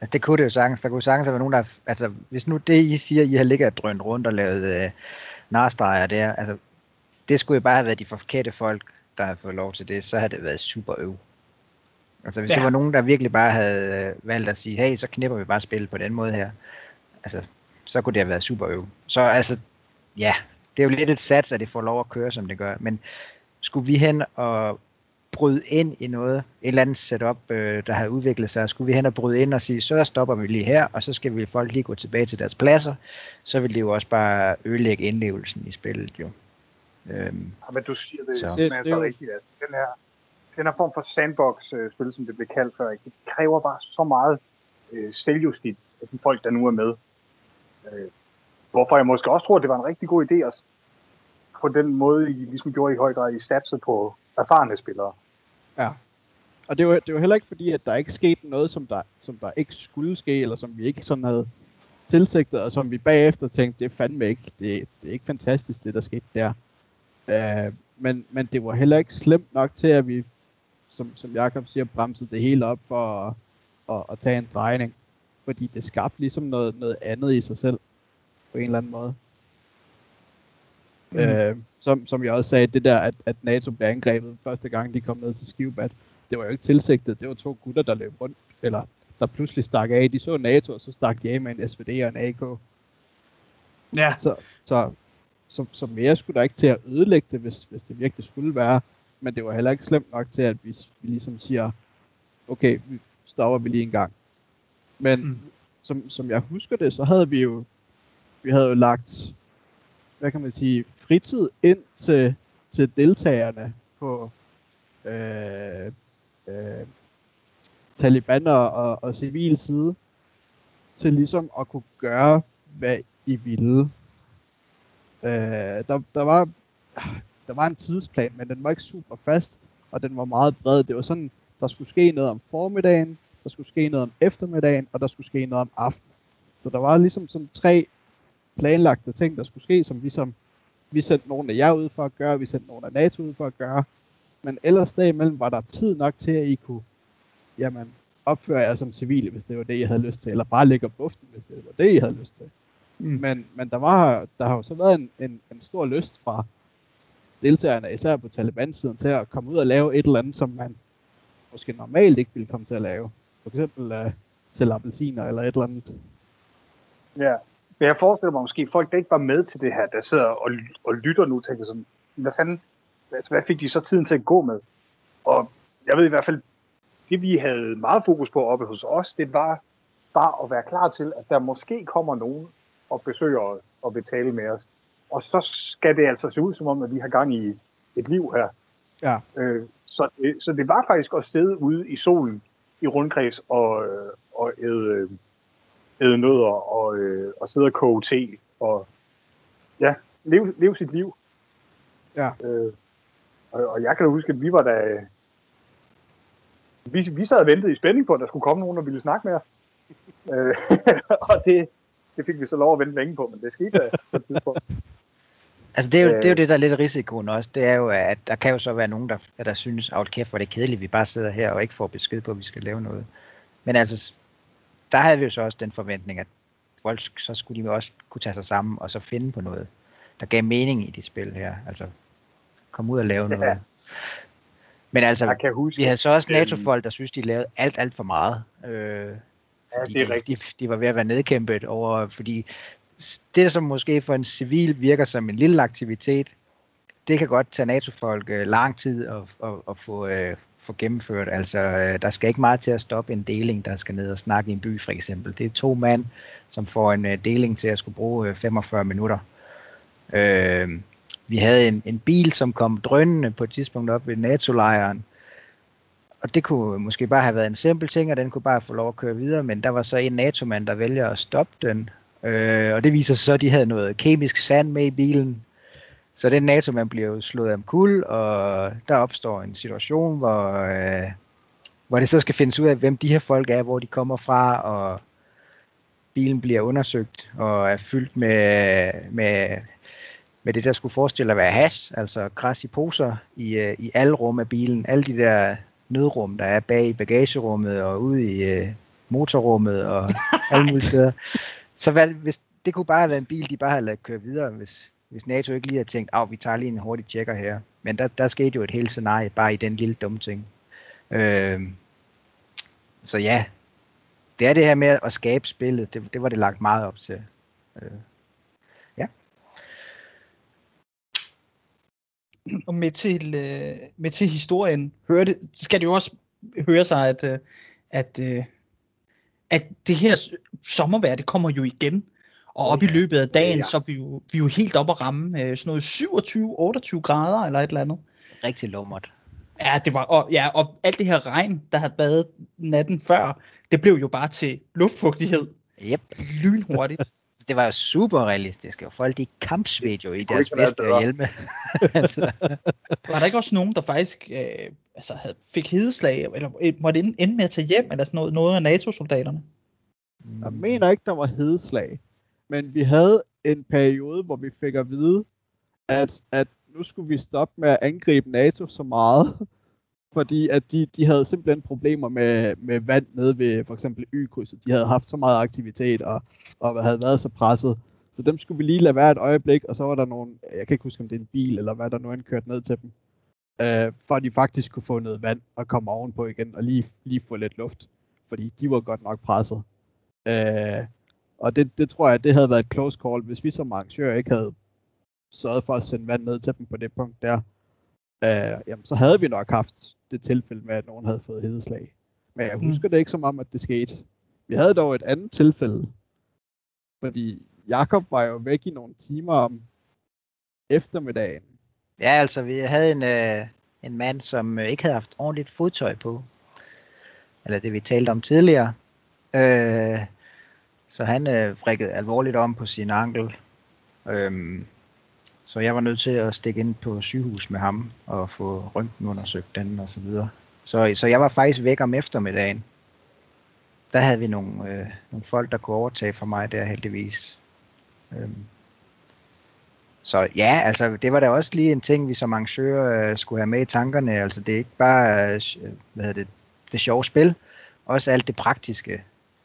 Altså det kunne det jo sagtens. Der kunne sagtens være nogen, der... Altså hvis nu det, I siger, I har ligget og drønt rundt og lavet øh, narstreger der, altså det skulle jo bare have været de forkerte folk, der havde fået lov til det, så havde det været super øv. Altså hvis ja. Det var nogen, der virkelig bare havde øh, valgt at sige, hey, så knipper vi bare spillet på den måde her, altså så kunne det have været super øv. Så altså, ja... Det er jo lidt et sats, at det får lov at køre, som det gør. Men skulle vi hen og bryde ind i noget, et eller andet setup, øh, der havde udviklet sig, skulle vi hen og bryde ind og sige, så stopper vi lige her, og så skal vi folk lige gå tilbage til deres pladser, så vil det jo også bare ødelægge indlevelsen i spillet jo. Øhm, ja, men du siger det, så. det, det er så rigtigt. Altså, den, her, den her form for sandbox-spil, som det blev kaldt før, det kræver bare så meget øh, selvjustits af de folk, der nu er med. Øh, Hvorfor jeg måske også tror, at det var en rigtig god idé at på den måde, I ligesom gjorde i høj grad, I satsede på erfarne spillere. Ja, og det var, det var heller ikke fordi, at der ikke skete noget, som der, som der ikke skulle ske, eller som vi ikke sådan havde tilsigtet, og som vi bagefter tænkte, det er fandme ikke, det, det er ikke fantastisk, det der skete der. Øh, men, men det var heller ikke slemt nok til, at vi, som, som Jakob siger, bremsede det hele op for at tage en drejning, fordi det skabte ligesom noget, noget andet i sig selv. På en eller anden måde. Mm. Øh, som, som jeg også sagde, det der, at, at NATO blev angrebet første gang, de kom ned til Skivebat, det var jo ikke tilsigtet. Det var to gutter, der løb rundt, eller der pludselig stak af. De så NATO, og så stak de af med en S V D og en A K. Ja. Så, så, så, så mere skulle der ikke til at ødelægge det, hvis, hvis det virkelig skulle være. Men det var heller ikke slemt nok til, at vi, vi ligesom siger, okay, vi stopper vi lige en gang. Men mm. som, som jeg husker det, så havde vi jo, vi havde jo lagt, hvad kan man sige, fritid ind til, til deltagerne på øh, øh, talibaner og, og civil side, til ligesom at kunne gøre, hvad I ville. Øh, der, der, var, der var en tidsplan, men den var ikke super fast, og den var meget bred. Det var sådan, der skulle ske noget om formiddagen, der skulle ske noget om eftermiddagen, og der skulle ske noget om aftenen. Så der var ligesom sådan tre planlagte ting, der skulle ske, som vi, som, vi sendte nogle af jer ud for at gøre, vi sendte nogle af NATO ud for at gøre. Men ellers derimellem var der tid nok til, at I kunne jamen, opføre jer som civile, hvis det var det, I havde lyst til, eller bare ligge op buften, hvis det var det, I havde lyst til. Mm. Men, men der, var, der har jo så været en, en, en stor lyst fra deltagerne, især på Taliban-siden, til at komme ud og lave et eller andet, som man måske normalt ikke ville komme til at lave. For eksempel uh, sælge appelsiner eller et eller andet. Ja, men jeg forestiller mig måske, folk der ikke var med til det her, der sidder og, og lytter nu, tænker sådan, hvad fanden, hvad fik de så tiden til at gå med? Og jeg ved i hvert fald, det vi havde meget fokus på oppe hos os, det var bare at være klar til, at der måske kommer nogen og besøger os og vil tale med os. Og så skal det altså se ud som om, at vi har gang i et liv her. Ja. Øh, så, det, så det var faktisk at sidde ude i solen i rundkreds og, og æde, æde nødder og, og sidde og koge te og ja, leve, leve sit liv. Ja. Øh, og, og jeg kan da huske, at vi var da... Vi, vi sad og ventede i spænding på, at der skulle komme nogen, der ville snakke med os. øh, og det... Det fik vi så lov at vente længe på, men det skete på et tidspunkt. Altså det er, jo, det er jo det, der er lidt risikoen også. Det er jo, at der kan jo så være nogen, der, der synes, at kæft, hvor det er kedeligt, vi bare sidder her og ikke får besked på, at vi skal lave noget. Men altså, der havde vi jo så også den forventning, at folk så skulle de også kunne tage sig sammen og så finde på noget, der gav mening i det spil her. Altså, komme ud og lave ja. noget. Men altså, huske, vi havde så også NATO-folk, der synes, de lavede alt, alt for meget. Øh, Ja, det er rigtigt. De, de var ved at være nedkæmpet over, fordi det, som måske for en civil virker som en lille aktivitet, det kan godt tage NATO-folk øh, lang tid at, at, at få, øh, få gennemført. Altså, øh, der skal ikke meget til at stoppe en deling, der skal ned og snakke i en by, for eksempel. Det er to mand, som får en øh, deling til at skulle bruge øh, femogfyrre minutter. Øh, vi havde en, en bil, som kom drønende på et tidspunkt op ved NATO-lejren. Og det kunne måske bare have været en simpel ting, og den kunne bare få lov at køre videre, men der var så en NATO-mand, der vælger at stoppe den. Øh, og det viser sig så, at de havde noget kemisk sand med i bilen. Så den NATO-mand bliver slået omkuld, og der opstår en situation, hvor, øh, hvor det så skal findes ud af, hvem de her folk er, hvor de kommer fra, og bilen bliver undersøgt og er fyldt med... med med det, der skulle forestille at være hash, altså græs i poser i, i alle rum af bilen, alle de der... nødrum, der er bag i bagagerummet og ude i øh, motorrummet og alle mulige steder. Så hvad, hvis, det kunne bare have været en bil, de bare havde ladet køre videre, hvis, hvis NATO ikke lige havde tænkt, at vi tager lige en hurtig tjekker her. Men der, der skete jo et helt scenarie, bare i den lille dumme ting. Øh, så ja, det er det her med at skabe spillet, det, det var det lagt meget op til. Øh, ja. Og med til, med til historien hørte, skal det jo også høre sig, at, at, at det her sommervejr, det kommer jo igen. Og op i løbet af dagen, ja. så er vi jo, vi er jo helt op at ramme sådan noget syvogtyve til otteogtyve grader eller et eller andet. Rigtig lummert. Ja, det var, og, ja, og alt det her regn, der havde været natten før, det blev jo bare til luftfugtighed. Yep. Lynhurtigt. Det var jo super realistisk, og folk de kampsvedte jo i deres bedste hjelme. altså. Var der ikke også nogen, der faktisk øh, altså, havde, fik hedeslag, eller måtte ende med at tage hjem, eller sådan noget, noget af NATO-soldaterne? Jeg mener ikke, der var hedeslag, men vi havde en periode, hvor vi fik at vide, at, at nu skulle vi stoppe med at angribe NATO så meget, fordi at de, de havde simpelthen problemer med, med vand nede ved for eksempel Y-krydset. De havde haft så meget aktivitet og, og havde været så presset. Så dem skulle vi lige lade være et øjeblik, og så var der nogen, jeg kan ikke huske, om det er en bil, eller hvad der nu end kørte ned til dem, øh, for at de faktisk kunne få noget vand og komme ovenpå igen, og lige, lige få lidt luft, fordi de var godt nok presset. Øh, og det, det tror jeg, det havde været et close call, hvis vi som arrangører ikke havde sørget for at sende vand ned til dem på det punkt der, øh, jamen så havde vi nok haft det tilfælde med, at nogen havde fået hedeslag. Men jeg husker det ikke som om, at det skete. Vi havde dog et andet tilfælde, fordi Jakob var jo væk i nogle timer om eftermiddagen. Ja, altså vi havde en, øh, en mand, som ikke havde haft ordentligt fodtøj på. Eller det vi talte om tidligere. Øh, så han øh, vrikkede alvorligt om på sin ankel. Øh, så jeg var nødt til at stikke ind på sygehus med ham og få røntgenundersøgt den og så videre. Så, så jeg var faktisk væk om eftermiddagen. Der havde vi nogle, øh, nogle folk, der kunne overtage for mig der heldigvis. Øhm. Så ja, altså det var da også lige en ting, vi som arrangører øh, skulle have med i tankerne. Altså det er ikke bare øh, hvad hedder det, det sjove spil, også alt det praktiske,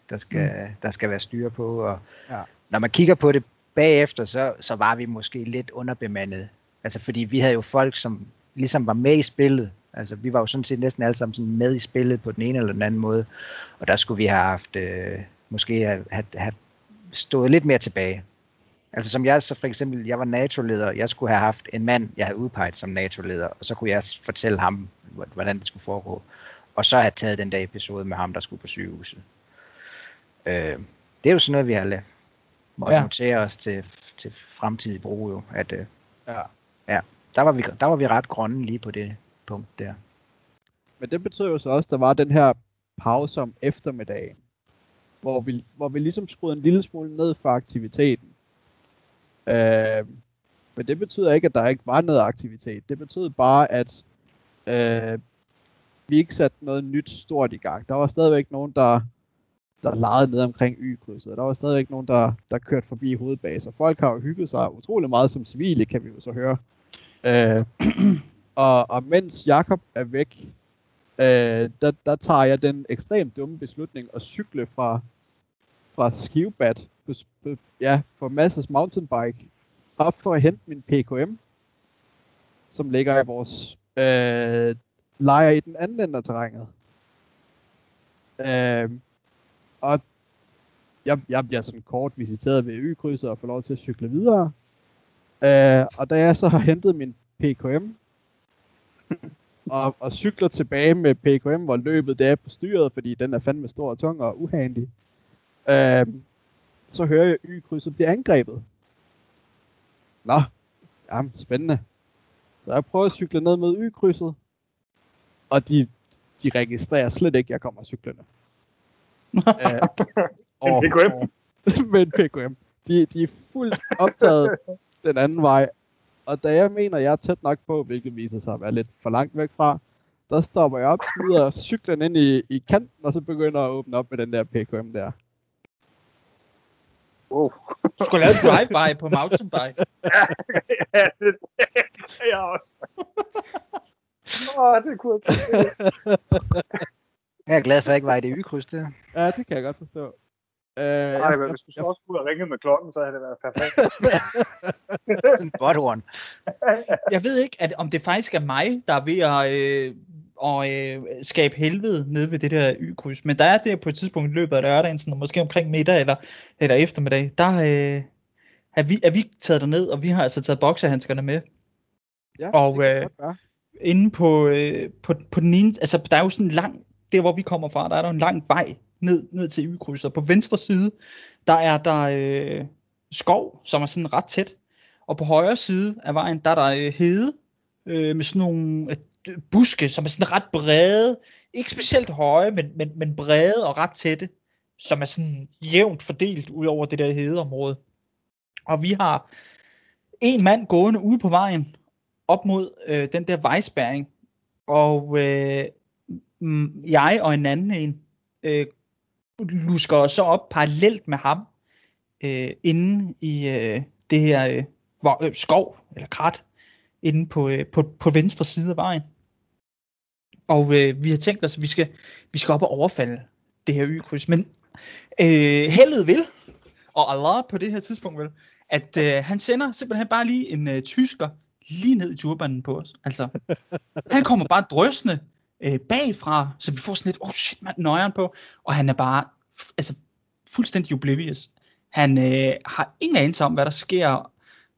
der skal, mm. der skal være styr på. Og ja. Når man kigger på det bagefter, så, så var vi måske lidt underbemandet. Altså fordi vi havde jo folk, som ligesom var med i spillet. Altså, vi var jo sådan set næsten alle sammen sådan med i spillet på den ene eller den anden måde, og der skulle vi have haft, øh, måske have, have, have stået lidt mere tilbage. Altså som jeg, så for eksempel, jeg var NATO-leder, jeg skulle have haft en mand, jeg havde udpeget som NATO-leder, og så kunne jeg fortælle ham, hvordan det skulle foregå, og så have taget den der episode med ham, der skulle på sygehuset. Øh, det er jo sådan noget, vi har måttet ja. notere os til, til fremtidig brug jo, at øh, ja. Ja, der, var vi, der var vi ret grønne lige på det punkt der. Men det betød jo så også, at der var den her pause om eftermiddagen, hvor vi, hvor vi ligesom skruede en lille smule ned for aktiviteten. Øh, men det betyder ikke, at der ikke var noget aktivitet. Det betød bare, at øh, vi ikke satte noget nyt stort i gang. Der var stadigvæk nogen, der, der legede ned omkring Y-krydset. Der var stadigvæk nogen, der, der kørte forbi hovedbaser. Folk har jo hygget sig utrolig meget som civile, kan vi jo så høre. Øh, Og, og mens Jakob er væk, øh, der, der tager jeg den ekstremt dumme beslutning at cykle fra, fra Skivbad på, på, ja, på Mads' mountainbike op for at hente min P K M, som ligger i vores øh, lejr i den anden ende af terrænet. Øh, og jeg, jeg bliver sådan kort visiteret ved Y-krydset og får lov til at cykle videre. Øh, og da jeg så har hentet min P K M, Og, og cykler tilbage med P K M, hvor løbet det er på styret, fordi den er fandme stor og tung og uhandig. Øh, så hører jeg Y-krydset bliver angrebet. Nå, jamen spændende. Så jeg prøver at cykle ned med Y-krydset, og de, de registrerer slet ikke, at jeg kommer cyklerne. øh, og, P K M. Men P K M. De, de er fuldt optaget den anden vej. Og da jeg mener, jeg er tæt nok på, hvilket viser sig at være lidt for langt væk fra, der stopper jeg op, smider cyklen ind i, i kanten, og så begynder at åbne op med den der P K M der. Wow. Du skulle lave drive-by på mountainbike. Ja, ja, det er jeg også. Åh, oh, det kunne jeg Jeg er glad for, at jeg ikke var i det Y-kryds der. Ja, det kan jeg godt forstå. Øh, Nej, men hvis du så også skulle have ringet med klokken, så havde det været perfekt. En botthorn. Jeg ved ikke, at, om det faktisk er mig, der er ved at øh, og, øh, skabe helvede nede ved det der Y-kryds. Men der er det på et tidspunkt i løbet af lørdagen, sådan, måske omkring middag eller, eller eftermiddag, der øh, er, vi, er vi taget derned, og vi har altså taget bokserhandskerne med. Ja, og øh, inde på, øh, på, på den ene, altså der er jo sådan en lang, der hvor vi kommer fra, der er der en lang vej Ned, ned til Y-krydset. På venstre side, der er der øh, skov, som er sådan ret tæt. Og på højre side af vejen, der er der øh, hede øh, med sådan nogle øh, buske, som er sådan ret brede. Ikke specielt høje, men, men, men brede og ret tætte, som er sådan jævnt fordelt ud over det der hedeområde. Og vi har en mand gående ude på vejen, op mod øh, den der vejspæring. Og øh, jeg og en anden en, øh, lusker så op parallelt med ham øh, inde i øh, det her øh, skov eller krat inde på, øh, på, på venstre side af vejen. Og øh, vi har tænkt os, at vi skal, vi skal op og overfalde det her Y-kryds. Men øh, heldet vil, og Allah på det her tidspunkt vil, at øh, han sender simpelthen bare lige en øh, tysker lige ned i turbanen på os. Altså, han kommer bare drøsende øh, bagfra, så vi får sådan lidt, oh shit, mand, nøjeren på. Og han er bare f- altså, fuldstændig oblivious. Han øh, har ingen anelse om, hvad der sker.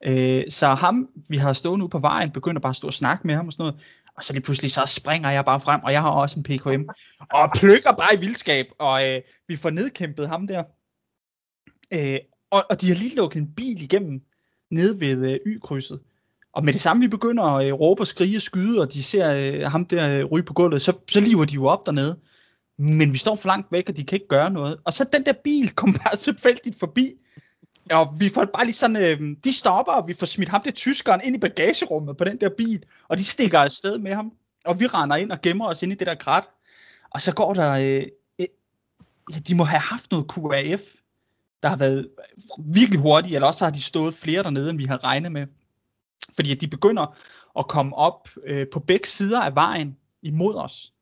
Øh, så ham, vi har stået nu på vejen, begynder bare at stå og snakke med ham og sådan noget. Og så lige pludselig, så springer jeg bare frem, og jeg har også en P K M. Og plukker bare i vildskab, og øh, vi får nedkæmpet ham der. Øh, og, og de har lige lukket en bil igennem, nede ved øh, Y-krydset. Og med det samme, vi begynder at øh, råbe og skrige og skyde, og de ser øh, ham der øh, ryge på gulvet, så, så lever de jo op dernede. Men vi står for langt væk, og de kan ikke gøre noget. Og så den der bil kom bare tilfældigt forbi. Og vi får bare lige sådan, øh, de stopper, og vi får smidt ham der tyskeren ind i bagagerummet på den der bil. Og de stikker afsted med ham. Og vi render ind og gemmer os ind i det der græt. Og så går der, øh, øh, ja, de må have haft noget Q R F, der har været virkelig hurtige. Eller også har de stået flere dernede, end vi har regnet med. Fordi de begynder at komme op øh, på begge sider af vejen imod os.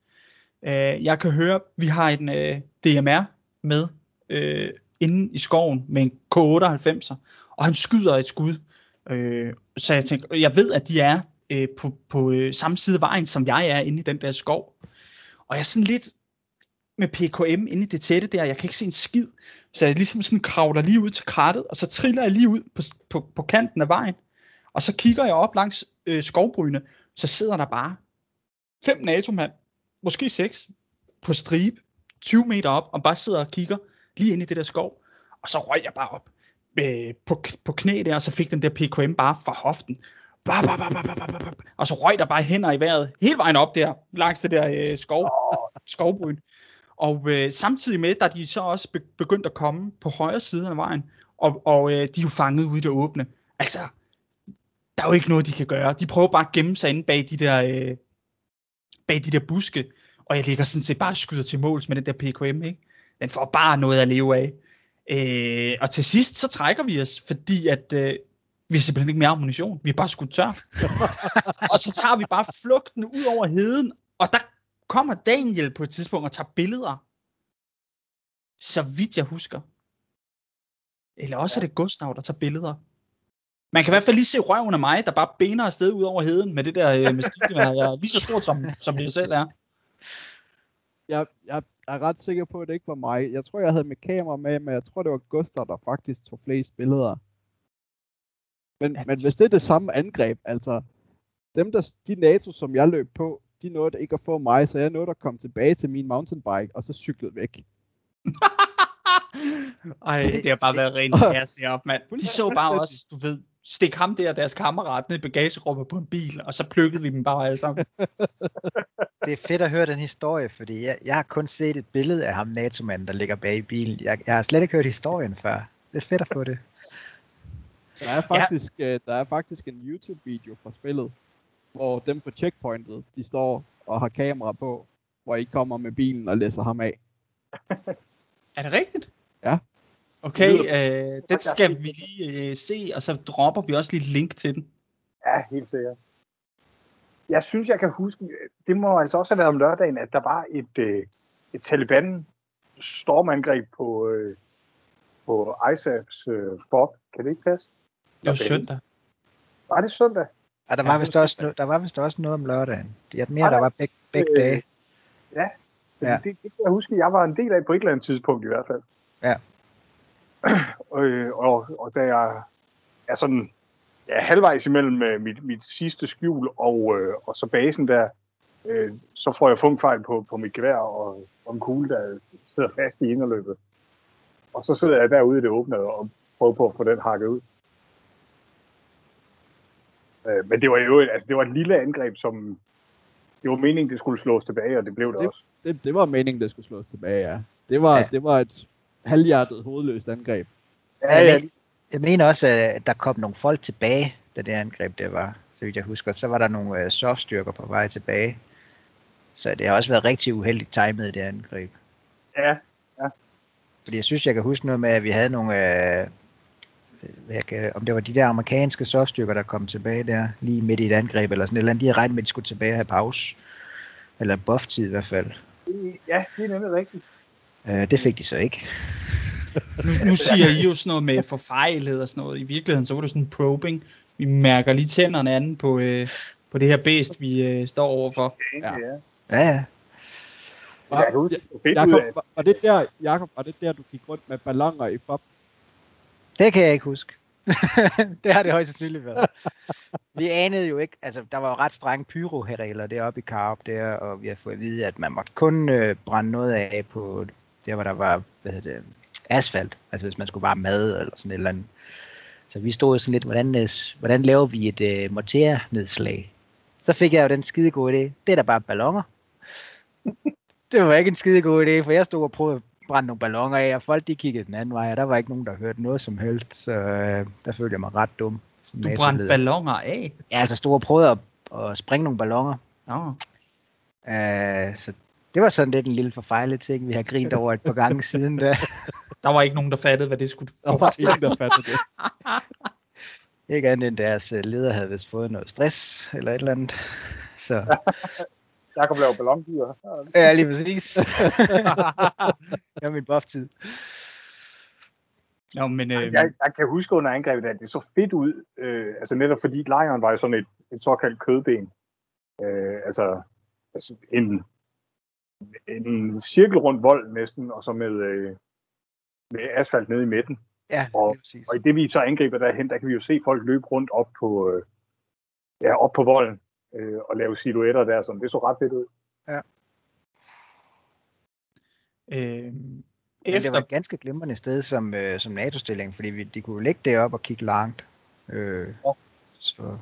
Øh, jeg kan høre, vi har en øh, D M R med øh, inde i skoven med en K otteoghalvfemser, og han skyder et skud. Øh, så jeg tænker, jeg ved, at de er øh, på, på øh, samme side af vejen, som jeg er inde i den der skov. Og jeg er sådan lidt med P K M inde i det tætte der, jeg kan ikke se en skid. Så jeg ligesom sådan kravler lige ud til krattet, og så triller jeg lige ud på, på, på kanten af vejen. Og så kigger jeg op langs øh, skovbrynene, så sidder der bare fem NATO-mand, måske seks, på stribe, tyve meter op, og bare sidder og kigger lige inde i det der skov. Og så røg jeg bare op øh, på, på knæ der, og så fik den der P K M bare fra hoften. Bap, bap, bap, bap, bap, bap. Og så røg der bare hænder i vejret, hele vejen op der, langs det der øh, skov, skovbryn. Og øh, samtidig med, der de så også begyndt at komme på højre side af vejen, og, og øh, de er jo fanget ude i det åbne. Altså, der er jo ikke noget, de kan gøre. De prøver bare at gemme sig inde bag de der, øh, bag de der buske. Og jeg ligger sådan set bare skyder til måls med den der P K M. Ikke? Den får bare noget at leve af. Øh, og til sidst, så trækker vi os, fordi at, øh, vi har simpelthen ikke mere ammunition. Vi er bare skudt tør. Og så tager vi bare flugten ud over heden. Og der kommer Daniel på et tidspunkt og tager billeder. Så vidt jeg husker. Eller også er det Gustav, der tager billeder. Man kan i hvert fald lige se røven af mig, der bare bener afsted ud over heden med det der øh, maskingevær. Jeg er lige så stort, som, som det selv er. Jeg, jeg er ret sikker på, at det ikke var mig. Jeg tror, jeg havde mit kamera med, men jeg tror, det var Gustav, der faktisk tog flest billeder. Men, ja, men hvis det er det samme angreb, altså dem der, de NATO, som jeg løb på, de nåede ikke at få mig, så jeg nåede at komme tilbage til min mountainbike, og så cyklede væk. Ej, det har bare været rent kæreste deroppe, mand. De så bare også, du ved, stik ham der og deres kammerat ned i bagagerummet på en bil, og så plukkede vi dem bare alle sammen. Det er fedt at høre den historie, fordi jeg, jeg har kun set et billede af ham NATO-manden, der ligger bag i bilen. Jeg, jeg har slet ikke hørt historien før. Det er fedt at få det. Der er faktisk, ja. der er faktisk en YouTube-video fra spillet, hvor dem på checkpointet, de står og har kamera på, hvor I kommer med bilen og læser ham af. Er det rigtigt? Ja. Okay, øh, den skal vi lige øh, se, og så dropper vi også lige et link til den. Ja, helt sikkert. Jeg synes, jeg kan huske, det må altså også have været om lørdagen, at der var et, øh, et Taliban-stormangreb på, øh, på I S A F's øh, fort. Kan det ikke passe? Det var søndag. Var det søndag? Ja, der var vist også, der var vist også noget om lørdagen. Det er mere, der var begge, begge dage. Øh, ja, ja. Det, det kan jeg huske, jeg var en del af på et eller andet tidspunkt i hvert fald. Ja. Og, og, og da jeg er sådan ja, halvvejs imellem mit, mit sidste skjul og, øh, og så basen der, øh, så får jeg funkfejl på, på mit gevær og, og en kugle, der sidder fast i inderløbet. Og så sidder jeg derude i det åbne og prøver på at få den hakket ud. Øh, men det var jo altså det var et lille angreb, som det var meningen, det skulle slås tilbage, og det blev det, det også. Det, det var meningen, det skulle slås tilbage, ja. Det var, ja. Det var et halvhjertet, hovedløst angreb. Ja, ja. Jeg mener også, at der kom nogle folk tilbage, da det angreb der var, så vidt jeg husker. Så var der nogle softstyrker på vej tilbage. Så det har også været rigtig uheldigt timet, det angreb. Ja, ja. Fordi jeg synes, jeg kan huske noget med, at vi havde nogle... Øh, jeg kan, om det var de der amerikanske softstyrker, der kom tilbage der, lige midt i et angreb eller sådan et eller andet. De havde regnet med, at de skulle tilbage og have pause. Eller buff-tid i hvert fald. Ja, det er nemlig rigtigt. Det fik de så ikke. Nu, nu siger I jo sådan noget med forfejlighed og sådan noget. I virkeligheden så var det sådan en probing. Vi mærker lige tænderne anden på, øh, på det her bæst, vi øh, står overfor. Ja, ja. ja. Var, Jacob, var, var det der, Jacob, var det der, du gik rundt med balloner i pop? Det kan jeg ikke huske. Det har det højst sandsynligt været. Vi anede jo ikke, altså der var jo ret strenge pyroregler deroppe i Karup der, og vi har fået at vide, at man måtte kun øh, brænde noget af på der, hvor der var, hvad hedder det, asfalt, altså hvis man skulle bare mad eller sådan et eller andet. Så vi stod sådan lidt, hvordan, hvordan laver vi et øh, morternedslag? Så fik jeg jo den skide gode idé, det er da bare balloner. Det var ikke en skide god idé, for jeg stod og prøvede brænde nogle balloner af, og folk de kiggede den anden vej, og der var ikke nogen, der hørte noget som helst, så øh, der følte jeg mig ret dum. Du brændte balloner af? Ja, altså stod og prøvede at, at springe nogle balloner. Oh. Øh, så det var sådan lidt en lille forfejlet ting, vi har grint over et par gange siden da. Der var ikke nogen, der fattede, hvad det skulle forestille. Der var ingen, der fattede det. Ikke andet end deres leder havde vist fået noget stress, eller et eller andet. Så... Jeg kan lave ballondyr. Ja, lige præcis. Det var min buff-tid. Nå, men, øh... jeg, jeg kan huske under angrebet, at det så fedt ud. Øh, altså netop fordi lejren var jo sådan et, et såkaldt kødben. Øh, altså altså en, en cirkelrund vold næsten, og så med, øh, med asfalt nede i midten. Ja, og, og i det vi så angriber derhen, der kan vi jo se folk løbe rundt op på, øh, ja, op på volden. Og lave silhuetter der, som det så ret fedt ud. Ja. Øh, efter... Det var et ganske glimrende sted som, øh, som NATO-stilling, fordi vi, de kunne ligge deroppe og kigge langt. Øh, ja. så,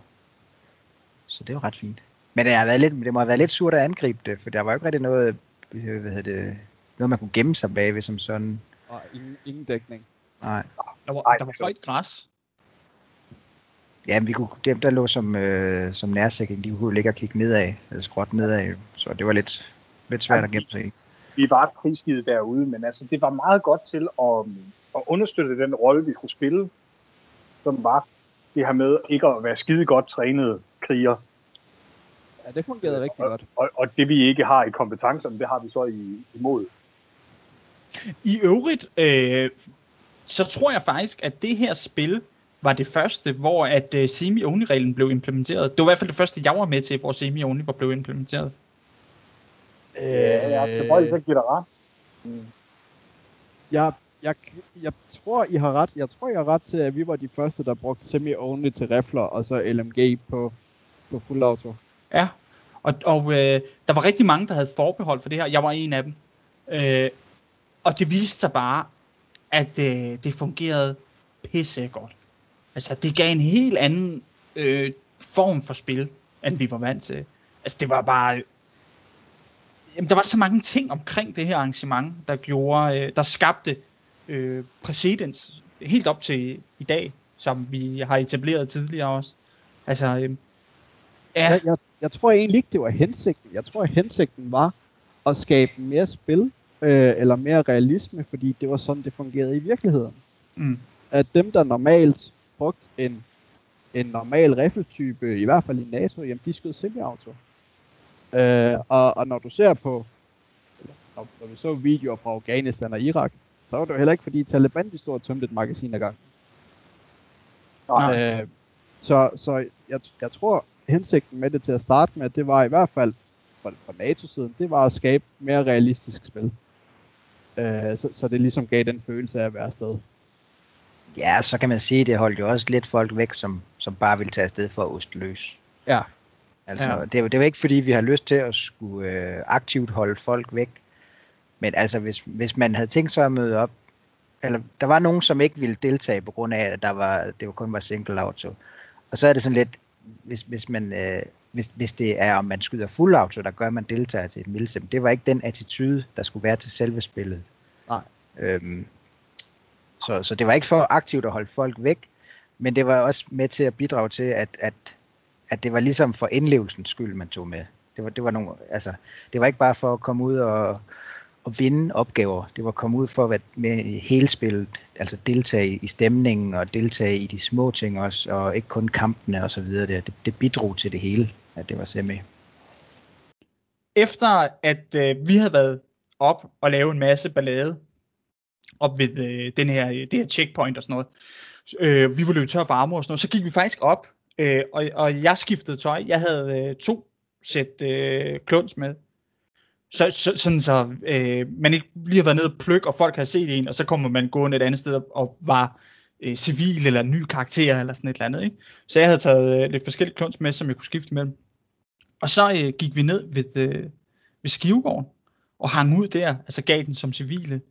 så det var ret fint. Men det, har været lidt, det må have været lidt surt at angribe det, for der var jo ikke rigtig noget, hvad hedder det, noget man kunne gemme sig bagved som sådan. Og ingen, ingen dækning. Nej. Der var, der var højt græs. Ja, men vi kunne, dem der lå som, øh, som nærsikring, de kunne ligge og kigge nedad, eller skråt nedad, så det var lidt, lidt svært ja, at gemme sig i. Vi var prisgivet derude, men altså, det var meget godt til at, at understøtte den rolle, vi kunne spille, som var det her med ikke at være skide godt trænede kriger. Ja, det fungerede rigtig og, godt. Og, og det vi ikke har i kompetencerne, det har vi så i, i mod. I øvrigt, øh, så tror jeg faktisk, at det her spil, var det første, hvor at uh, semi-only-reglen blev implementeret. Det var i hvert fald det første, jeg var med til, hvor semi-only var blevet implementeret. Øh, jeg til Brøl, så giver dig ret. Mm. Jeg, jeg, jeg tror, I har ret. Jeg tror, jeg har ret til, at vi var de første, der brugte semi-only til rifler, og så L M G på, på fuld auto. Ja, og, og øh, der var rigtig mange, der havde forbehold for det her. Jeg var en af dem. Øh, og det viste sig bare, at øh, det fungerede pisse godt. Altså, det gav en helt anden øh, form for spil, end vi var vant til. Altså, det var bare... Jamen, der var så mange ting omkring det her arrangement, der gjorde, øh, der skabte øh, præcedens helt op til i dag, som vi har etableret tidligere også. Altså, øh, ja. Jeg, jeg, jeg tror egentlig ikke, det var hensigten. Jeg tror, hensigten var at skabe mere spil, øh, eller mere realisme, fordi det var sådan, det fungerede i virkeligheden. Mm. At dem, der normalt... brugt en, en normal rifletype, i hvert fald i NATO, jamen de skød semi-auto. Øh, og, og når du ser på, når, når vi så videoer fra Afghanistan og Irak, så var det jo heller ikke, fordi Taliban de stod og tømte et magasin ad gangen. Øh, så så jeg, jeg tror, hensigten med det til at starte med, det var i hvert fald fra, fra NATO-siden, det var at skabe mere realistisk spil. Øh, så, så det ligesom gav den følelse af at være afsted. Ja, så kan man sige, at det holdt jo også lidt folk væk, som, som bare ville tage afsted for at ostløse. Ja. Altså, ja. Det, det var ikke fordi, vi har lyst til at skulle øh, aktivt holde folk væk. Men altså, hvis, hvis man havde tænkt sig at møde op, eller der var nogen, som ikke ville deltage på grund af, at der var, det var kun var single auto. Og så er det sådan lidt, hvis, hvis, man, øh, hvis, hvis det er, om man skyder fuld auto, der gør, man deltager til et milsim. Det var ikke den attitude, der skulle være til selve spillet. Nej. Øhm, Så, så det var ikke for aktivt at holde folk væk, men det var også med til at bidrage til, at, at, at det var ligesom for indlevelsens skyld, man tog med. Det var, det var, nogle, altså, det var ikke bare for at komme ud og, og vinde opgaver, det var at komme ud for at være med i hele spillet, altså deltage i stemningen og deltage i de små ting også, og ikke kun kampene og så videre. Det, det bidrog til det hele, at det var simpelthen. Efter at øh, vi havde været op og lavet en masse ballade, op ved øh, den her, det her checkpoint og sådan noget. Øh, vi var løbet tør for armor og sådan noget. Så gik vi faktisk op, øh, og, og jeg skiftede tøj. Jeg havde øh, to sæt øh, klunds med. Så, så, sådan så øh, man ikke lige har været nede og pløk, og folk har set en, og så kommer man gående et andet sted og var øh, civil eller ny karakter eller sådan et eller andet. Ikke? Så jeg havde taget øh, lidt forskellige klunds med, som jeg kunne skifte mellem. Og så øh, gik vi ned ved, øh, ved Skivegården og hang ud der, altså gav den som civile.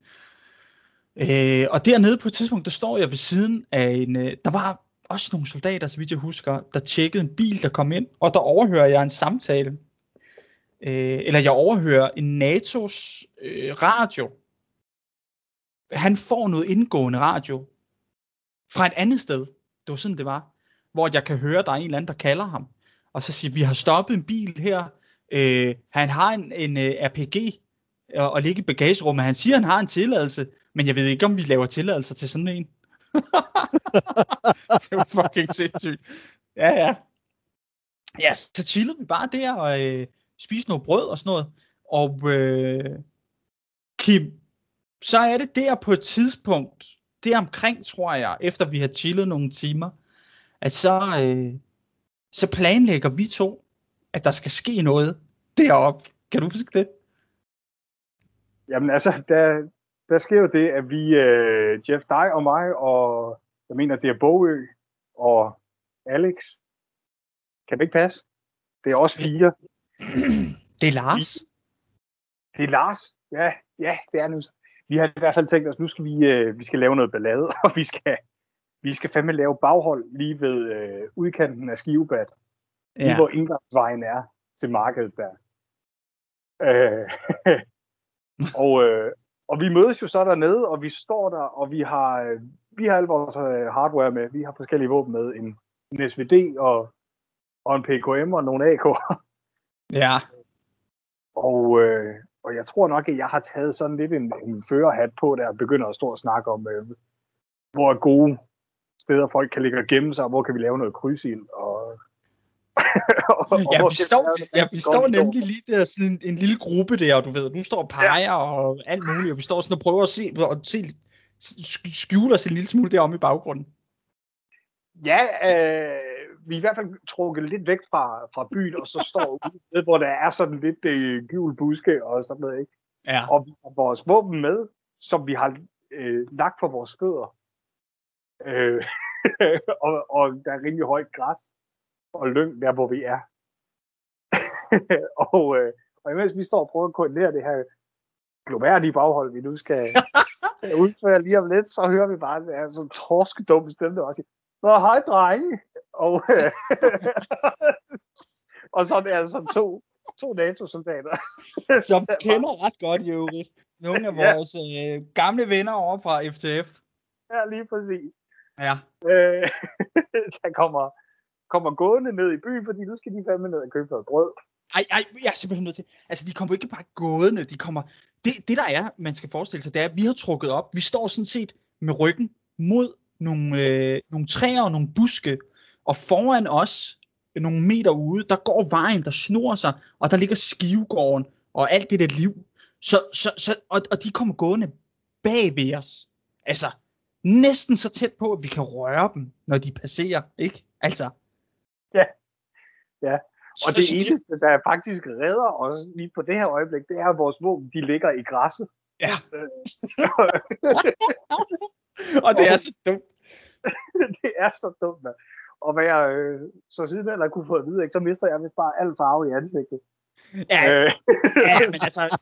Øh, og dernede på et tidspunkt, der står jeg ved siden af en, øh, der var også nogle soldater, så vidt jeg husker, der tjekkede en bil, der kom ind, og der overhører jeg en samtale. Øh, eller jeg overhører en N A T O's øh, radio. Han får noget indgående radio fra et andet sted. Det var sådan det var, hvor jeg kan høre, der er en eller anden, der kalder ham. Og så siger vi har stoppet en bil her. Øh, han har en, en uh, R P G og, og ligger i bagagerummet. Han siger, han har en tilladelse, men jeg ved ikke, om vi laver tilladelser til sådan en. Det var fucking sindssygt. Ja, ja. Ja, så chillede vi bare der og øh, spiste noget brød og sådan noget. Og øh, Kim, så er det der på et tidspunkt, der omkring, tror jeg, efter vi har chillet nogle timer, at så... Øh, Så planlægger vi to, at der skal ske noget deroppe. Kan du huske det? Jamen altså, der, der sker jo det, at vi, øh, Jeff, dig og mig, og jeg mener, det er Bogø og Alex. Kan det ikke passe? Det er også fire. Det er Lars. Det er Lars? Ja, ja, det er nu. Vi har i hvert fald tænkt os, nu skal vi, øh, vi skal lave noget ballade, og vi skal... Vi skal fandme lave baghold lige ved øh, udkanten af Skivebad. Ja. Lige hvor indgangsvejen er til markedet der. Øh, og, øh, og vi mødes jo så dernede, og vi står der, og vi har, vi har al vores hardware med. Vi har forskellige våben med. En, en S V D og, og en P K M og nogle A K'er. Ja. Og, øh, og jeg tror nok, at jeg har taget sådan lidt en, en førerhat på, der begynder at stå og snakke om, øh, hvor er gode steder folk kan ligge og gemme sig, og hvor kan vi lave noget krydsild. Og, og, og ja, vi står, ja, vi står nemlig lige der, sådan en, en lille gruppe der, og du ved, du står og peger, ja, og alt muligt, og vi står sådan og prøver at se, og se, skjule os en lille smule deromme i baggrunden. Ja, øh, vi er i hvert fald trukket lidt væk fra, fra byen, og så står vi et sted, hvor der er sådan lidt øh, gul buske og sådan noget, ikke? Ja. Og vi har vores våben med, som vi har øh, lagt for vores fødder. Øh, og, og der er rimelig højt græs og lyng der, hvor vi er. og, øh, og imens vi står og prøver at koordinere det her gloværdige baghold, vi nu skal udføre lige om lidt, så hører vi bare, at det er sådan en torskedum stemme, der også siger, nå, hej drenge! Og, øh, og så er det altså to, to NATO-soldater. Som kender ret godt i øvrigt. Nogle af vores ja. øh, gamle venner over fra F T F. Ja, lige præcis. Ja. Øh, der kommer, kommer gående ned i byen, fordi nu skal de fandme ned og købe noget brød. Ej, ej, jeg er simpelthen nødt til. Altså, de kommer ikke bare gående, de kommer... Det, det der er, man skal forestille sig, det er, at vi har trukket op. Vi står sådan set med ryggen mod nogle, øh, nogle træer og nogle buske, og foran os, nogle meter ude, der går vejen, der snor sig, og der ligger Skivegården og alt det der liv. Så, så, så, og, og de kommer gående bag ved os. Altså... Næsten så tæt på, at vi kan røre dem, når de passerer, ikke? Altså. Ja, ja. Og så, det eneste, der faktisk redder os lige på det her øjeblik, det er, at vores våben, de ligger i græsset. Ja. Og det er så dumt. Det er så dumt, da. Og hvad jeg øh, så siden eller kunne få at vide, ikke, så mister jeg vist bare al farve i ansigtet. Ja, øh. ja, men altså,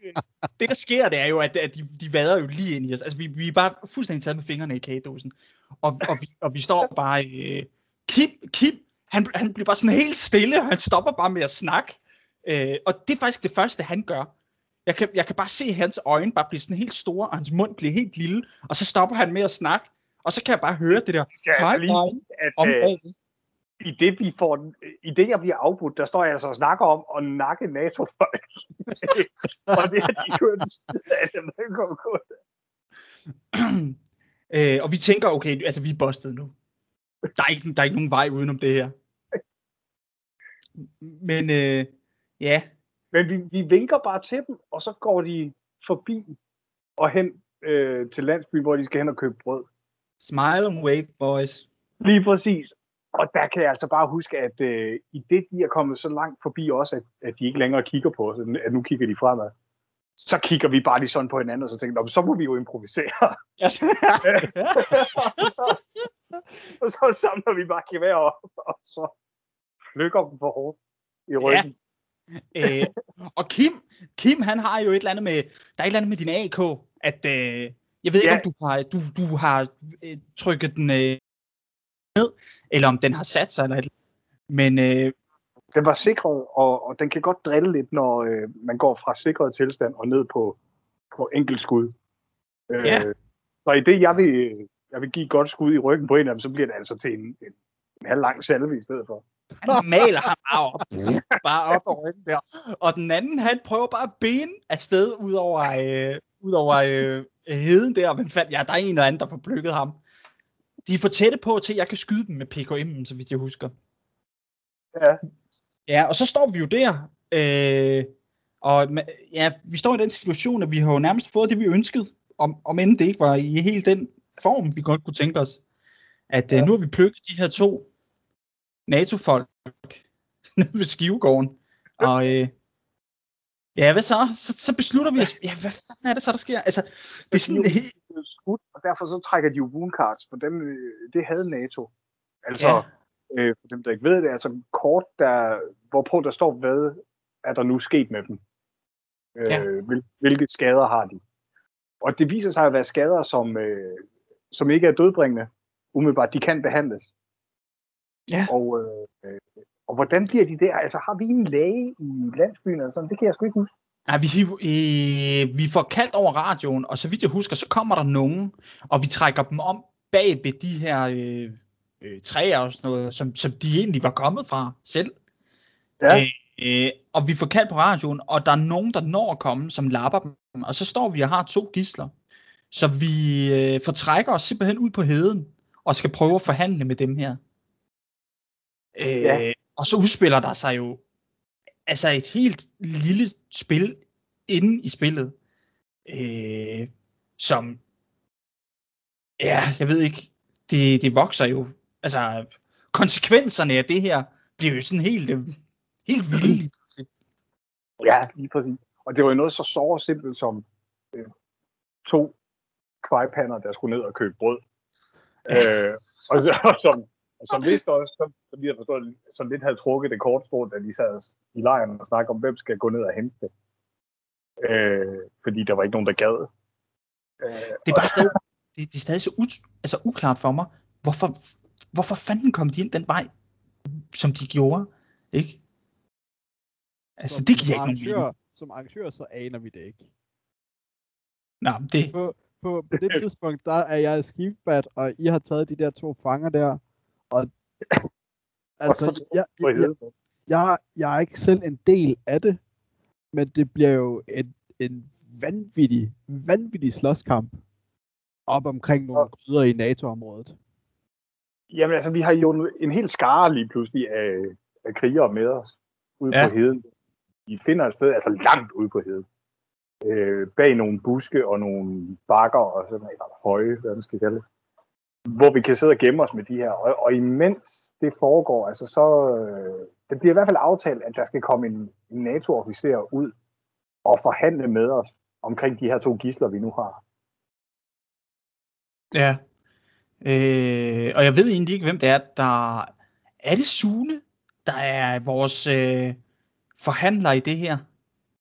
det der sker, det er jo, at, at de, de vader jo lige ind i os. Altså, vi, vi er bare fuldstændig taget med fingrene i kagedåsen. Og, og, vi, og vi står bare, øh, Kim, Kim, han, han bliver bare sådan helt stille, og han stopper bare med at snakke. Øh, og det er faktisk det første, han gør. Jeg kan, jeg kan bare se hans øjne bare blive sådan helt store, og hans mund bliver helt lille, og så stopper han med at snakke. Og så kan jeg bare høre det der, hej, om dagen. I det, vi får, i det, jeg bliver afbudt, der står jeg altså og snakker om at nakke NATO-folk. Og det har de gjort en sted af dem, der kommer kun. øh, og vi tænker, okay, altså vi er bustet nu. Der er, ikke, der er ikke nogen vej udenom det her. Men øh, ja. Men vi, vi vinker bare til dem, og så går de forbi og hen øh, til landsbyen, hvor de skal hen og købe brød. Smile and wave, boys. Lige præcis. Og der kan jeg altså bare huske, at øh, i det, de er kommet så langt forbi også, at, at de ikke længere kigger på os, at nu kigger de fremad. Så kigger vi bare lige sådan på hinanden, og så tænker vi, så må vi jo improvisere. Yes. Og så samler vi bare gevær op, og så flykker dem for hårdt i ryggen. Ja. Øh, og Kim, Kim, han har jo et eller andet med, der er et eller andet med din A K, at øh, jeg ved ja. ikke, om du har, du, du har øh, trykket den øh, ned, eller om den har sat sig, eller et eller andet. Men... Øh, Den var sikret, og, og den kan godt drille lidt, når øh, man går fra sikret tilstand og ned på, på enkelt skud. Øh, ja. Så i det, jeg vil, jeg vil give et godt skud i ryggen på en af dem, så bliver det altså til en, en, en halv lang salve i stedet for. Han maler ham bare op, bare op og ryggen der. Og den anden, han prøver bare at bene afsted ud over, øh, ud over øh, heden der. Men fandt, ja, der er en eller anden, der forbløkkede ham. De er for tætte på til, at jeg kan skyde dem med P K M'en, så vidt jeg husker. Ja. Ja, og så står vi jo der, øh, og ja, vi står i den situation, at vi har jo nærmest fået det, vi ønskede, om, om end det ikke var i helt den form, vi godt kunne tænke os, at øh, nu har vi plukket de her to NATO-folk nede ved Skivegården, og øh, ja, hvad så? så? Så beslutter vi os, ja, hvad fanden er det så, der sker? Altså, det er sådan helt... Og derfor så trækker de jo wound cards, for dem, det havde NATO, altså... Ja. Øh, for dem, der ikke ved det, er altså en kort, der, hvorpå der står, hvad er der nu sket med dem? Øh, ja. hvil, hvilke skader har de? Og det viser sig at være skader, som, øh, som ikke er dødbringende. Umiddelbart, de kan behandles. Ja. Og, øh, og hvordan bliver de der? Altså, har vi en læge i landsbyen eller sådan? Det kan jeg sgu ikke huske. Nej, vi, øh, vi får kaldt over radioen, og så vidt jeg husker, så kommer der nogen, og vi trækker dem om bag ved de her... Øh Øh, træer og sådan noget, som, som de egentlig var kommet fra selv. Ja. Øh, øh, og vi får kaldt på radioen, og der er nogen, der når at komme, som lapper dem. Og så står vi og har to gidsler. Så vi øh, fortrækker os simpelthen ud på heden, og skal prøve at forhandle med dem her. Øh, ja. Og så udspiller der sig jo altså et helt lille spil inde i spillet, øh, som ja, jeg ved ikke, det, det vokser jo. Altså, konsekvenserne af det her bliver jo sådan helt, helt vildt. Ja, lige præcis. Og det var jo noget så såre simpelt som øh, to kvejpander, der skulle ned og købe brød. øh, og, og som, som vidste også, som, som, de forstået, som lidt havde trukket det kortstrål, da de sad i lejren og snakkede om, hvem skal gå ned og hente det. Øh, fordi der var ikke nogen, der gad. Øh, det er bare stadig, det, det er stadig så u- altså uklart for mig, hvorfor... Hvorfor fanden kom de ind den vej, som de gjorde, ikke? Altså, som, det giver ikke nogen mening. Som arrangør, så aner vi det ikke. Nå, det... På, på, på det tidspunkt, der er jeg i skibbat, og I har taget de der to fanger der, og... Altså, jeg, jeg, jeg, jeg, jeg er ikke selv en del af det, men det bliver jo en, en vanvittig, vanvittig slåskamp op omkring nogle gryder i NATO-området. Jamen altså, vi har jo en helt skare lige pludselig af, af krigere med os ude ja. på heden. Vi finder et sted, altså langt ude på heden. Øh, bag nogle buske og nogle bakker og sådan noget, eller høje, hvad man skal kalde det. Hvor vi kan sidde og gemme os med de her. Og, og imens det foregår, altså så... Øh, det bliver i hvert fald aftalt, at der skal komme en, en NATO-officer ud og forhandle med os omkring de her to gidsler, vi nu har. Ja. Øh, og jeg ved egentlig ikke, hvem det er, der... Er det Sune, der er vores øh, forhandler i det her?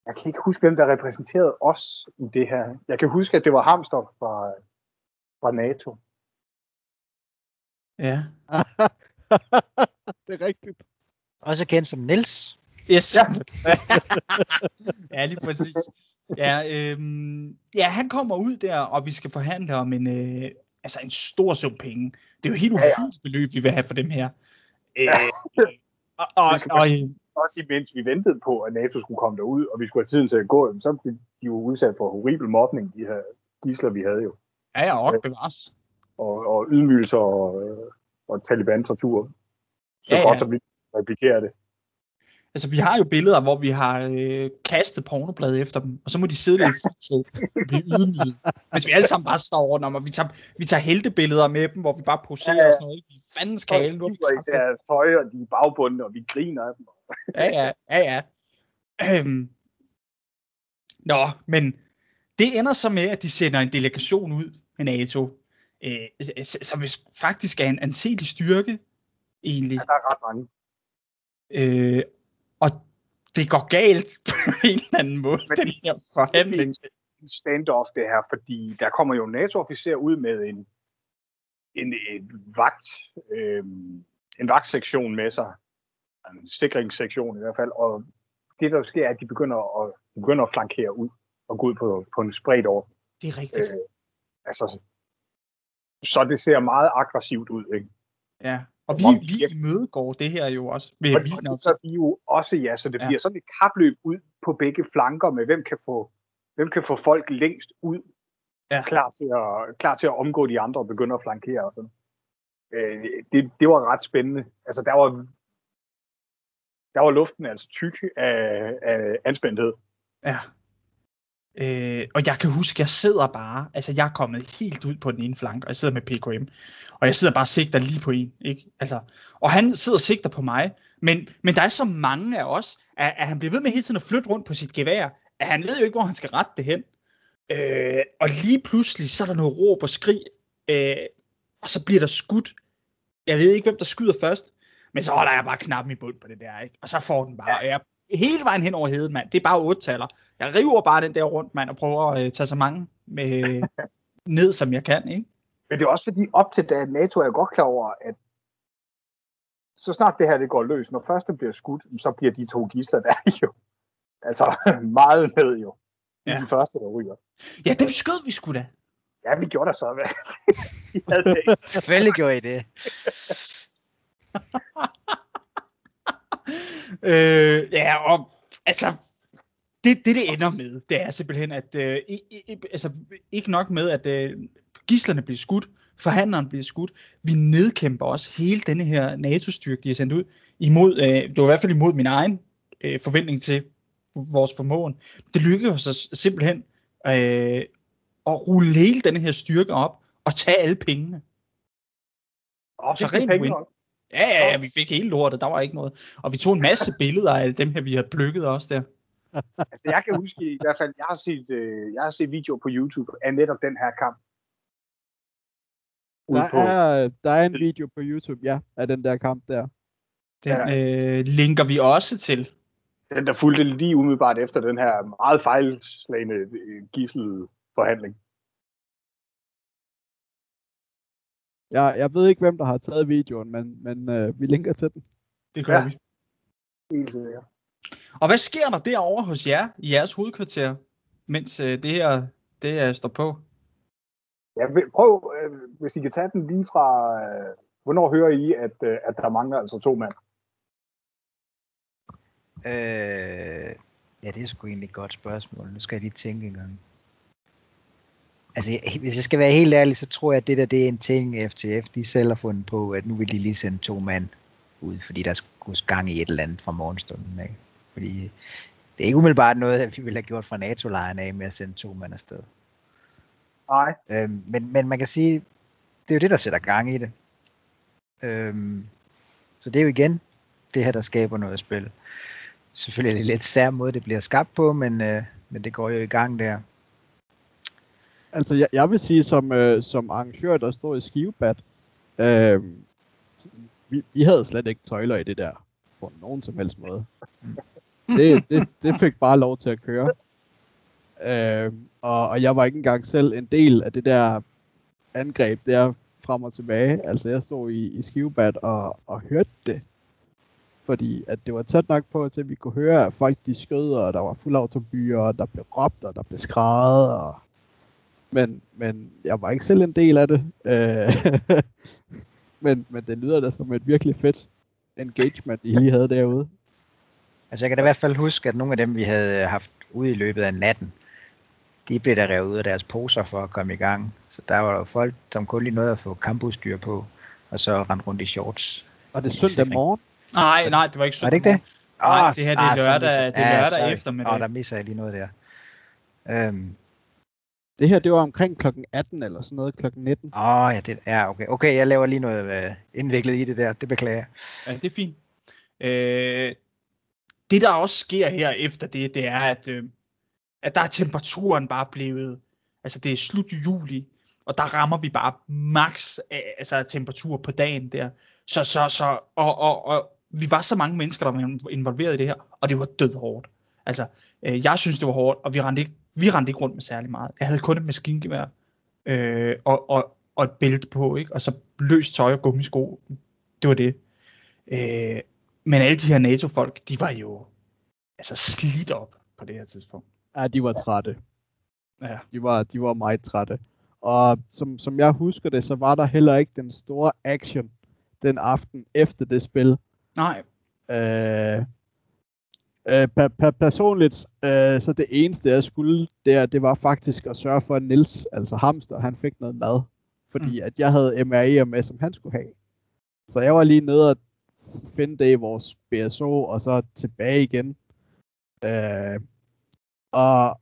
Jeg kan ikke huske, hvem der repræsenterede os i det her. Jeg kan huske, at det var Hamstrup fra, fra NATO. Ja. Det er rigtigt. Også kendt som Niels. Yes. Ja, ja lige præcis. Ja, øh, ja, han kommer ud der, og vi skal forhandle om en... Øh, Altså en stor sum penge. Det er jo helt uhyggeligt beløb, vi vil have for dem her. Ja. Øh, og, og, og, også imens vi ventede på, at NATO skulle komme derud, og vi skulle have tiden til at gå, så blev de jo udsat for horribel mobning, de her gidsler, vi havde jo. Ja, ja, og bevares. Og, og ydmygelser og, og Taliban-tortur. Så ja, ja. Godt, som vi replikerer det. Altså, vi har jo billeder, hvor vi har øh, kastet pornoblade efter dem, og så må de sidde lidt og blive ydmyget. Mens vi alle sammen bare står over dem, og vi tager, vi tager heltebilleder med dem, hvor vi bare poserer ja, ja. og sådan noget. Vi fanden skale. De er i deres tøj, og de er bagbundne, og vi griner af dem. ja, ja, ja, ja. Øhm. Nå, men det ender så med, at de sender en delegation ud med NATO, øh, som faktisk er en anselig styrke, egentlig. Ja, der er ret mange. Øh, og det går galt på en eller anden måde, men den her forhandling. Det er en standoff, det her, fordi der kommer jo NATO-officer ud med en, en, en, vagt, øh, en vagtsektion med sig, en sikringssektion i hvert fald, og det der sker er, at de begynder at, begynder at flankere ud og gå ud på, på en spredt orden. Det er rigtigt. Øh, altså, så det ser meget aggressivt ud, ikke? Ja. Og vi, vi imødegår det her jo også. Ved og det så vi jo også, ja, så det bliver ja. sådan et kapløb ud på begge flanker med, hvem kan få, hvem kan få folk længst ud, ja. klar, til at, klar til at omgå de andre og begynde at flankere og sådan. Øh, det, det var ret spændende. Altså, der var, der var luften altså tyk af, af anspændthed. Ja. Øh, og jeg kan huske, jeg sidder bare, altså jeg er kommet helt ud på den ene flank, og jeg sidder med P K M, og jeg sidder bare og sigter lige på en, ikke? Altså, og han sidder og sigter på mig, men, men der er så mange af os, at, at han bliver ved med hele tiden at flytte rundt på sit gevær, at han ved jo ikke, hvor han skal rette det hen, øh, og lige pludselig, så er der noget råb og skrig, øh, og så bliver der skudt, jeg ved ikke, hvem der skyder først, men så holder jeg bare knappen i bund på det der, ikke? Og så får den bare, ja. Hele vejen hen over heden, mand. Det er bare otte-taller. Jeg river bare den der rundt, mand, og prøver at øh, tage så mange med, ned, som jeg kan, ikke? Men det er også fordi, op til da NATO er jo godt klar over, at så snart det her det går løs, når første bliver skudt, så bliver de to gidsler der jo altså meget med jo. De ja. første, der ryger. Ja, det skød vi sgu da. Ja, vi gjorde da så, hvad? Selvfølgelig gjorde I det. Øh, ja, og altså, det, det det ender med, det er simpelthen, at øh, i, i, altså, ikke nok med, at øh, gidslerne bliver skudt, forhandleren bliver skudt, vi nedkæmper også hele denne her NATO-styrke, de er sendt ud, imod, øh, det var i hvert fald imod min egen øh, forventning til vores formåen. Det lykkedes os simpelthen øh, at rulle hele denne her styrke op og tage alle pengene. Og så rent penge op. Ja, ja, ja, vi fik hele lortet, der var ikke noget. Og vi tog en masse billeder af dem her, vi havde plukket også der. Altså, jeg kan huske i hvert fald, jeg har set, øh, jeg har set videoer på YouTube af netop den her kamp. Der er, der er en video på YouTube, ja, af den der kamp der. Den øh, linker vi også til. Den, der fulgte lige umiddelbart efter den her meget fejlslagne gidselforhandling. Jeg, jeg ved ikke, hvem der har taget videoen, men, men øh, vi linker til den. Det gør ja. vi. Helt sikkert. Og hvad sker der derovre hos jer, i jeres hovedkvarter, mens øh, det her det her står på? Ja, prøv, øh, hvis I kan tage den lige fra, øh, hvornår hører I, at, øh, at der mangler altså to mand? Øh, ja, det er sgu egentlig et godt spørgsmål. Nu skal jeg lige tænke en gang. Altså, hvis jeg skal være helt ærlig, så tror jeg, at det der, det er en ting, F T F, de selv har fundet på, at nu vil de lige sende to mand ud, fordi der skulle gang i et eller andet fra morgenstunden af. Fordi det er ikke umiddelbart noget, at vi ville have gjort fra NATO-lejren af med at sende to mand afsted. Nej. Øhm, men, men man kan sige, det er jo det, der sætter gang i det. Øhm, så det er jo igen det her, der skaber noget spil. Selvfølgelig er det lidt sær måde, det bliver skabt på, men, øh, men det går jo i gang der. Altså, jeg, jeg vil sige, som, øh, som arrangør, der stod i Skivebad, øh, vi, vi havde slet ikke tøjler i det der, på nogen som helst måde. Det, det, det fik bare lov til at køre. Øh, og, og jeg var ikke engang selv en del af det der angreb der frem og tilbage. Altså, jeg stod i, i Skivebad og, og hørte det. Fordi at det var tæt nok på, til vi kunne høre, at folk de skød, og der var fuldautombyer, og der blev råbt, og der blev skræget, og... Men, men jeg var ikke selv en del af det, øh, men, men det lyder da som et virkelig fedt engagement, I lige havde derude. Altså jeg kan da i hvert fald huske, at nogle af dem, vi havde haft ude i løbet af natten, de blev da revet ud af deres poser for at komme i gang. Så der var jo folk, som kun lige nåede at få kampudstyr på, og så rendte rundt i shorts. Var det søndag morgen? Nej, nej, det var ikke søndag. Var det ikke det? Nej, det her det er ah, lørdag, det er lørdag ah, eftermiddag. Åh, der misser jeg lige noget der. Øhm. Det her, det var omkring klokken atten eller sådan noget, klokken nitten. Åh, oh, ja, det er okay. Okay, jeg laver lige noget indviklet i det der, det beklager jeg. Ja, det er fint. Øh, det der også sker her efter det, det er, at, øh, at der er temperaturen bare blevet, altså det er slut juli, og der rammer vi bare max af, altså temperatur på dagen der. Så, så, så, og, og, og vi var så mange mennesker, der var involveret i det her, og det var død hårdt. Altså, øh, jeg synes, det var hårdt, og vi rendte ikke, vi rendte ikke rundt med særlig meget. Jeg havde kun et maskingevær øh, og, og, og et bælte på, ikke? Og så løst tøj og gummisko. Det var det. Øh, men alle de her NATO-folk, de var jo altså slidt op på det her tidspunkt. Ja, de var trætte. Ja. De var, de var meget trætte. Og som, som jeg husker det, så var der heller ikke den store action den aften efter det spil. Nej. Øh, øh, per, per, personligt, øh, så det eneste jeg skulle der, det var faktisk at sørge for, at Niels, altså Hamster, han fik noget mad. Fordi mm. at jeg havde M R E'er med, som han skulle have. Så jeg var lige nede og finde det i vores B S O, og så tilbage igen. Øh, og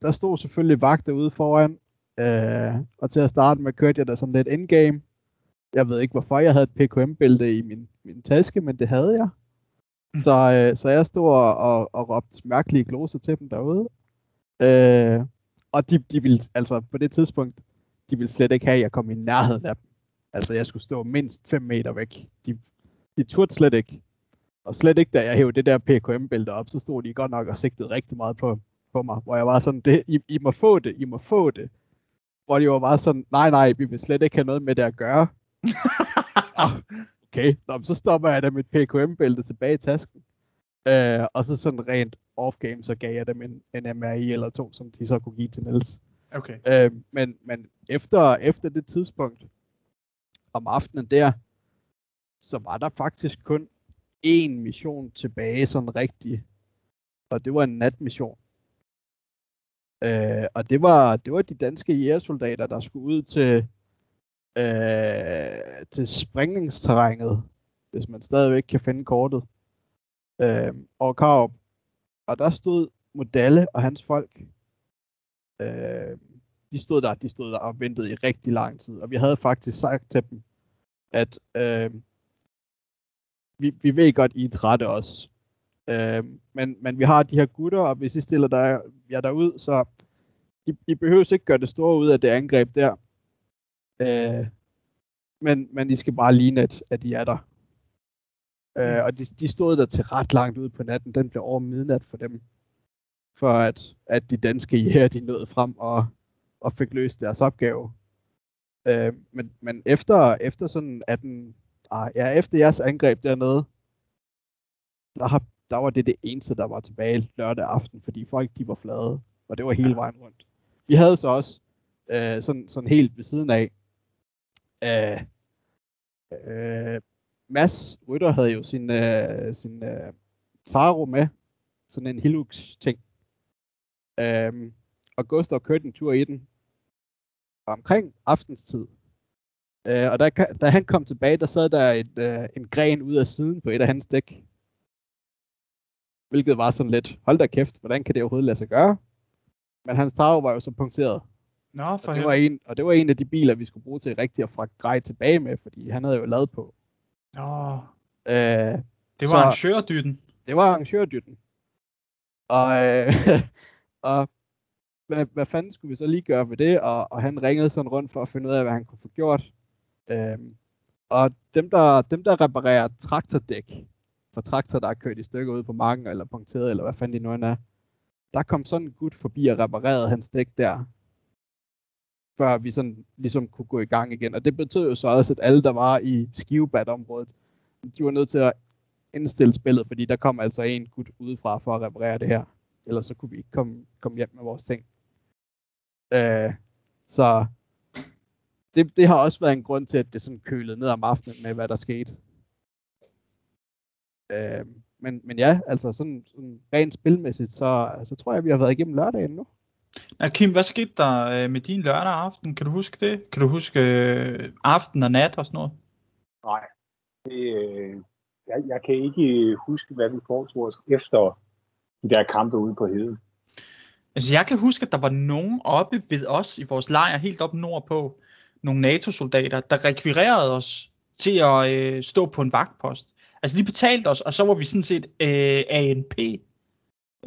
der stod selvfølgelig vagter ude foran, øh, og til at starte med kørte jeg da sådan lidt endgame. Jeg ved ikke hvorfor jeg havde et P K M-bælte i min, min taske, men det havde jeg. Så, øh, så jeg stod og, og, og råbte mærkelige gloser til dem derude. Øh, og de, de ville, altså på det tidspunkt, de ville slet ikke have, at jeg kom i nærheden af dem. Altså jeg skulle stå mindst fem meter væk. De, de turde slet ikke. Og slet ikke da jeg hævde det der P K M-bælte op, så stod de godt nok og sigtede rigtig meget på på mig, hvor jeg var sådan, det, I, I må få det, I må få det. Hvor de var bare sådan, nej, nej, vi vil slet ikke have noget med det at gøre. ah, okay, nå, så stopper jeg da mit P K M-bælte tilbage i tasken. Øh, og så sådan rent off-game, så gav jeg dem en, en M R I eller to, som de så kunne give til Niels. Okay. Øh, men men efter, efter det tidspunkt, om aftenen der, så var der faktisk kun én mission tilbage, sådan rigtig. Og det var en natmission. Øh, og det var, det var de danske jægersoldater, der skulle ud til, øh, til sprængningsterrænet, hvis man stadigvæk kan finde kortet, øh, over Karup. Og der stod Modalle og hans folk. Øh, de, stod der, de stod der og ventede i rigtig lang tid, og vi havde faktisk sagt til dem, at øh, vi, vi ved godt, I er trætte også. Øh, men, men vi har de her gutter, og hvis I stiller der, jer derud, så I, I behøver ikke gøre det store ud af det angreb der. Øh, men, men I skal bare ligne, at, at I er der. Øh, og de, de stod der til ret langt ude på natten. Den blev over midnat for dem. For at, at de danske jæger, de nåede frem og, og fik løst deres opgave. Øh, men, men efter, efter sådan atten, ah, ja, efter jeres angreb dernede, der har der var det det eneste, der var tilbage lørdag aften, fordi folk de var flade, og det var hele vejen rundt. Vi havde så også øh, sådan, sådan helt ved siden af, øh, øh, Mads Rytter havde jo sin, øh, sin øh, Taro med, sådan en Hilux-ting, øh, og Gustav kørte en tur i den, omkring aftenstid. Øh, og da, da han kom tilbage, der sad der et, øh, en gren ud af siden på et af hans dæk. Hvilket var sådan lidt, hold da kæft, hvordan kan det overhovedet lade sig gøre? Men hans tag var jo så punkteret. Nå, for og, det var en, og det var en af de biler, vi skulle bruge til rigtig at fragte grej tilbage med, fordi han havde jo lavet på. Nå, øh, det var arrangørdytten. Det var arrangørdytten. Og, øh, og hvad, hvad fanden skulle vi så lige gøre ved det? Og, og han ringede sådan rundt for at finde ud af, hvad han kunne få gjort. Øh, og dem der, dem, der reparerer traktordæk, for traktor, der er kørt i stykker ude på marken, eller punkteret, eller hvad fanden de nu end er. Der kom sådan en gut forbi og reparerede hans dæk der, før vi sådan ligesom kunne gå i gang igen. Og det betød jo så også, at alle, der var i Skivebatområdet, de var nødt til at indstille spillet, fordi der kom altså en gut udefra for at reparere det her. Ellers så kunne vi ikke komme, komme hjem med vores ting. Øh, så det, det har også været en grund til, at det sådan kølede ned om aftenen med, hvad der skete. Øh, men, men ja, altså sådan, sådan rent spilmæssigt, så, så tror jeg, vi har været igennem lørdagen nu. Nå, Kim, hvad skete der med din lørdag aften? Kan du huske det? Kan du huske aften og nat og sådan noget? Nej, det, jeg, jeg kan ikke huske, hvad vi foretog os efter de der kampe ude på heden. Altså, jeg kan huske, at der var nogen oppe ved os i vores lejr, helt oppe nordpå, nogle NATO-soldater, der rekvirerede os til at øh, stå på en vagtpost. Altså, de betalte os, og så var vi sådan set øh, A N P.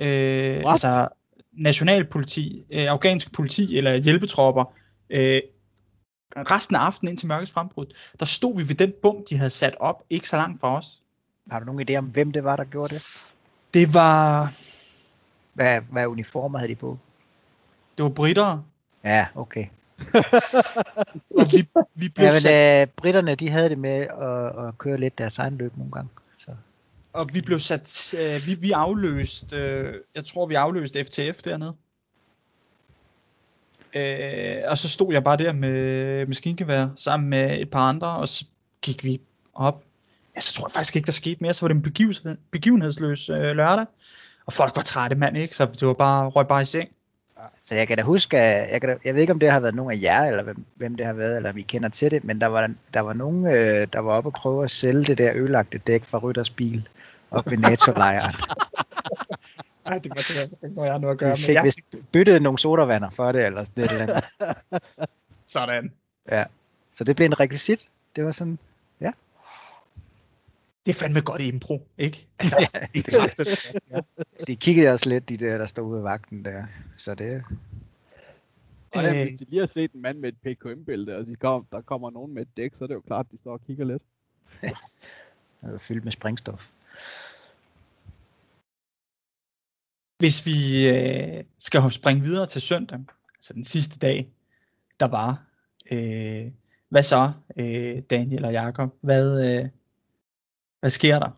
Øh, altså, nationalpoliti, øh, afghansk politi eller hjælpetropper. Øh, resten af aftenen indtil mørkets frembrud, der stod vi ved den bom, de havde sat op, ikke så langt fra os. Har du nogen idé om, hvem det var, der gjorde det? Det var... Hvad, hvad uniformer havde de på? Det var britter. Ja, okay. Og vi, vi blev ja, men, sat... britterne, de havde det med at, at køre lidt deres egen løb nogle gange. Så. Og vi blev sat... Øh, vi, vi afløste... Øh, jeg tror, vi afløste F T F dernede. Øh, og så stod jeg bare der med maskingevær sammen med et par andre, og så gik vi op. Ja, så tror jeg faktisk ikke, der skete mere. Så var det en begiv- begivenhedsløs øh, lørdag. Og folk var trætte, mand, ikke? Så det var bare, røg bare i seng. Så jeg kan da huske, jeg, kan da, jeg ved ikke, om det har været nogen af jer, eller hvem, hvem det har været, eller vi kender til det, men der var, der var nogen, øh, der var oppe og prøve at sælge det der ødelagte dæk fra Rytters bil op ved NATO-lejren. Ej, det var det, det må jeg nu at gøre. Vi fik jeg... vist byttet nogle sodavander for det, eller sådan noget. Sådan. Ja, så det blev en rekvisit. Det var sådan, ja. Det er fandme godt impro, ikke? Altså, ja, ikke det. Ja. De kiggede også lidt, de der, der stod ude af vagten der. Så det... Og øh, hvis de lige har set en mand med et P K M-bælte, og de kom, der kommer nogen med et dæk, så er det jo klart, de står og kigger lidt. Det var fyldt med sprængstof. Hvis vi øh, skal springe videre til søndag, så den sidste dag, der var... Øh, hvad så, øh, Daniel og Jakob? Hvad... Øh, Hvad sker der?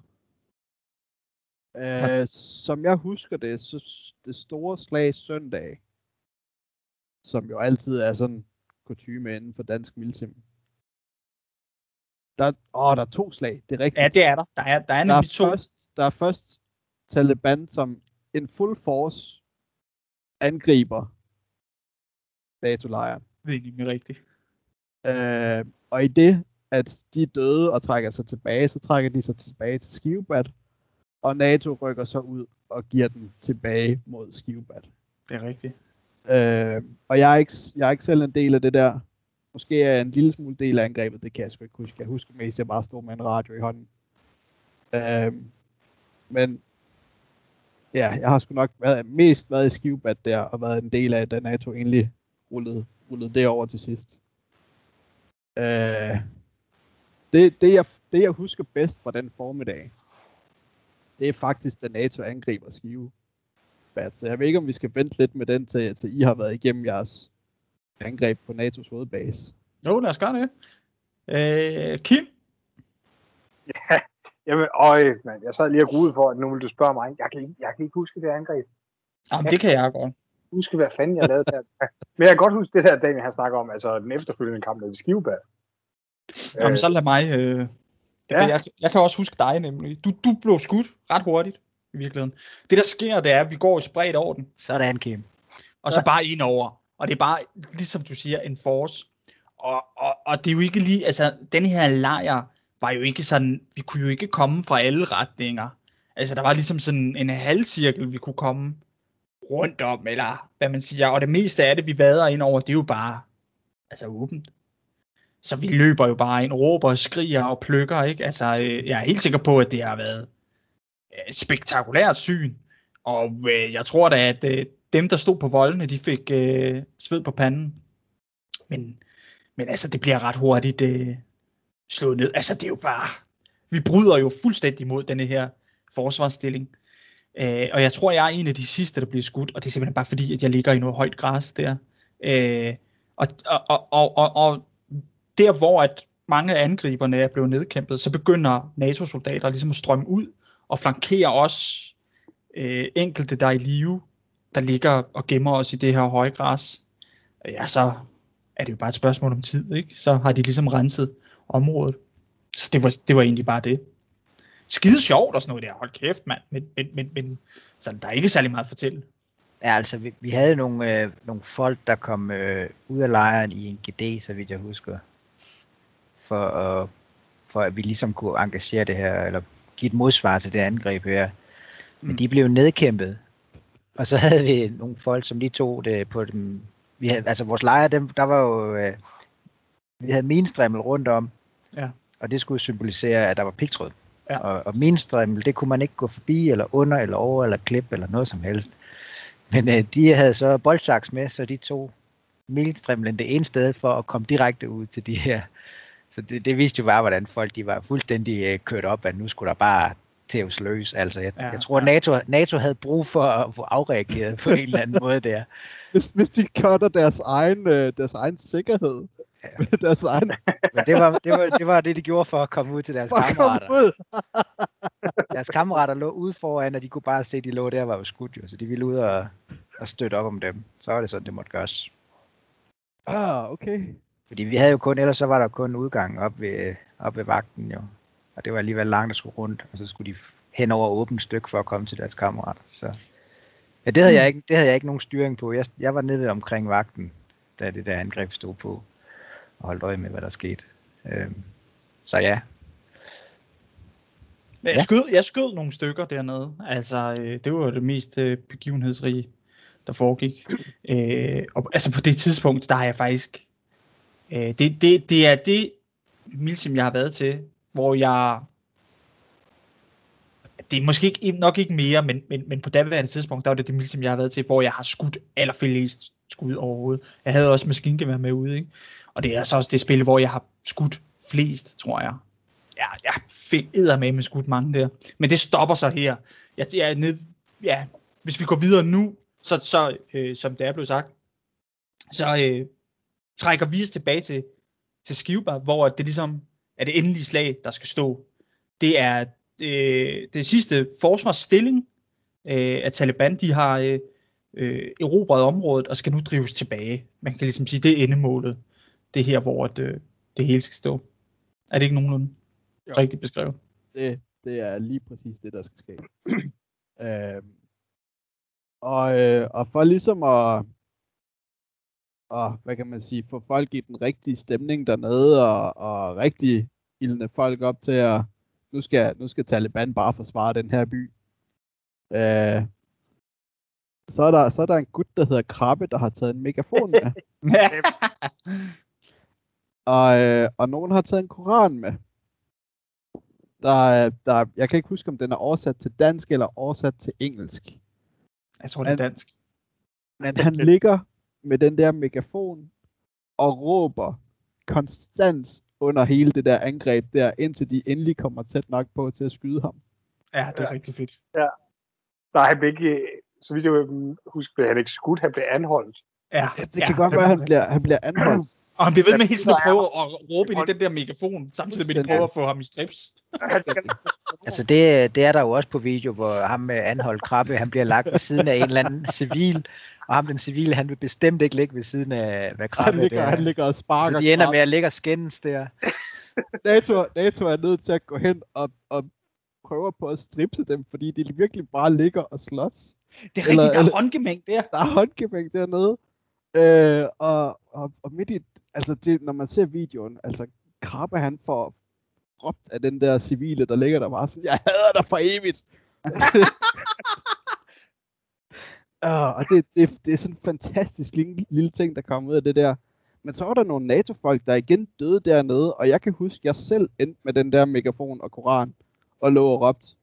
Øh, som jeg husker det, så det store slag søndag, som jo altid er sådan kutyme inden for dansk militær. Der, åh, der er to slag, det er rigtigt. Ja, det er der. Der er, der er nemlig to. Først, der er først Taliban, som en full force angriber NATO-lejren. Det er nemlig rigtigt. Øh, og i det... at de er døde og trækker sig tilbage, så trækker de sig tilbage til Skivebad, og NATO rykker så ud og giver den tilbage mod Skivebad. Det er rigtigt. Øh, og jeg er, ikke, jeg er ikke selv en del af det der. Måske er jeg en lille smule del af angrebet, det kan jeg sgu ikke huske. Jeg husker mest, at jeg bare stod med en radio i hånden. Øh, men ja, jeg har sgu nok været, mest været i Skivebad der, og været en del af, da NATO egentlig rullede, rullede det over til sidst. Øh, Det, det, jeg, det, jeg husker bedst fra den formiddag, det er faktisk, da NATO angriber Skive. Så jeg ved ikke, om vi skal vente lidt med den, til, til I har været igennem jeres angreb på NATO's hovedbase. Jo, lad os gøre det. Øh, Kim? Ja, jamen, øj, man, jeg sad lige og gruede for, at nu ville du spørge mig. Jeg kan ikke, jeg kan ikke huske det angreb. Jamen, jeg det kan jeg godt. Huske, hvad fanden jeg lavede der. Men jeg kan godt huske det der, Daniel han snakker om, altså den efterfølgende kamp ved Skivebad. Jamen så lad mig, øh, ja. jeg, jeg kan også huske dig nemlig, du, du blev skudt ret hurtigt i virkeligheden. Det der sker, det er, at vi går i spredt orden. Sådan, Kim. Og så ja. Bare ind over, og det er bare, ligesom du siger, en force. Og, og, og det er jo ikke lige, altså den her lejr var jo ikke sådan, vi kunne jo ikke komme fra alle retninger. Altså der var ligesom sådan en halvcirkel, vi kunne komme rundt om, eller hvad man siger. Og det meste af det, vi vader ind over, det er jo bare, altså åbent. Så vi løber jo bare ind, råber og skriger og plukker, ikke? Altså, jeg er helt sikker på, at det har været et spektakulært syn. Og øh, jeg tror da, at øh, dem, der stod på voldene, de fik øh, sved på panden. Men, men altså, det bliver ret hurtigt øh, slået ned. Altså, det er jo bare... Vi bryder jo fuldstændig mod denne her forsvarsstilling. Øh, og jeg tror, jeg er en af de sidste, der bliver skudt. Og det er simpelthen bare fordi, at jeg ligger i noget højt græs der. Øh, og... og, og, og, og der hvor at mange af angriberne er blevet nedkæmpet, så begynder NATO-soldater ligesom at strømme ud og flankere os øh, enkelte, der er i live, der ligger og gemmer os i det her høje græs. Ja, så er det jo bare et spørgsmål om tid, ikke? Så har de ligesom renset området. Så det var, det var egentlig bare det. Skide sjovt og sådan noget der, hold kæft mand, men, men, men, men sådan, der er ikke særlig meget at fortælle. Ja, altså vi, vi havde nogle, øh, nogle folk, der kom øh, ud af lejren i en G D, så vidt jeg husker. For at, for at vi ligesom kunne engagere det her, eller give et modsvar til det angreb her. Men mm. de blev nedkæmpet. Og så havde vi nogle folk, som lige tog det på dem. Vi havde, altså vores lejre, dem, der var jo... Øh, vi havde minstrimmel rundt om. Ja. Og det skulle symbolisere, at der var pigtråd. Ja. Og, og minstrimmel, det kunne man ikke gå forbi, eller under, eller over, eller klippe, eller noget som helst. Men øh, de havde så boldsaks med, så de tog minstrimlen det ene sted for at komme direkte ud til de her. Så det, det viste jo bare, hvordan folk de var fuldstændig øh, kørt op, at nu skulle der bare tæves løs. Altså, jeg, ja, jeg tror, ja. NATO, NATO havde brug for at få afreageret på en eller anden måde der. Hvis, hvis de cutter deres egen, øh, deres egen sikkerhed. Ja. Deres egen... Men det var, det var, det var det, de gjorde for at komme ud til deres for kammerater. Deres kammerater lå ude foran, og de kunne bare se, at de lå der og var jo skudt. Jo, så de ville ud og, og støtte op om dem. Så var det sådan, det måtte gøres. Ah, okay. Fordi vi havde jo kun, ellers så var der kun udgang op ved, op ved vagten jo. Og det var alligevel langt, der skulle rundt, og så skulle de hen over åbent stykke for at komme til deres kammerater. Så ja, det havde jeg ikke, det havde jeg ikke nogen styring på. Jeg, jeg var nede omkring vagten, da det der angreb stod på, og holdt øje med, hvad der skete. Øhm, så ja. Men jeg skød, jeg skød nogle stykker dernede. Altså, det var det mest begivenhedsrige, der foregik. Øh, og altså på det tidspunkt, der har jeg faktisk... Øh, det, det, det er det milsim, jeg har været til, hvor jeg... Det er måske ikke, nok ikke mere, men, men, men på daværende tidspunkt, der var det det milsim, jeg har været til, hvor jeg har skudt allerflest skud overhovedet. Jeg havde også maskingevær med ude, ikke? Og det er så også det spil, hvor jeg har skudt flest, tror jeg. Ja, jeg fik eddermame med skudt mange der. Men det stopper så her. Jeg, jeg er nede, ja, hvis vi går videre nu, så, så øh, som det er blevet sagt, så øh, trækker vi os tilbage til, til Skiveberg, hvor det ligesom er det endelige slag, der skal stå. Det er øh, det sidste forsvarsstilling øh, af Taliban, de har øh, øh, erobret området og skal nu drives tilbage. Man kan ligesom sige, det er endemålet. Det her, hvor det, det hele skal stå. Er det ikke nogenlunde jo. Rigtigt beskrevet? Det, det er lige præcis det, der skal ske. øhm, og, og for ligesom at, og, hvad kan man sige, få folk i den rigtige stemning dernede, og, og rigtig ildne folk op til at, nu skal, nu skal Taliban bare forsvare den her by. Øh, så, er der, så er der en gut, der hedder Krabbe, der har taget en megafon med. Og, øh, og nogen har taget en koran med. Der, der, jeg kan ikke huske, om den er oversat til dansk eller oversat til engelsk. Jeg tror, det er dansk. Men han ligger med den der megafon og råber konstant under hele det der angreb der, indtil de endelig kommer tæt nok på til at skyde ham. Ja, det er ja. Rigtig fedt. Ja. Der han ikke, så vidt jeg husker, blev han ikke skudt, han blev anholdt. Ja, ja det ja, kan ja, godt være, han bliver, han bliver anholdt. Og han bliver ved med hele tiden at prøve at råbe ind i den der megafon, samtidig med at de prøver at få ham i strips. Altså det, det er der jo også på video, hvor ham med anholdt Krabbe, han bliver lagt ved siden af en eller anden civil, og ham den civile, han vil bestemt ikke ligge ved siden af, hvad Krabbe han ligger, der. Han ligger og sparker. Så de ender med at ligge og skændes der. NATO, NATO er nødt til at gå hen og, og prøve på at stripse dem, fordi de virkelig bare ligger og slås. Det er rigtigt, der er håndgemæng der. Der er håndgemæng dernede. Øh, og, og, og midt i, altså det, når man ser videoen, altså Krabbe han får råbt af den der civile, der ligger der bare sådan, jeg hader dig for evigt. uh, og det, det, det er sådan en fantastisk lille, lille ting, der kommer ud af det der. Men så var der nogle NATO-folk, der igen døde dernede, og jeg kan huske, jeg selv endte med den der megafon og koran og lå og råbt.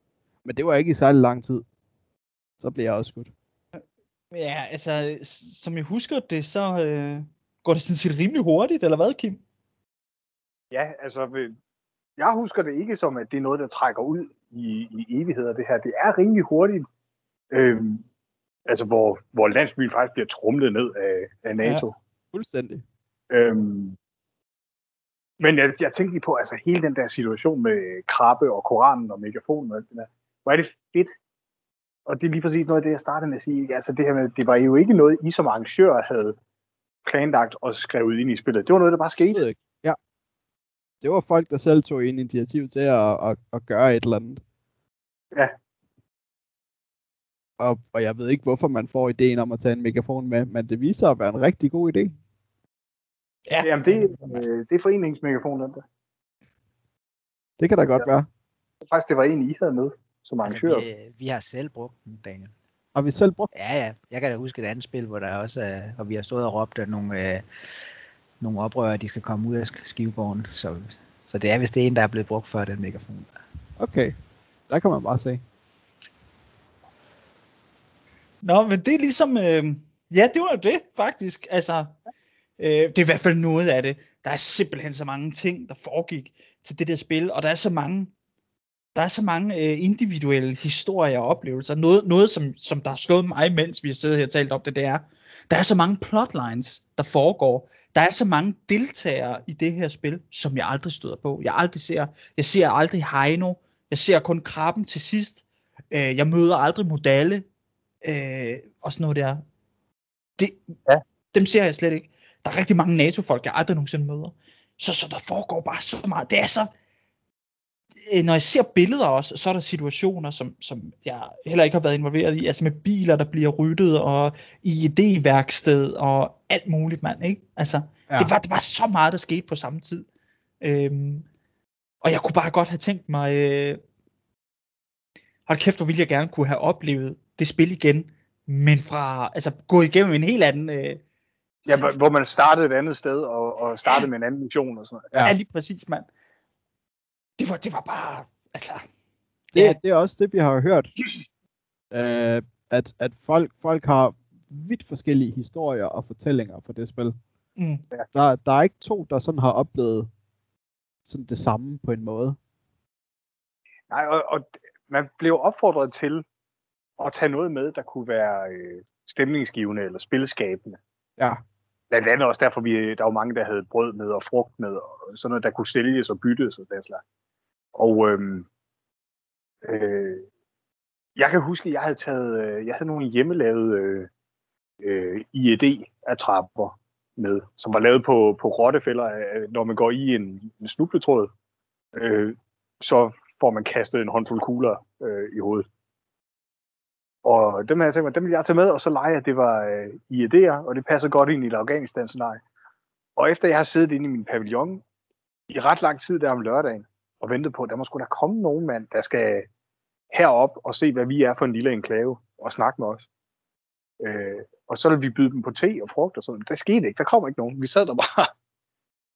Men det var ikke i særlig lang tid. Så blev jeg også skudt. Ja, altså, som jeg husker det, så øh, går det sådan set rimelig hurtigt, eller hvad, Kim? Ja, altså, jeg husker det ikke som, at det er noget, der trækker ud i, i evigheder, det her. Det er rimelig hurtigt, øh, altså, hvor, hvor landsbyen faktisk bliver trumlet ned af, af NATO. Ja, fuldstændig. Øh, men jeg, jeg tænkte lige på, altså, hele den der situation med Krabbe og Koranen og megafonen og alt det der. Hvor er det fedt. Og det er lige præcis noget af det, jeg startede med at sige. Altså det her med, det var jo ikke noget, I som arrangør havde planlagt og skrevet ind i spillet. Det var noget, der bare skete. Ja. Det var folk, der selv tog en initiativ til at, at, at gøre et eller andet. Ja. Og, og jeg ved ikke, hvorfor man får ideen om at tage en megafon med, men det viser at være en rigtig god idé. Ja. Jamen det, det er foreningsmegafon, den der. Det kan da godt ja. Være. Faktisk, det var en, I havde med som arrangør. Altså, vi, vi har selv brugt den, Daniel. Har vi selv brugt den? Ja, ja. Jeg kan da huske et andet spil, hvor der også er, og vi har stået og råbt, at nogle, øh, nogle oprørere, de skal komme ud af Skivegården. Så, så det er vist det en, der er blevet brugt for den megafon. Okay, der kan man bare se. Nå, men det er ligesom... Øh, ja, det var jo det, faktisk. Altså... Det er i hvert fald noget af det. Der er simpelthen så mange ting, der foregik til det der spil, og der er så mange, der er så mange individuelle historier og oplevelser. Noget, noget som, som der har slået mig, mens vi har siddet her og talt om det, det er, der er så mange plotlines, der foregår. Der er så mange deltagere i det her spil, som jeg aldrig støder på. Jeg aldrig ser, jeg ser aldrig Heino. Jeg ser kun krabben til sidst. Jeg møder aldrig Modalle og sådan noget der. Det, ja. Dem ser jeg slet ikke. Der er rigtig mange NATO-folk, jeg aldrig nogensinde møder. Så, så der foregår bare så meget. Det er så... Når jeg ser billeder også, så er der situationer, som, som jeg heller ikke har været involveret i. Altså med biler, der bliver ryddet, og i idéværksted, og alt muligt, mand. Ikke? Altså, ja. det, var, det var så meget, der skete på samme tid. Øhm, og jeg kunne bare godt have tænkt mig... Øh, hold kæft, hvor ville jeg gerne kunne have oplevet det spil igen. Men fra... Altså gå igennem en helt anden... Øh, Ja, hvor man startede et andet sted, og, og startede ja. med en anden mission og sådan noget. Ja, ja lige præcis, mand. Det var, det var bare, altså... Det, ja. det er også det, vi har hørt. Æh, at at folk, folk har vidt forskellige historier og fortællinger på det spil. Mm. Der, der er ikke to, der sådan har oplevet sådan det samme på en måde. Nej, og, og man blev opfordret til at tage noget med, der kunne være øh, stemningsgivende eller spilskabende. Ja. Blandt andet også derfor, vi, der var mange, der havde brød med og frugt med, og sådan noget, der kunne sælges og byttes og den slags. Og øhm, øh, jeg kan huske, at jeg havde taget, jeg havde nogle hjemmelavede øh, I E D-attrapper med, som var lavet på, på rottefælder, når man går i en, en snubletråd, øh, så får man kastet en håndfuld kugler øh, i hovedet. Og dem har jeg tænkt mig, dem vil jeg tage med, og så leger jeg, at det var øh, I E D'er, og det passer godt ind i et Afghanistan-scenarie. Og efter jeg har siddet inde i min pavillon i ret lang tid der om lørdagen, og ventet på, at der må sgu da komme nogen mand, der skal herop og se, hvad vi er for en lille enklave, og snakke med os. Øh, og så vil vi byde dem på te og frugt og sådan. Det skete ikke, der kommer ikke nogen. Vi sad der bare.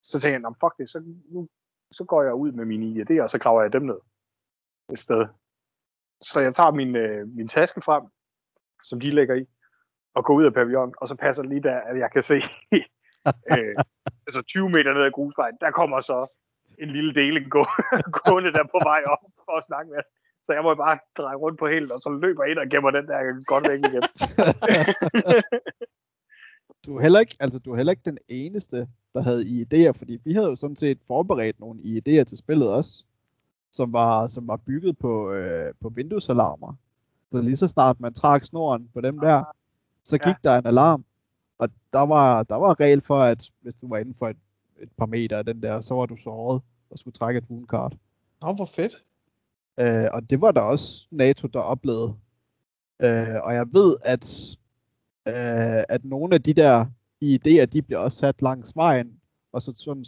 Så tænkte jeg, fuck det, så, nu, så går jeg ud med mine I E D'er, og så graver jeg dem ned et sted. Så jeg tager min, øh, min taske frem, som de lægger i, og går ud af pavillonen, og så passer det lige der, at jeg kan se, øh, altså tyve meter ned ad grusvejen, der kommer så en lille deling gå, gående der på vej op for at snakke med. Så jeg må bare dreje rundt på helt, og så løber ind og gemmer den der godt væk igen. Du er heller ikke, altså, du er heller ikke den eneste, der havde I E D'er, fordi vi havde jo sådan set forberedt nogle I E D'er til spillet også. Som var, som var bygget på, øh, på vinduesalarmer. Så lige så snart man trak snoren på dem der, så gik ja. der en alarm. Og der var, der var regel for, at hvis du var inden for et, et par meter af den der, så var du såret og skulle trække et woundcard. Nå, hvor fedt. Øh, og det var der også NATO, der oplevede. Øh, og jeg ved, at, øh, at nogle af de der idéer, de bliver også sat langs vejen. Og så sådan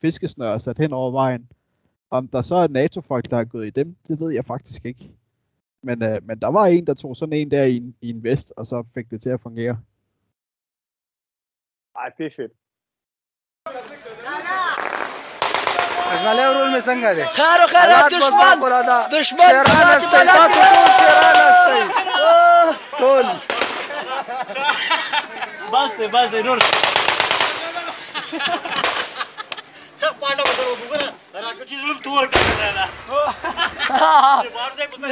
fiskesnør sat hen over vejen. Om der så er NATO-folk, der er gået i dem, det ved jeg faktisk ikke. Men, øh, men der var en, der tog sådan en der i en, i en vest, og så fik det til at fungere. Ej, det er fedt.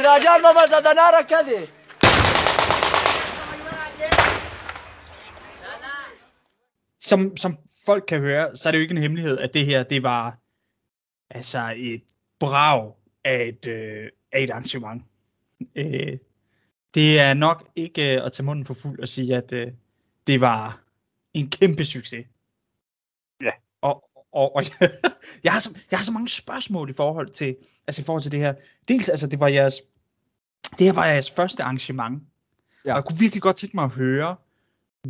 راجان بابا زدنا را کدی som som folk kan høre, så er det jo ikke en hemmelighed, at det her det var altså et brag af et øh, af et arrangement. Øh, det er nok ikke øh, at tage munden for fuld og sige, at øh, det var en kæmpe succes. Ja. Og Og, og jeg, jeg, har så, jeg har så mange spørgsmål i forhold til, altså i forhold til det her. Dels, altså det var jeres, det her var jeres første arrangement. Ja. Og jeg kunne virkelig godt tænke mig at høre,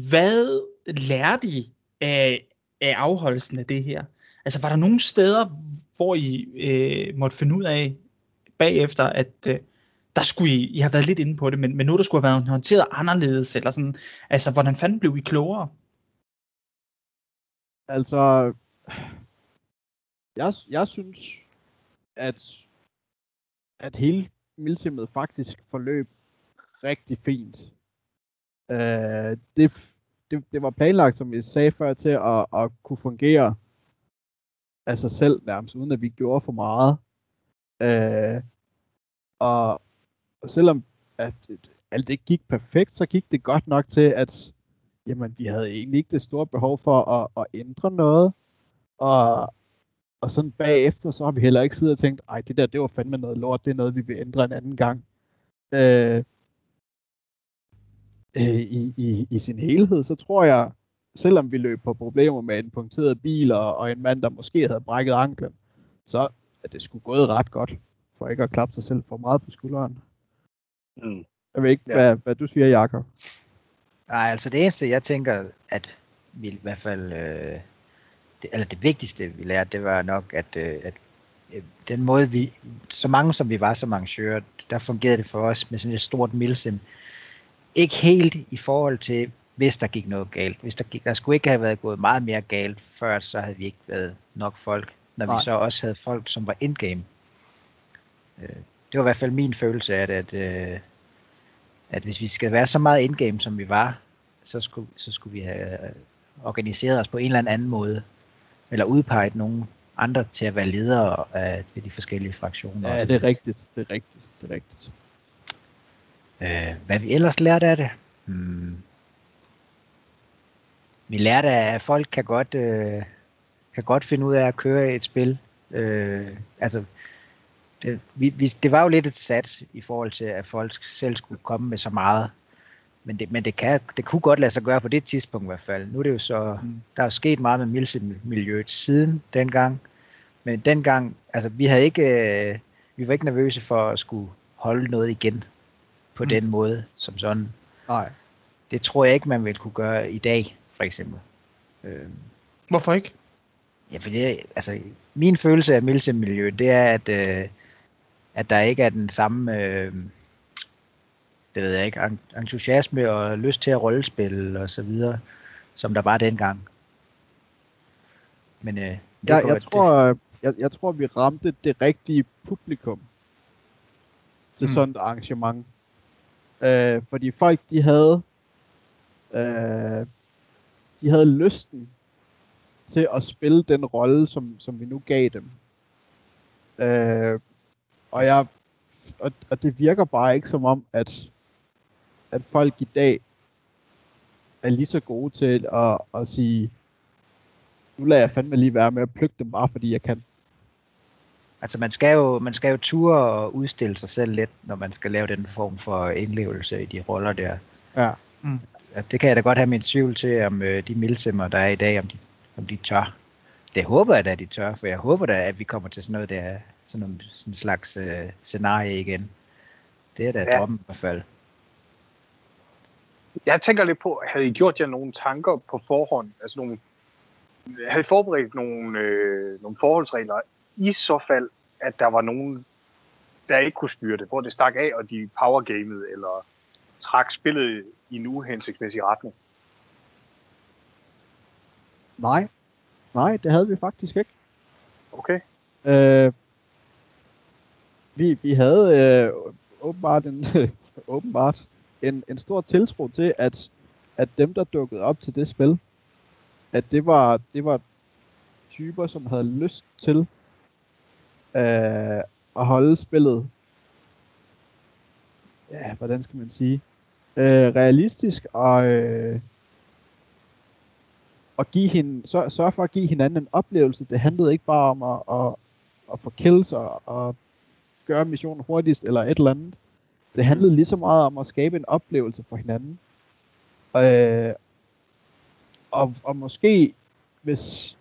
hvad lærte I af, af afholdelsen af det her? Altså var der nogle steder, hvor I øh, måtte finde ud af, bagefter, at øh, der skulle I, I har været lidt inde på det, men, men nu der skulle have været håndteret anderledes, eller sådan, altså hvordan fanden blev I klogere? Altså, jeg, jeg synes, at, at hele milsimmet faktisk forløb rigtig fint. Øh, det, det, det var planlagt, som jeg sagde før, til at, at kunne fungere af sig selv nærmest, uden at vi gjorde for meget. Øh, og, og selvom at, alt det gik perfekt, så gik det godt nok til, at jamen, vi havde egentlig ikke det store behov for at, at ændre noget. Og, og sådan bagefter, så har vi heller ikke siddet og tænkt, ej, det der, det var fandme noget lort, det er noget, vi vil ændre en anden gang. Øh, i, i, I sin helhed, så tror jeg, selvom vi løb på problemer med en punkteret bil, og, og en mand, der måske havde brækket anklen, så er det sgu gået ret godt, for ikke at klappe sig selv for meget på skulderen. Mm. Jeg ved ikke, ja. hvad, hvad du siger, Jakob. Nej, altså det eneste, jeg tænker, at vi i hvert fald, øh, det, eller det vigtigste, vi lærte, det var nok, at, øh, at øh, den måde, vi, så mange som vi var som arrangører, der fungerede det for os med sådan et stort milsim. Ikke helt i forhold til, hvis der gik noget galt. Hvis der, gik, der skulle ikke have været gået meget mere galt, før så havde vi ikke været nok folk, når Nej. vi så også havde folk, som var endgame. Øh, det var i hvert fald min følelse af det, at... Øh, at hvis vi skal være så meget endgame, som vi var, så skulle, så skulle vi have organiseret os på en eller anden måde, eller udpeget nogen andre til at være ledere af de forskellige fraktioner. Ja, det er rigtigt, det er rigtigt, det er rigtigt. Øh, hvad vi ellers lærte af det? Hmm. Vi lærte, at folk kan godt, øh, kan godt finde ud af at køre et spil. Øh, altså... Det, vi, vi, det var jo lidt et sats i forhold til, at folk selv skulle komme med så meget. Men det, men det, kan, det kunne godt lade sig gøre på det tidspunkt i hvert fald. Nu er det jo så, mm. der er jo sket meget med milsim-miljøet siden dengang. Men dengang, altså vi havde ikke, øh, vi var ikke nervøse for at skulle holde noget igen på mm. den måde, som sådan. Nej. Det tror jeg ikke, man ville kunne gøre i dag, for eksempel. Øh. Hvorfor ikke? Ja, for det, altså min følelse af milsim-miljøet, det er, at øh, at der ikke er den samme øh, det ved jeg ikke, entusiasme og lyst til at rollespille og så videre, som der var dengang. Men øh, det ja, jeg, jeg, tror, det. Jeg, jeg tror, vi ramte det rigtige publikum til mm. sådan et arrangement. Øh, fordi folk, de havde øh, de havde lysten til at spille den rolle, som, som vi nu gav dem. Øh, Og, jeg, og, og det virker bare ikke som om, at, at folk i dag er lige så gode til at, at sige, nu lader jeg fandme lige være med at plukke dem bare, fordi jeg kan. Altså man skal jo, man skal jo ture og udstille sig selv lidt, når man skal lave den form for indlevelse i de roller der. Ja. Mm. Det kan jeg da godt have min tvivl til, om de milsimmer, der er i dag, om de, om de tør. Det håber jeg da, at de tør, for jeg håber da, at vi kommer til sådan noget der, sådan en sådan slags øh, scenarie igen. Det er da ja. drømmen i hvert fald. Jeg tænker lidt på, havde I gjort jer nogle tanker på forhånd? Altså nogle, havde I forberedt nogle, øh, nogle forholdsregler i så fald, at der var nogen, der ikke kunne styre det, hvor det stak af, og de powergamede eller trak spillet i en uhensigtsmæssig retning? Nej. Nej, det havde vi faktisk ikke. Okay. Øh, vi, vi havde øh, åbenbart, en, åbenbart en, en stor tiltro til, at, at dem, der dukkede op til det spil, at det var, det var typer, som havde lyst til øh, at holde spillet, ja, hvordan skal man sige, øh, realistisk og... Øh, og give hende, sør, sørge for at give hinanden en oplevelse. Det handlede ikke bare om at, at, at få kills og, og gøre missionen hurtigst eller et eller andet. Det handlede lige så meget om at skabe en oplevelse for hinanden. Øh, og, og måske hvis,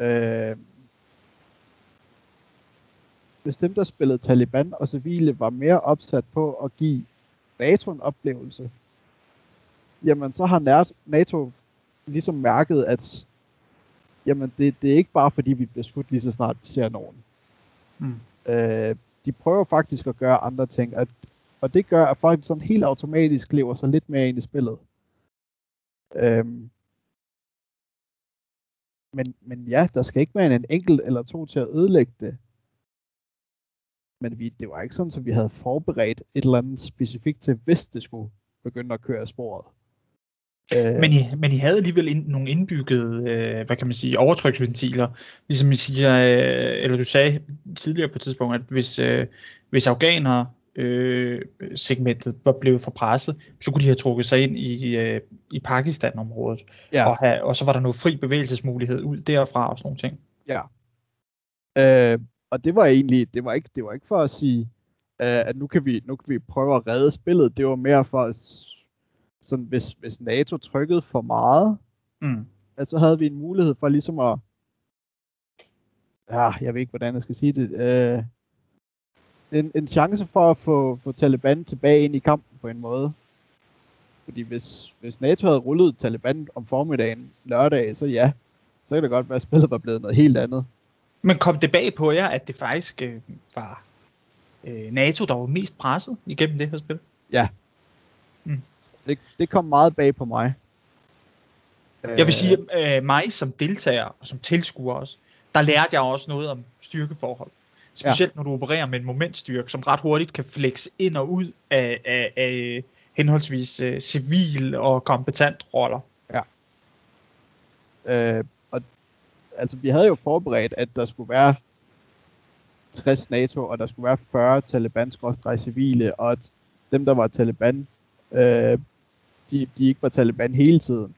øh, hvis dem, der spillede Taliban og civile, var mere opsat på at give NATO en oplevelse, jamen så har NATO ligesom mærket, at jamen det, det er ikke bare fordi vi bliver skudt lige så snart vi ser nogen. Mm. Øh, de prøver faktisk at gøre andre ting, at, og det gør, at folk sådan helt automatisk lever sig lidt mere ind i spillet. Øhm. Men, men ja, der skal ikke være en enkelt eller to til at ødelægge det. Men vi, det var ikke sådan, at vi havde forberedt et eller andet specifikt til, hvis det skulle begynde at køre af sporet. Men I, men I havde alligevel ind, nogle indbyggede, øh, hvad kan man sige, overtryksventiler, ligesom I siger, øh, eller du sagde tidligere på et tidspunkt, at hvis, øh, hvis afghanere øh, segmentet var blevet for presset, så kunne de have trukket sig ind i, øh, i Pakistan-området, ja. og, have, og så var der noget fri bevægelsesmulighed ud derfra og sådan nogle ting. Ja, øh, og det var egentlig, det var ikke, det var ikke for at sige, øh, at nu kan, vi, nu kan vi prøve at redde spillet, det var mere for at sådan, hvis, hvis NATO trykkede for meget, mm. at så havde vi en mulighed for ligesom at, ja, jeg ved ikke, hvordan jeg skal sige det, øh, en, en chance for at få, få Taliban tilbage ind i kampen på en måde. Fordi hvis, hvis NATO havde rullet Taliban om formiddagen lørdag, så ja, så kan det godt være, at spillet var blevet noget helt andet. Men kom det bag på jer, at det faktisk øh, var øh, NATO, der var mest presset igennem det her spil? Ja. Mm. Det, det kom meget bag på mig. Jeg vil sige, øh, mig som deltager og som tilskuer også, der lærte jeg også noget om styrkeforhold. Specielt ja. Når du opererer med en momentstyrke, som ret hurtigt kan flexe ind og ud af, af, af henholdsvis øh, civil og kompetent roller. Ja. Øh, og, altså, vi havde jo forberedt, at der skulle være tres NATO, og der skulle være fyrre Taliban-civile, og dem, der var Taliban, Øh, de, de ikke var Taliban hele tiden.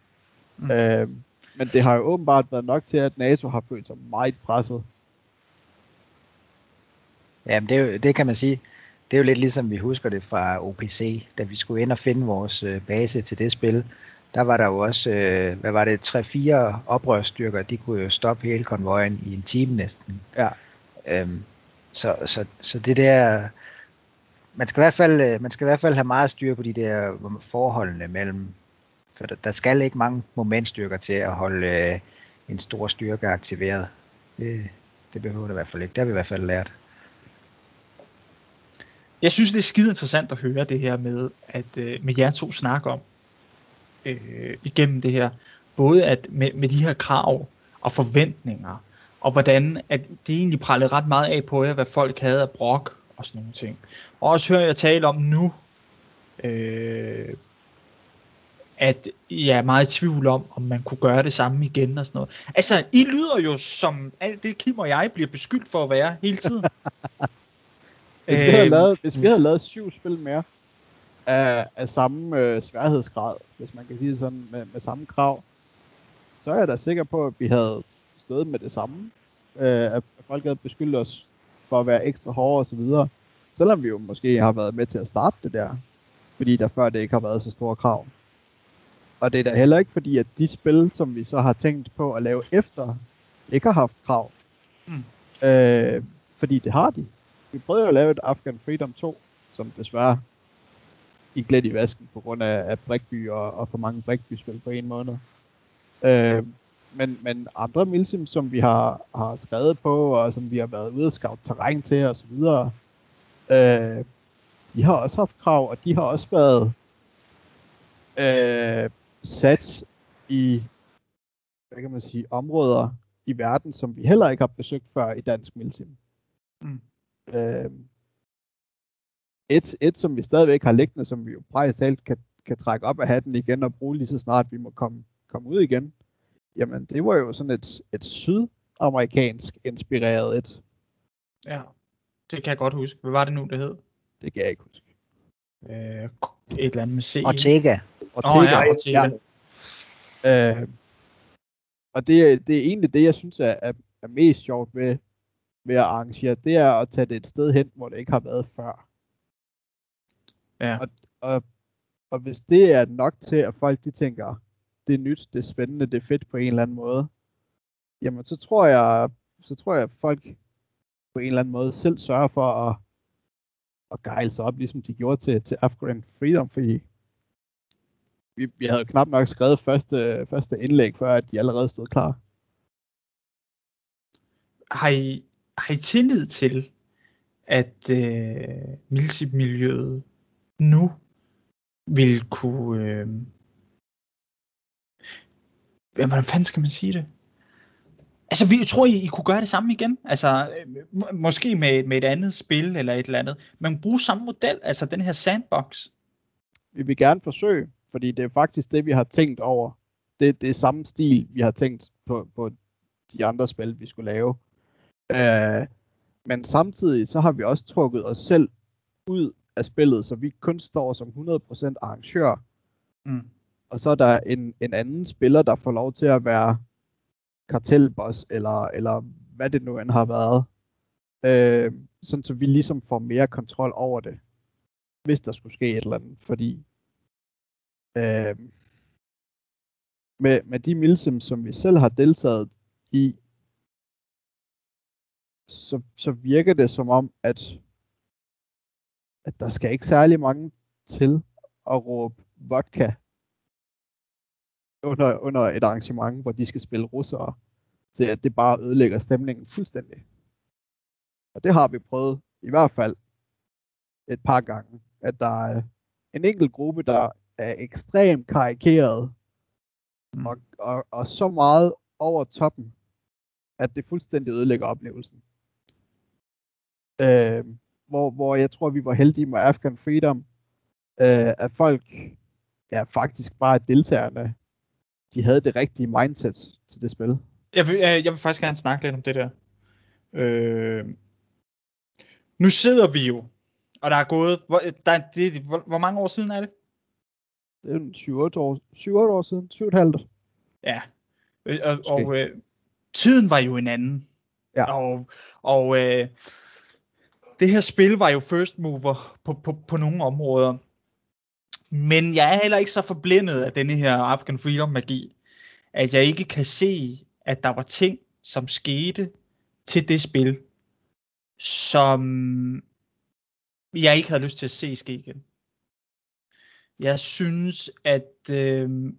Mm. Øh, men det har jo åbenbart været nok til, at NATO har følt sig meget presset. Jamen det, er jo, det kan man sige. Det er jo lidt ligesom vi husker det fra O P C, da vi skulle ind og finde vores øh, base til det spil. Der var der jo også, øh, hvad var det, tre fire oprørsstyrker. De kunne jo stoppe hele konvojen i en time næsten. Ja. Øhm, så, så, så det der... Man skal, i hvert fald, man skal i hvert fald have meget styr på de der forholdene mellem, for der skal ikke mange momentstyrker til at holde en stor styrke aktiveret. Det, det behøver det i hvert fald ikke. Det har vi i hvert fald lært. Jeg synes, det er skide interessant at høre det her med, at med jer to snakke om øh, igennem det her. Både at med, med de her krav og forventninger, og hvordan at det egentlig prallede ret meget af på jer, hvad folk havde af brok og sådan nogle ting. Og også hører jeg tale om nu, øh, at jeg er meget i tvivl om, om man kunne gøre det samme igen og sådan noget. Altså, I lyder jo som alt det Kim og jeg bliver beskyldt for at være hele tiden. Hvis vi havde lavet, hvis vi havde lavet syv spil mere af, af samme øh, sværhedsgrad, hvis man kan sige det sådan, med, med samme krav, så er jeg da sikker på, at vi havde stået med det samme. Øh, at folk havde beskyldt os for at være ekstra hårde og så videre, selvom vi jo måske har været med til at starte det der, fordi der før det ikke har været så store krav. Og det er da heller ikke fordi, at de spil, som vi så har tænkt på at lave efter, ikke har haft krav. Mm. Øh, fordi det har de. Vi prøvede jo at lave et Afghan Freedom to, som desværre gik lidt i vasken på grund af, af Brikby og, og for mange Brikby-spil på en måned. Øh, Men, men andre milsim, som vi har, har skrevet på, og som vi har været ude og scout terræn til og så videre, øh, de har også haft krav, og de har også været øh, sat i, hvad kan man sige, områder i verden, som vi heller ikke har besøgt før i dansk milsim. Mm. Øh, et, et, som vi stadigvæk har liggende, som vi jo præcis alt kan, kan trække op af hatten igen og bruge lige så snart vi må komme, komme ud igen. Jamen, det var jo sådan et, et sydamerikansk inspireret et. Ja, det kan jeg godt huske. Hvad var det nu, det hed? Det kan jeg ikke huske. Øh, et eller andet med C. Ortega. Ortega. Oh, ja, Ortega. Ja. Øh, og det, det er egentlig det, jeg synes er, er, er mest sjovt ved, ved at arrangere. Det er at tage det et sted hen, hvor det ikke har været før. Ja. Og, og, og hvis det er nok til, at folk de tænker... det er nyt, det er spændende, det er fedt på en eller anden måde, jamen så tror jeg, så tror jeg, at folk på en eller anden måde selv sørger for at, at gejle sig op, ligesom de gjorde til, til Afghan Freedom, fordi vi, vi havde knap nok skrevet første, første indlæg, før at de allerede stod klar. Har I, har I tillid til, at øh, militærmiljøet nu vil kunne, øh, hvordan fanden skal man sige det? Altså, vi tror, I, I kunne gøre det samme igen. Altså, må, måske med, med et andet spil eller et eller andet. Man bruger samme model, altså den her sandbox. Vi vil gerne forsøge, fordi det er faktisk det, vi har tænkt over. Det, det er samme stil, vi har tænkt på, på de andre spil, vi skulle lave. Øh, men samtidig, så har vi også trukket os selv ud af spillet, så vi kun står som hundrede procent arrangør. Mm. Og så er der en, en anden spiller, der får lov til at være kartelboss, eller, eller hvad det nu end har været. Øh, sådan så vi ligesom får mere kontrol over det, hvis der skulle ske et eller andet. Fordi øh, med, med de milsims, som vi selv har deltaget i, så, så virker det som om, at, at der skal ikke særlig mange til at råbe vodka Under, under et arrangement, hvor de skal spille russere, til at det bare ødelægger stemningen fuldstændig. Og det har vi prøvet, i hvert fald et par gange, at der er en enkelt gruppe, der er ekstremt karikeret, og, og, og så meget over toppen, at det fuldstændig ødelægger oplevelsen. Øh, hvor, hvor jeg tror, vi var heldige med Afghan Freedom, øh, at folk, ja faktisk bare deltagerne, de havde det rigtige mindset til det spil. Jeg vil, jeg vil faktisk gerne snakke lidt om det der. Øh, nu sidder vi jo, og der er gået, hvor, der, det, hvor, hvor mange år siden er det? Det er syv otte år siden, syv komma fem. Ja, og, og øh, tiden var jo en anden. Ja. Og, og øh, det her spil var jo first mover på, på, på nogle områder. Men jeg er heller ikke så forblændet af denne her Afghan Freedom-magi, at jeg ikke kan se, at der var ting, som skete til det spil, som jeg ikke havde lyst til at se ske igen. Jeg synes, at øh,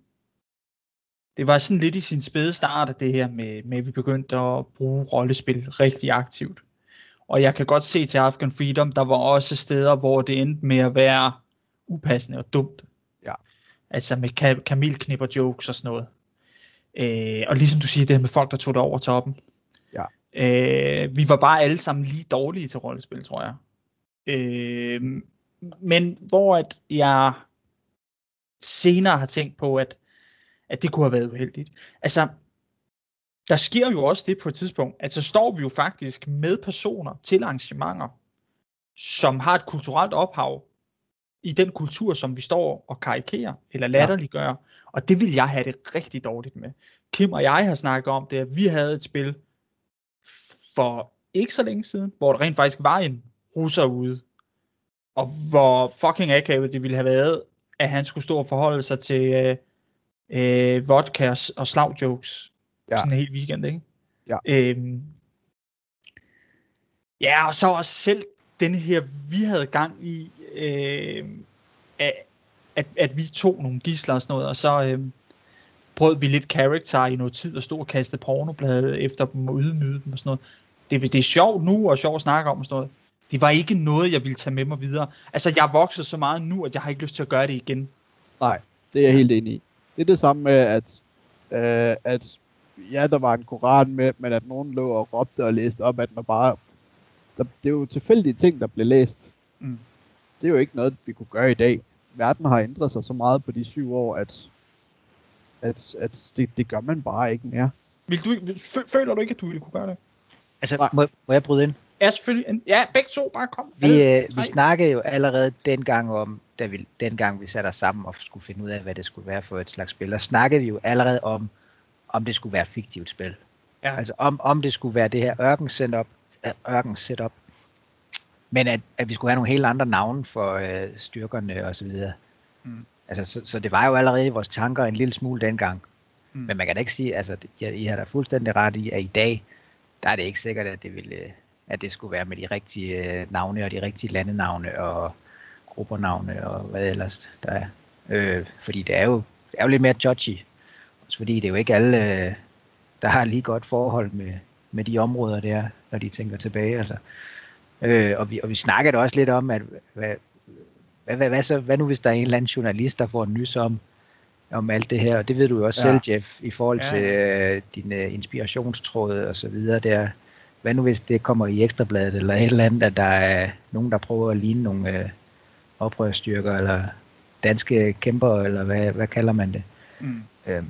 det var sådan lidt i sin spæde start af det her, med, med at vi begyndte at bruge rollespil rigtig aktivt. Og jeg kan godt se til Afghan Freedom, der var også steder, hvor det endte med at være upassende og dumt. Ja. Altså med ka- kamelknipper jokes og sådan noget. Øh, og ligesom du siger, det her med folk, der tog det over toppen. Ja. Øh, vi var bare alle sammen lige dårlige til rollespil, tror jeg. Øh, men hvor at jeg senere har tænkt på, at, at det kunne have været uheldigt. Altså, der sker jo også det på et tidspunkt, at så står vi jo faktisk med personer til arrangementer, som har et kulturelt ophav, i den kultur, som vi står og karikerer eller latterliggør, og det vil jeg have det rigtig dårligt med. Kim og jeg har snakket om det, at vi havde et spil for ikke så længe siden, hvor der rent faktisk var en russer ude, og hvor fucking akavet det ville have været, at han skulle stå og forholde sig til øh, øh, vodka og slagjokes, ja, sådan en hel weekend, ikke? Ja. Øhm, ja, og så også selv den her, vi havde gang i, Øh, at, at vi tog nogle gidsler og sådan noget, og så øh, brød vi lidt character i noget tid og stod og kastede pornoblade efter dem og ydmygede dem og sådan noget. Det, det er sjovt nu og sjovt at snakke om og sådan noget. Det var ikke noget, jeg ville tage med mig videre. Altså, jeg er vokset så meget nu, at jeg har ikke lyst til at gøre det igen. Nej, det er jeg helt enig i. Det er det samme med, at, øh, at ja, der var en koran med, men at nogen lå og råbte og læste op, at man bare, der, det er jo tilfældige ting, der blev læst. Mm. Det er jo ikke noget, vi kunne gøre i dag. Verden har ændret sig så meget på de syv år, at, at, at det, det gør man bare ikke mere. Vil du, føler du ikke, at du ville kunne gøre det? Altså, må, må jeg bryde ind? Ja, selvfølgelig. Ja, begge to, bare kom. Vi, øh, vi snakkede jo allerede dengang om, da vi, dengang vi satte os sammen og skulle finde ud af, hvad det skulle være for et slags spil. Der snakkede vi jo allerede om, om det skulle være et fiktivt spil. Ja. Altså om, om det skulle være det her ørken setup, ørken setup. Men at, at vi skulle have nogle helt andre navne for øh, styrkerne og så videre. Mm. Altså, så, så det var jo allerede vores tanker en lille smule dengang. Mm. Men man kan da ikke sige, altså, I, I har da fuldstændig ret i, at i dag, der er det ikke sikkert, at det, ville, at det skulle være med de rigtige øh, navne og de rigtige landenavne og gruppernavne og hvad ellers der er. Øh, fordi det er, jo, det er jo lidt mere judgy. Også fordi det er jo ikke alle, øh, der har lige godt forhold med, med de områder der, når de tænker tilbage. Altså. Øh, og, vi, og vi snakker da også lidt om, at hvad, hvad, hvad, hvad, så, hvad nu hvis der er en eller anden journalist, der får en nys om, om alt det her, og det ved du jo også ja. selv, Jeff, i forhold ja. til øh, dine inspirationstråde og så videre der. Hvad nu hvis det kommer i Ekstrabladet eller et eller andet, at der er nogen, der prøver at ligne nogle øh, oprørsstyrker eller danske kæmper, eller hvad, hvad kalder man det? Mm. Øhm,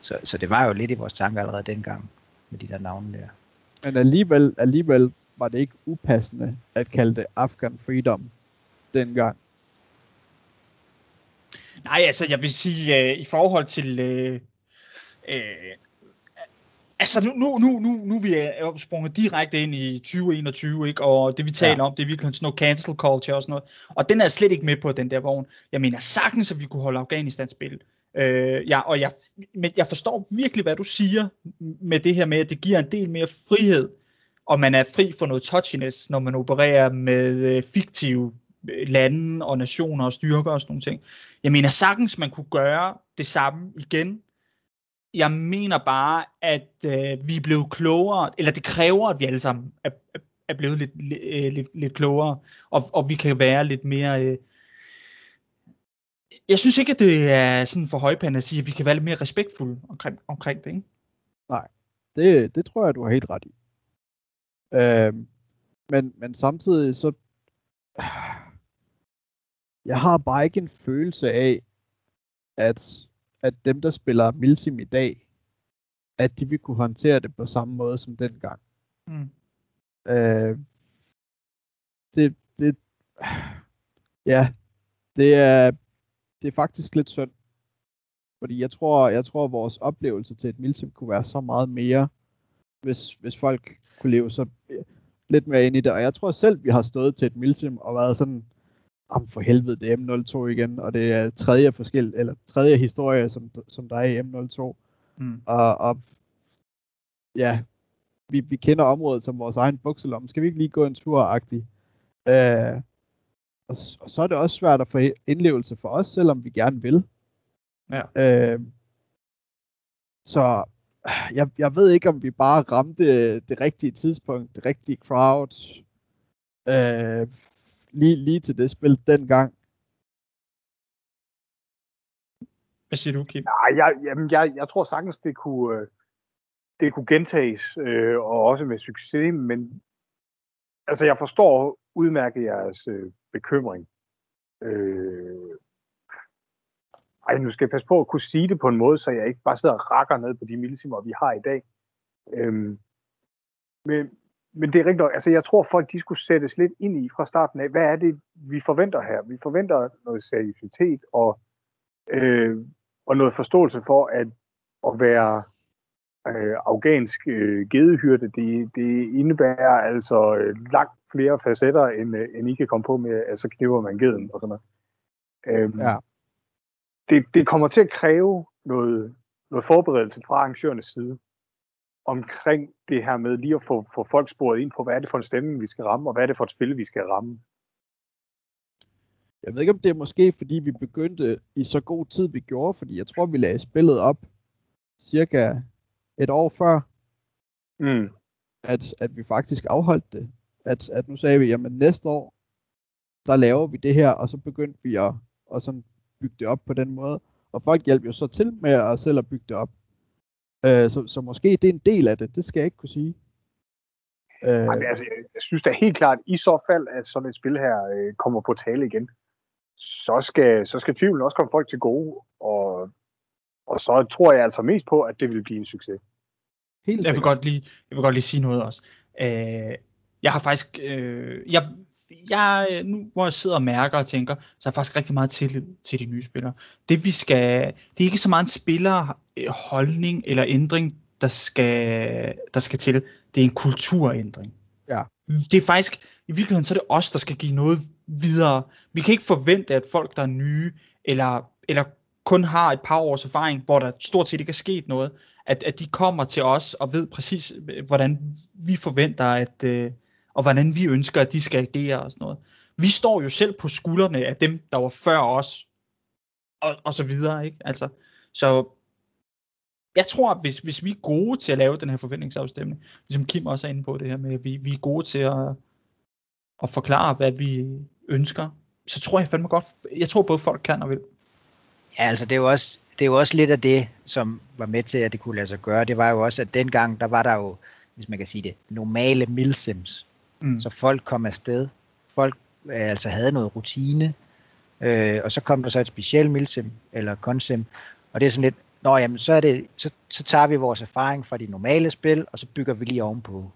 så, så det var jo lidt i vores tanker allerede dengang, med de der navne der. Men alligevel, alligevel var det ikke upassende at kalde det Afghan Freedom dengang. Nej, altså jeg vil sige, øh, i forhold til... Øh, øh, altså nu, nu, nu, nu, nu vi er vi sprunget direkte ind i tyve enogtyve, ikke? Og det vi taler ja. om, det er virkelig sådan noget cancel culture og sådan noget. Og den er jeg slet ikke med på, den der vogn. Jeg mener sagtens, at vi kunne holde Afghanistan spil. Øh, ja, og jeg, men jeg forstår virkelig, hvad du siger med det her med, at det giver en del mere frihed, og man er fri for noget touchiness, når man opererer med fiktive lande og nationer og styrker og sådan nogle ting. Jeg mener sagtens, man kunne gøre det samme igen. Jeg mener bare, at øh, vi er blevet klogere, eller det kræver, at vi alle sammen er, er blevet lidt, lidt, lidt, lidt klogere, og, og vi kan være lidt mere... Øh... Jeg synes ikke, at det er sådan for højpanden at sige, at vi kan være lidt mere respektfulde omkring, omkring det, ikke? Nej, det, det tror jeg, du har helt ret i. Øh, men, men samtidig så... Jeg har bare ikke en følelse af, at... at dem, der spiller Milsim i dag, at de vil kunne håndtere det på samme måde som dengang. Mm. Øh, det, det, ja, det er, det er faktisk lidt synd, fordi jeg tror, jeg tror, vores oplevelse til et Milsim kunne være så meget mere, hvis, hvis folk kunne leve så lidt mere ind i det. Og jeg tror selv, vi har stået til et Milsim og været sådan, om for helvede, det er M nul to igen, og det er tredje forskel eller tredje historie, som, som der er i M nul to. Mm. Og, og ja, vi, vi kender området som vores egen bukselom. Skal vi ikke lige gå en tur-agtig? Øh, og, og så er det også svært at få indlevelse for os, selvom vi gerne vil. Ja. Øh, så jeg, jeg ved ikke, om vi bare ramte det rigtige tidspunkt, det rigtige crowd. Øh, Lige, lige til det spil dengang. Hvad siger du, Kim? Nej, jeg, jamen, jeg, jeg tror sagtens, det kunne, det kunne gentages, øh, og også med succes, men altså, jeg forstår udmærket jeres øh, bekymring. Øh, ej, nu skal jeg passe på at kunne sige det på en måde, så jeg ikke bare sidder og rakker ned på de milsimer, vi har i dag. Øh, men Men det er rigtigt nok. Altså, jeg tror, folk de skulle sættes lidt ind i fra starten af, hvad er det, vi forventer her? Vi forventer noget seriøsitet og, øh, og noget forståelse for, at at være øh, afghansk øh, gedehyrde, det, det indebærer altså øh, langt flere facetter, end, øh, end I kan komme på med, at så knipper man geden og sådan noget. Øh, ja. det, det kommer til at kræve noget, noget forberedelse fra arrangørernes side omkring det her med lige at få, få folk sporet ind på, hvad er det for en stemning, vi skal ramme, og hvad er det for et spil, vi skal ramme. Jeg ved ikke, om det er måske, fordi vi begyndte i så god tid, vi gjorde, fordi jeg tror, vi lagde spillet op cirka et år før, mm. at, at vi faktisk afholdt det. At, at nu sagde vi, jamen næste år, der laver vi det her, og så begyndte vi at, at sådan bygge det op på den måde. Og folk hjalp jo så til med at selv at bygge det op. Så, så måske det er en del af det, det skal jeg ikke kunne sige. Nej, men altså, jeg, jeg synes da helt klart, at i så fald, at sådan et spil her øh, kommer på tale igen, så skal, så skal tvivlen også komme folk til gode, og, og så tror jeg altså mest på, at det vil blive en succes. Helt jeg, vil godt lige, jeg vil godt lige sige noget også. Øh, jeg har faktisk, øh, jeg, jeg, nu hvor jeg sidder og mærker og tænker, så har jeg faktisk rigtig meget tillid til de nye spillere. Det vi skal, det er ikke så meget en spiller... holdning eller ændring, der skal, der skal til. Det er en kulturændring. Ja. Det er faktisk, i virkeligheden, så er det os, der skal give noget videre. Vi kan ikke forvente, at folk, der er nye, eller, eller kun har et par års erfaring, hvor der stort set ikke er sket noget, at, at de kommer til os og ved præcis, hvordan vi forventer, at, og hvordan vi ønsker, at de skal agere og sådan noget. Vi står jo selv på skuldrene af dem, der var før os, og, og så videre, ikke? Altså, så jeg tror, at hvis, hvis vi er gode til at lave den her forventningsafstemning, ligesom Kim også er inde på det her med, at vi, vi er gode til at, og forklare, hvad vi ønsker, så tror jeg fandme godt, jeg tror både folk kan og vil. Ja, altså det er jo også, det er jo også lidt af det, som var med til, at det kunne lade sig gøre. Det var jo også, at dengang, der var der jo, hvis man kan sige det, normale milsims. Mm. Så folk kom afsted, folk øh, altså havde noget rutine, øh, og så kom der så et specielt milsim, eller consim, og det er sådan lidt, nå jamen, så, er det, så, så tager vi vores erfaring fra de normale spil, og så bygger vi lige ovenpå.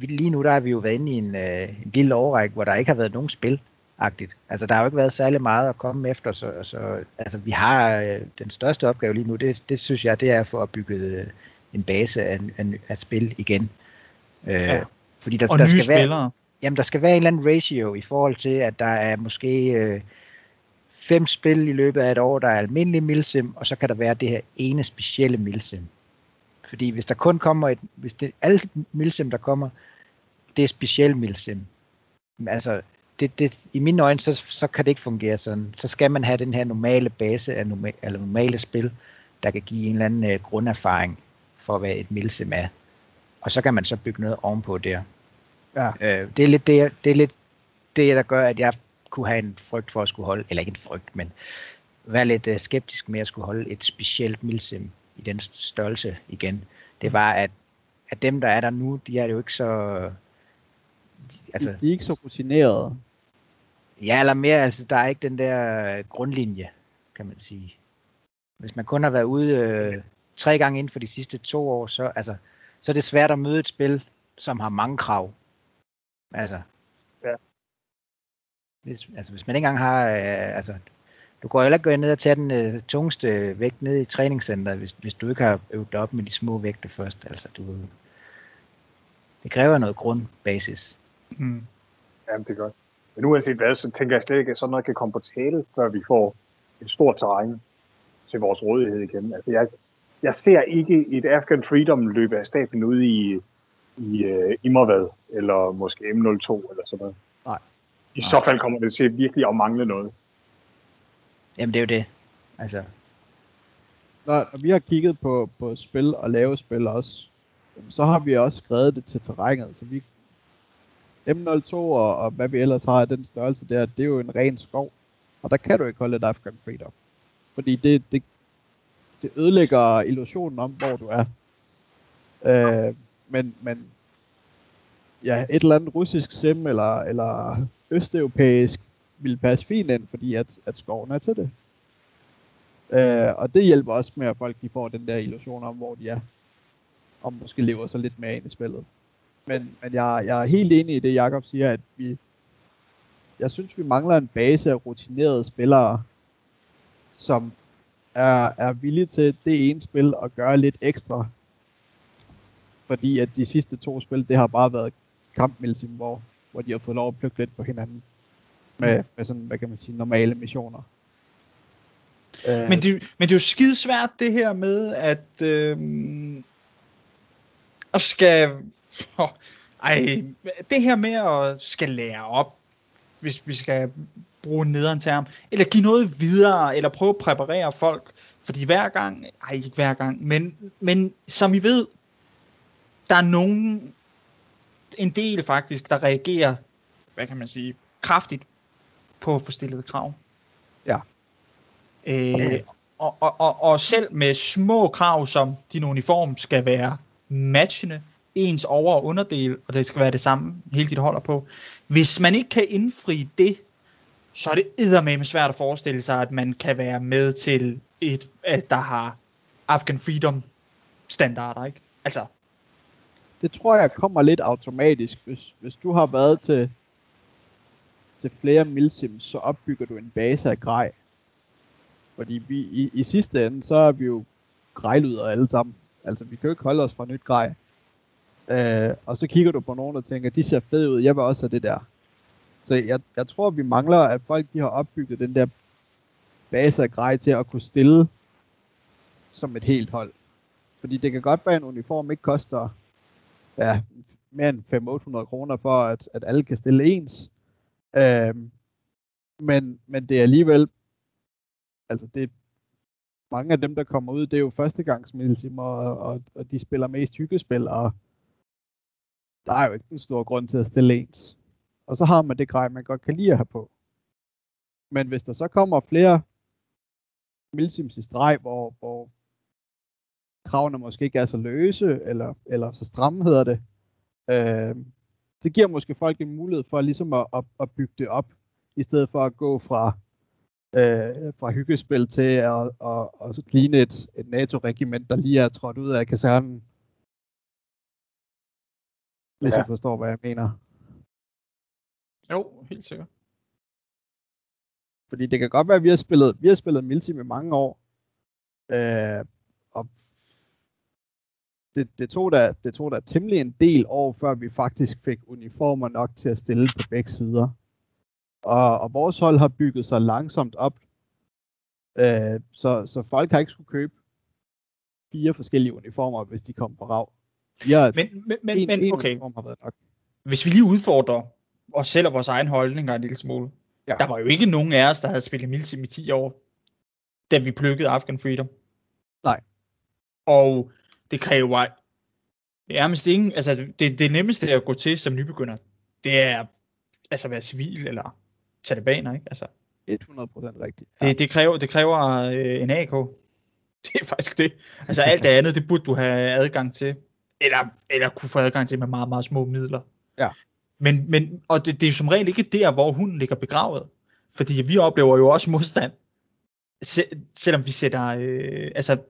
Lige nu, der har vi jo været inde i en, øh, en lille overrække, hvor der ikke har været nogen spil-agtigt. Altså, der har jo ikke været særlig meget at komme efter, så, så altså, vi har øh, den største opgave lige nu, det, det synes jeg, det er for at bygge øh, en base af, af, af spil igen. Øh, ja. Fordi der, og der nye skal spillere. Være, jamen, der skal være en eller anden ratio i forhold til, at der er måske øh, fem spil i løbet af et år, der er almindelige milsim, og så kan der være det her ene specielle milsim. Fordi hvis der kun kommer et, hvis det alle milsim der kommer, det er specielt milsim. Altså det, det i mine øjne så så kan det ikke fungere sådan. Så skal man have den her normale base af normal, eller normale spil, der kan give en eller anden øh, grunderfaring for hvad et milsim er. Og så kan man så bygge noget ovenpå der. Ja. Øh, det er lidt det, det er lidt det der gør, at jeg kunne have en frygt for at skulle holde, eller ikke en frygt, men være lidt øh, skeptisk med at skulle holde et specielt milsim i den størrelse igen. Det var, at, at dem, der er der nu, de er jo ikke så... De, altså, de er ikke så rutinerede. Ja, eller mere, altså, der er ikke den der grundlinje, kan man sige. Hvis man kun har været ude øh, tre gange inden for de sidste to år, så, altså, så er det svært at møde et spil, som har mange krav. Altså, ja. hvis, altså hvis man ikke engang har... Øh, altså, du går heller ikke ned og tager den øh, tungeste vægt ned i træningscenteret, hvis, hvis du ikke har øvet op med de små vægte først. Altså, du, det kræver noget grundbasis. Mm. Jamen, det er godt. Men uanset hvad, så tænker jeg slet ikke, at sådan noget kan komme på tale, før vi får et stort terræn til vores rådighed igen. Altså, jeg, jeg ser ikke et Afghan Freedom løbe af stablen ude i, i uh, Immervad, eller måske M nul to, eller sådan noget. Nej. I Nej. Så fald kommer det til virkelig at mangle noget. Jamen det er jo det, altså. Når vi har kigget på, på spil og lave spil også, så har vi også skrevet det til terrænet, så vi M nul to og, og hvad vi ellers har af den størrelse der, det er jo en ren skov, og der kan du ikke holde et Afghan Freedom, fordi det, det, det ødelægger illusionen om, hvor du er. Øh, men, men ja, et eller andet russisk sim eller, eller østeuropæisk, vil passe fint ind, fordi at, at skoven er til det. Øh, og det hjælper også med, at folk de får den der illusion om, hvor de er. Og måske lever så lidt mere ind i spillet. Men, men jeg, jeg er helt enig i det, Jakob siger, at vi... Jeg synes, vi mangler en base af rutinerede spillere, som er, er villige til det ene spil at gøre lidt ekstra. Fordi at de sidste to spil, det har bare været kampmilsim, hvor, hvor de har fået lov at plukke lidt på hinanden. Med, med sådan, hvad kan man sige, normale missioner. Men det, men det er jo skidesvært det her med, at øh, at skal, åh, ej, det her med at skal lære op, hvis vi skal bruge en nederen term, eller give noget videre, eller prøve at præparere folk, fordi hver gang, ej ikke hver gang, men, men som I ved, der er nogen, en del faktisk, der reagerer, hvad kan man sige, kraftigt, på forstillede krav. Ja. Øh, og, og, og, og selv med små krav, som din uniform skal være matchende, ens over- og underdel, og det skal være det samme, hele dit holder på. Hvis man ikke kan indfri det, så er det eddermame svært at forestille sig, at man kan være med til et, der har Afghan Freedom standarder, ikke? Altså. Det tror jeg kommer lidt automatisk, hvis, hvis du har været til til flere milsims, så opbygger du en base af grej. Fordi vi, i, i sidste ende, så er vi jo grejlyder alle sammen. Altså, vi kan jo ikke holde os fra nyt grej. Øh, og så kigger du på nogen og tænker, de ser fede ud, jeg vil også have det der. Så jeg, jeg tror, vi mangler, at folk de har opbygget den der base af grej til at kunne stille som et helt hold. Fordi det kan godt være, en uniform ikke koster ja, mere end fem til otte hundrede kroner for, at, at alle kan stille ens. Øhm, men, men det er alligevel, altså det, mange af dem, der kommer ud, det er jo førstegangsmilsimer, og, og, og de spiller mest hyggespil, og der er jo ikke en stor grund til at stille ens. Og så har man det grej, man godt kan lide at have på. Men hvis der så kommer flere milsims i streg, hvor, hvor kravene måske ikke er så løse, eller, eller så stramme hedder det, øh, det giver måske folk en mulighed for ligesom at, at, at bygge det op, i stedet for at gå fra, øh, fra hyggespil til at, at, at, at ligne et, et NATO-regiment, der lige er trådt ud af kasernen. Hvis ja. I forstår, hvad jeg mener. Jo, helt sikkert. Fordi det kan godt være, at vi har spillet, vi har spillet milsim i mange år. Øh, og det, det tog da, det tog da temmelig en del år, før vi faktisk fik uniformer nok til at stille på begge sider. Og, og vores hold har bygget sig langsomt op. Øh, så, så folk har ikke skulle købe fire forskellige uniformer, hvis de kom på rav. Ja, men men, men, en, men en okay. Uniform har været nok. Hvis vi lige udfordrer os selv og vores egen holdninger en lille smule. Ja. Der var jo ikke nogen af os, der havde spillet milsim i ti år, da vi plukkede Afghan Freedom. Nej. Og det kræver nærmest ingen, altså det, det nemmeste at gå til som nybegynder, det er altså at være civil eller talibaner, ikke? Altså, hundrede procent rigtigt. Ja. Det, det kræver, det kræver øh, en A K. Det er faktisk det. Altså alt det andet, det burde du have adgang til. Eller, eller kunne få adgang til med meget, meget små midler. Ja. Men, men, og det, det er som regel ikke der, hvor hunden ligger begravet. Fordi vi oplever jo også modstand. Sel- selvom vi sætter... Øh, altså,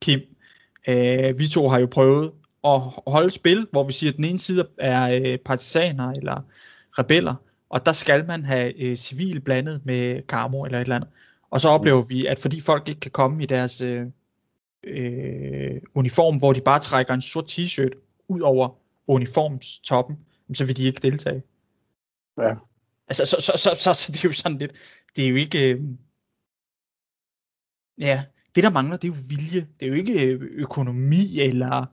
Kim, øh, vi to har jo prøvet at holde spil, hvor vi siger, at den ene side er øh, partisaner eller rebeller. Og der skal man have øh, civil blandet med karmo eller et eller andet. Og så oplever vi, at fordi folk ikke kan komme i deres... Øh, Øh, uniform, hvor de bare trækker en sort t-shirt ud over uniformstoppen, så vil de ikke deltage. Ja. Altså, så, så, så, så, så det er jo sådan lidt, det er jo ikke, øh, ja, det der mangler, det er jo vilje, det er jo ikke økonomi eller,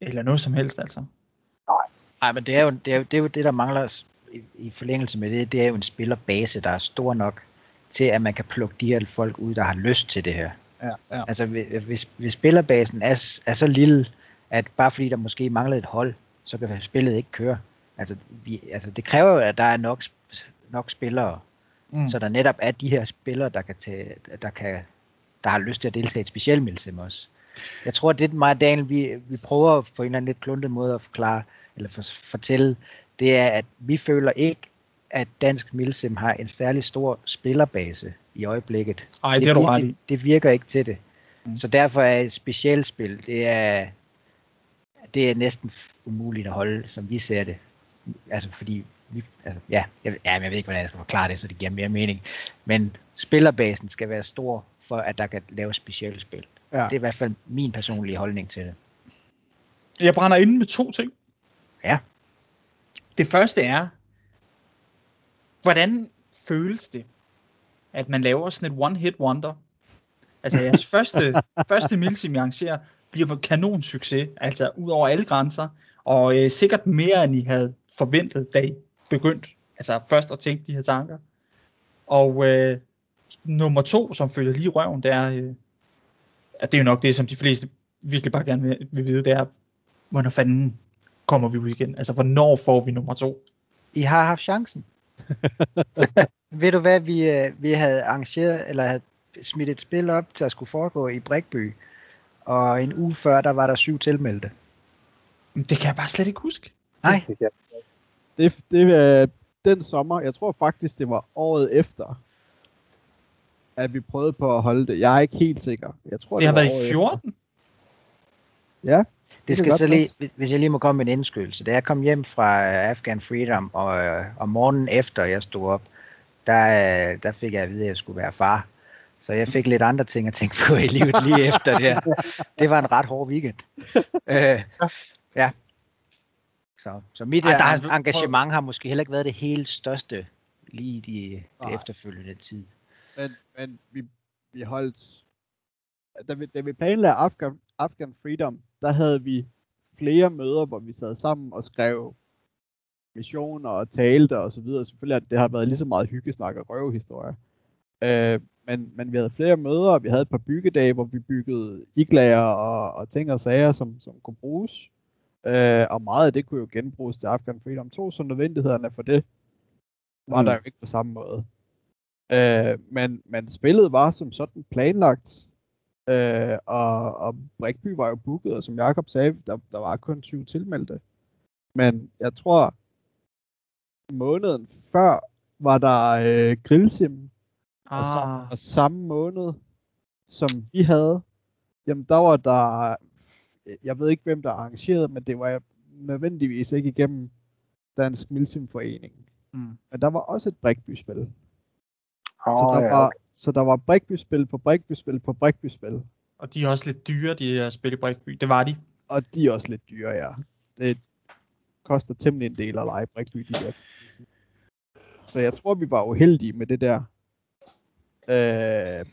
eller noget som helst, altså. Nej, Nej men det er, jo, det, er jo, det er jo det, der mangler i, i forlængelse med det, det er jo en spillerbase, der er stor nok til, at man kan plukke de her folk ud, der har lyst til det her. Ja, ja. Altså hvis, hvis spillerbasen er, er så lille, at bare fordi der måske mangler et hold, så kan spillet ikke køre. Altså, vi, altså det kræver jo, at der er nok, nok spillere, mm. så der netop er de her spillere, der kan tage, der kan, der har lyst til at deltage i et specielt milsim også. Jeg tror, det er meget Daniel, vi, vi prøver på en eller anden lidt kluntet måde at forklare, eller for, fortælle, det er, at vi føler ikke, at dansk milsim har en særlig stor spillerbase i øjeblikket. Ej, det, det, virker, det, det virker ikke til det. Mm. Så derfor er et specielt spil, det er, det er næsten umuligt at holde, som vi ser det. Altså fordi, vi, altså, ja, jeg, ja, jeg ved ikke, hvordan jeg skal forklare det, så det giver mere mening. Men spillerbasen skal være stor, for at der kan laves specielle spil. Ja. Det er i hvert fald min personlige holdning til det. Jeg brænder inde med to ting. Ja. Det første er, hvordan føles det, at man laver sådan et one-hit wonder? Altså jeres første, første milsim, I arrangerer, bliver en kanonsucces, altså ud over alle grænser, og øh, sikkert mere, end I havde forventet, da I begyndte, altså først at tænke de her tanker. Og øh, nummer to, som følger lige røven, det er, øh, at det er jo nok det, som de fleste virkelig bare gerne vil, vil vide, det er, hvornår fanden kommer vi ud igen? Altså hvornår får vi nummer to? I har haft chancen. Ved du hvad, vi, vi havde arrangeret, eller havde smidt et spil op, der skulle foregå i Brækby, og en uge før, der var der syv tilmeldte. Det kan jeg bare slet ikke huske. Nej. Det, det, den sommer, jeg tror faktisk, det var året efter, at vi prøvede på at holde det. Jeg er ikke helt sikker. Jeg tror, det, det har været i fjorten? Efter. Ja. Det skal så lige, hvis jeg lige må komme med en indskyldelse. Da jeg kom hjem fra Afghan Freedom, og, og morgenen efter jeg stod op, der, der fik jeg at vide, at jeg skulle være far. Så jeg fik lidt andre ting at tænke på i livet lige efter det. Det var en ret hård weekend. Øh, ja. Så, så mit Ej, der er... engagement har måske heller ikke været det helt største lige i de, de efterfølgende tid. Men, men vi, vi holdt... Da vi, da vi planlagde Afghan, Afghan Freedom, der havde vi flere møder, hvor vi sad sammen og skrev missioner og talte og så videre. Selvfølgelig at det har været lige så meget hyggesnak og røvehistorier. Øh, men, men vi havde flere møder, og vi havde et par byggedage, hvor vi byggede iglager og, og ting og sager, som, som kunne bruges. Øh, og meget af det kunne jo genbruges til Afghan Freedom to, så nødvendighederne for det var mm. der jo ikke på samme måde. Øh, men, men spillet var som sådan planlagt, øh, og, og Brikby var jo booket, og som Jakob sagde, der, der var kun tyve tilmeldte. Men jeg tror, måneden før var der øh, grillsim, ah. og, så, og samme måned, som vi havde, jamen der var der... Jeg ved ikke, hvem der arrangerede, men det var nødvendigvis ikke igennem Dansk Milsimforening. Mm. Men der var også et Brikby-spil. Oh, så, der ja. var, så der var Brikby-spil på Brikby-spil på Brikby-spil. Og de er også lidt dyre, de her spil i Brikby. Det var de. Og de er også lidt dyre, ja. Det koster temmelig en del at lege Brikby. De der. Så jeg tror, vi var uheldige med det der. Øh,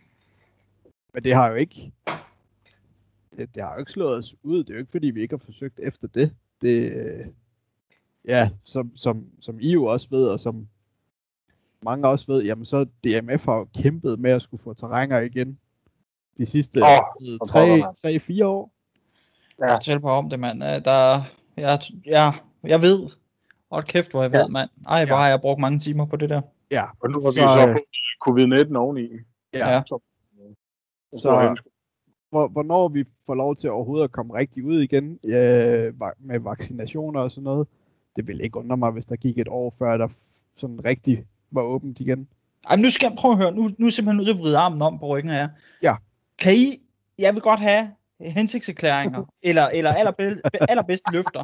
men det har jo ikke... Det, det har jo ikke slået os ud. Det er jo ikke, fordi vi ikke har forsøgt efter det. Det ja, som, som, som I jo også ved, og som mange også ved, jamen så D M F har jo kæmpet med at skulle få terrænger igen de sidste tre til fire oh, år. Ja. Fortæl mig om det, mand. Der, jeg, jeg, jeg ved. Hold kæft, hvor jeg ja. ved, mand. Ej, hvor ja. har jeg brugt mange timer på det der. Ja. Og nu har vi så, så covid nitten oveni. Ja. ja. Så... så hvornår vi får lov til overhovedet at komme rigtig ud igen øh, med vaccinationer og sådan noget. Det ville ikke undre mig, hvis der gik et år før, der sådan rigtig var åbent igen. Ej, nu skal jeg prøve at høre. Nu, nu er jeg simpelthen nødt til at vride armen om på ryggen her. Ja. Kan I, jeg vil godt have hensigtserklæringer, eller, eller allerbedste, allerbedste løfter.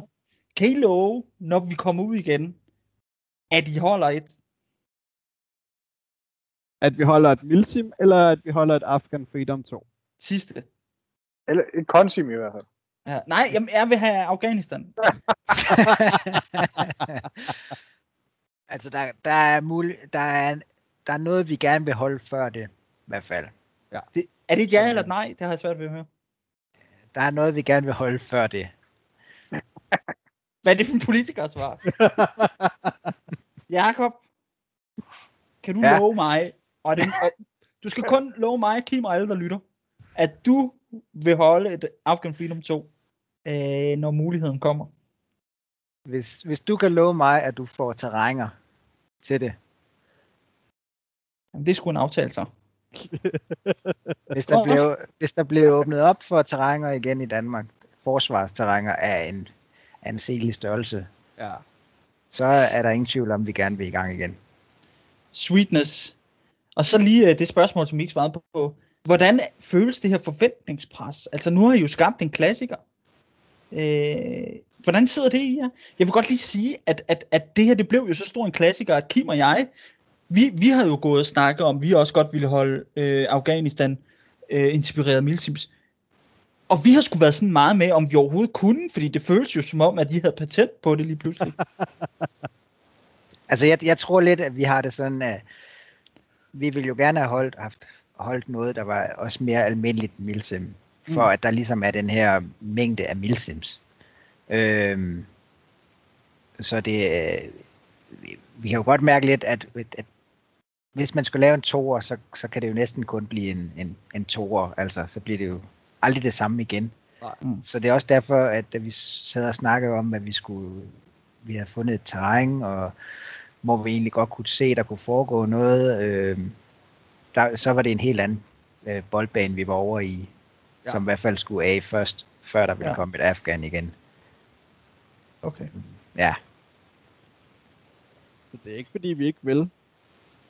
Kan I love, når vi kommer ud igen, at I holder et? At vi holder et Milsim, eller at vi holder et Afghan Freedom to? Sidste. Eller et konsim i hvert fald. Ja, nej, jamen, jeg vil have Afghanistan. altså, der, der, er mul- der, er, der er noget, vi gerne vil holde før det, i hvert fald. Ja. Det, er det et ja eller et nej? Det har jeg svært ved at høre. Der er noget, vi gerne vil holde før det. Hvad er det for en politikersvar? Jakob, kan du ja. love mig? Og det, og, du skal kun love mig, Kim og alle, der lytter, at du vil holde et Afghan Freedom to, øh, når muligheden kommer. Hvis, hvis du kan love mig, at du får terrænger til det. Jamen, det er sgu en aftale, så. hvis, der blev, hvis der blev åbnet op for terrænger igen i Danmark, forsvarsterrænger er en anselig størrelse, ja. så er der ingen tvivl om, at vi gerne vil i gang igen. Sweetness. Og så lige det spørgsmål, som I ikke svarede på. Hvordan føles det her forventningspres? Altså nu har I jo skabt en klassiker. Øh, hvordan sidder det i jer? Jeg vil godt lige sige, at, at, at det her det blev jo så stor en klassiker, at Kim og jeg, vi, vi havde jo gået og snakket om, vi også godt ville holde øh, Afghanistan øh, inspireret Milsims. Og vi har sgu været sådan meget med, om vi overhovedet kunne, fordi det føles jo som om, at I havde patent på det lige pludselig. altså jeg, jeg tror lidt, at vi har det sådan, at vi ville jo gerne have holdt haft holdt noget, der var også mere almindeligt milsim, for mm. at der ligesom er den her mængde af milsims. Øhm, så det, vi, vi kan jo godt mærke lidt, at, at hvis man skulle lave en toer, så, så kan det jo næsten kun blive en, en, en toer, altså så bliver det jo aldrig det samme igen. Mm. Så det er også derfor, at vi sad og snakkede om, at vi skulle, vi havde fundet et terræn, og hvor vi egentlig godt kunne se, der kunne foregå noget, øh, Der, så var det en helt anden øh, boldbane, vi var over i, ja. som i hvert fald skulle af først, før der ville ja. komme et Afghan igen. Okay. Ja. Så det er ikke fordi, vi ikke vil.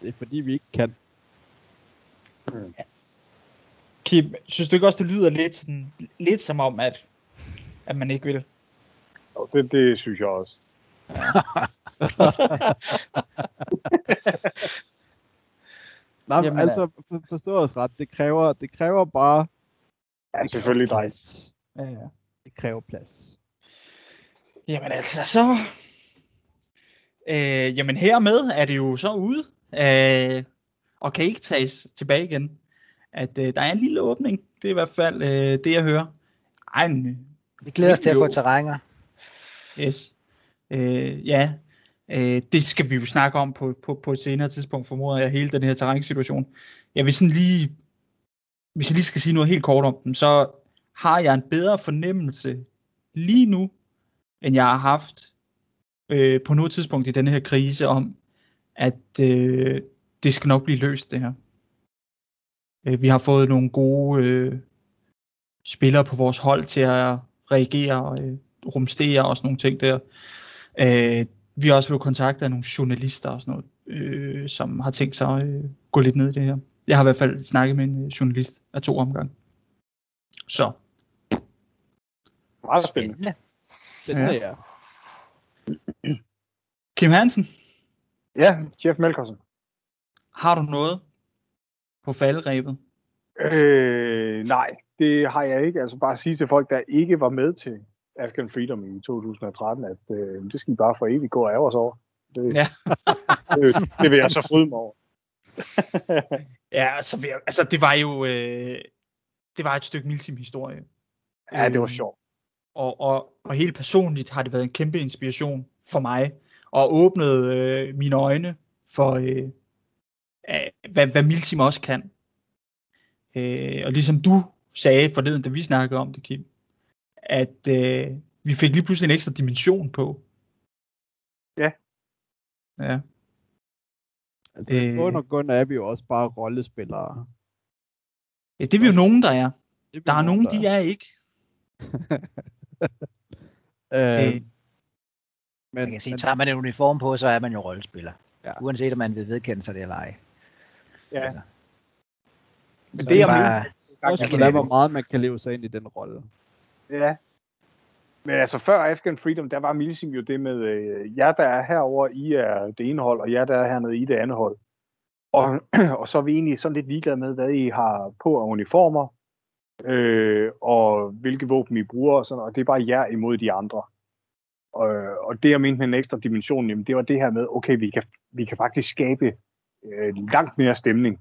Det er fordi, vi ikke kan. Mm. Ja. Kim, synes du ikke også, det lyder lidt, sådan, lidt som om, at, at man ikke vil? Jo, det, det synes jeg også. Nej, Jamen, altså forstå os ret. Det kræver, det kræver bare. Ja, det selvfølgelig plads. Ja, ja. Det kræver plads. Jamen altså så. Øh, jamen hermed er det jo så ude øh, og kan ikke tages tilbage igen. At øh, der er en lille åbning. Det er i hvert fald øh, det jeg hører. Ej, en, vi glæder os til at få terrænger. Yes. Øh, ja. Øh, det skal vi jo snakke om på, på, på et senere tidspunkt, formoder jeg, hele den her terrænsituation. Jeg vil sådan lige, hvis jeg lige skal sige noget helt kort om den, så har jeg en bedre fornemmelse lige nu end jeg har haft øh, på noget tidspunkt i denne her krise om, at øh, det skal nok blive løst det her. Øh, vi har fået nogle gode øh, spillere på vores hold til at reagere og øh, rumstere og sådan nogle ting der. Øh, vi er også blevet kontaktet af nogle journalister og sådan noget, øh, som har tænkt sig at øh, gå lidt ned i det her. Jeg har i hvert fald snakket med en journalist af to omgange. Så. Meget spændende. Det er ja. Kim Hansen. Ja, Jeff Melkersen. Har du noget på falderebet? Øh, nej, det har jeg ikke. Altså bare at sige til folk, der ikke var med til Afghan Freedom i to tusind og tretten, at øh, det skal I bare for evigt gå af os over. Det, ja. det, det vil jeg så fryde mig over. Ja, altså, altså det var jo øh, det var et stykke Milsim historie. Ja, det var sjovt. Og, og, og helt personligt har det været en kæmpe inspiration for mig, og åbnede øh, mine øjne for, øh, øh, hvad, hvad Milsim også kan. Øh, og ligesom du sagde forleden, da vi snakkede om det, Kim, at øh, vi fik lige pludselig en ekstra dimension på. Ja. Ja. Altså, øh, grund og grund er vi jo også bare rollespillere. Ja, det er vi jo nogen, der er. er der er nogen, der er. de er ikke. øh, øh. Men, man kan sige, men, tager man en uniform på, så er man jo rollespiller. Ja. Uanset om man vil vedkende sig det eller ej. Ja. Altså. Men så det er bare... Også, hvor meget man kan leve sig ind i den rolle. Ja. Men altså før Afghan Freedom, der var Milsim jo det med, øh, jer der er herover, I er det ene hold, og jer der er hernede, I er det andet hold. Og, og så er vi egentlig sådan lidt ligeglade med, hvad I har på af uniformer, øh, og hvilke våben I bruger, og, sådan, og det er bare jer imod de andre. Og, og det jeg mente med en ekstra dimension, jamen, det var det her med, okay, vi kan, vi kan faktisk skabe øh, langt mere stemning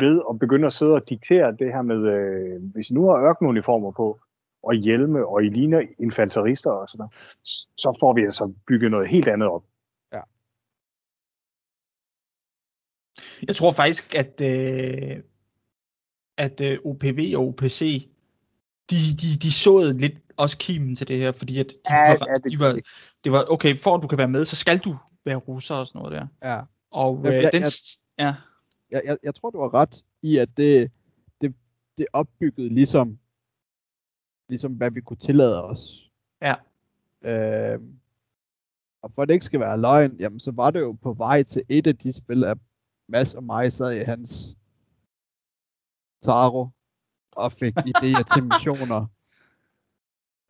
ved at begynde at sidde og diktere det her med, øh, hvis I nu har ørkenuniformer på, og hjelme, og I ligner infanterister og sådan noget, så får vi altså bygget noget helt andet op. Ja. Jeg tror faktisk, at, øh, at øh, O P V og O P C, de, de, de såede lidt også kimen til det her, fordi at de ja, var, ja, det, de var, det var, okay, for at du kan være med, så skal du være russer og sådan noget der. Ja. Og øh, Jamen, jeg, den... Jeg, ja. jeg, jeg, jeg tror, du har ret i, at det, det, det opbyggede ligesom ligesom hvad vi kunne tillade os. Ja. Øh, og for det ikke skal være løgn, jamen så var det jo på vej til et af de spil, at Mads og mig sad i hans taro og fik idéer til missioner.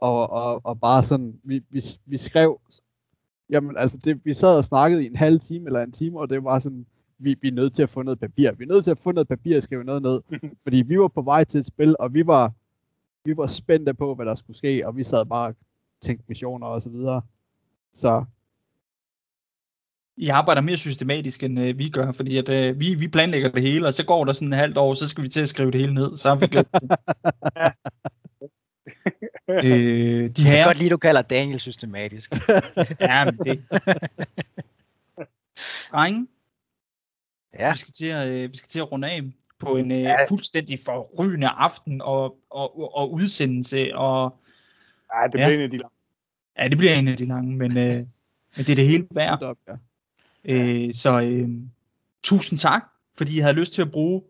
Og, og, og bare sådan, vi, vi, vi skrev, jamen altså det, vi sad og snakkede i en halv time eller en time, og det var sådan, vi, vi er nødt til at få noget papir. Vi er nødt til at få noget papir og skrive noget ned. Fordi vi var på vej til et spil, og vi var Vi var spændte på, hvad der skulle ske, og vi sad bare og tænkte missioner og så videre. Så I arbejder mere systematisk, end øh, vi gør, fordi at, øh, vi, vi planlægger det hele, og så går der sådan et halvt år, så skal vi til at skrive det hele ned, så har vi glemt det. øh, de her... Jeg kan godt lide, du kalder Daniel systematisk. Ja, men det... Drenge, ja. vi, skal til at, øh, vi skal til at runde af på en øh, fuldstændig forrygende aften og, og, og udsendelse. Og, Ej, det ja, det bliver en af de lange. Ja, det bliver en af de lange, men, øh, men det er det hele værd. Øh, så øh, tusind tak, fordi I havde lyst til at bruge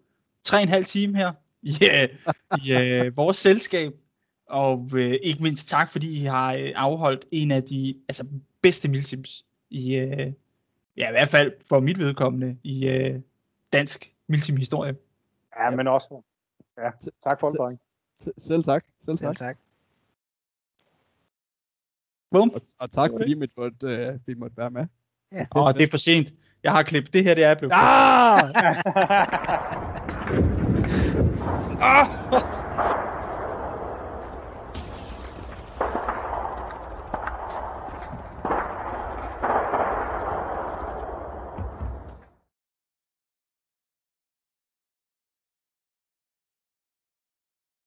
tre og en halv time her i, øh, i øh, vores selskab. Og øh, ikke mindst tak, fordi I har øh, afholdt en af de altså, bedste Milsims i, øh, ja, i hvert fald for mit vedkommende, i øh, dansk Milsim-historie. Ja, men også. Ja, tak for det. Selv, selv tak. Selv tak. Selv tak. Og, og tak okay. fordi mit måtte, øh, vi måtte være med. Åh, ja. oh, det er for sent. Jeg har klippet det her, det er blevet. Ah!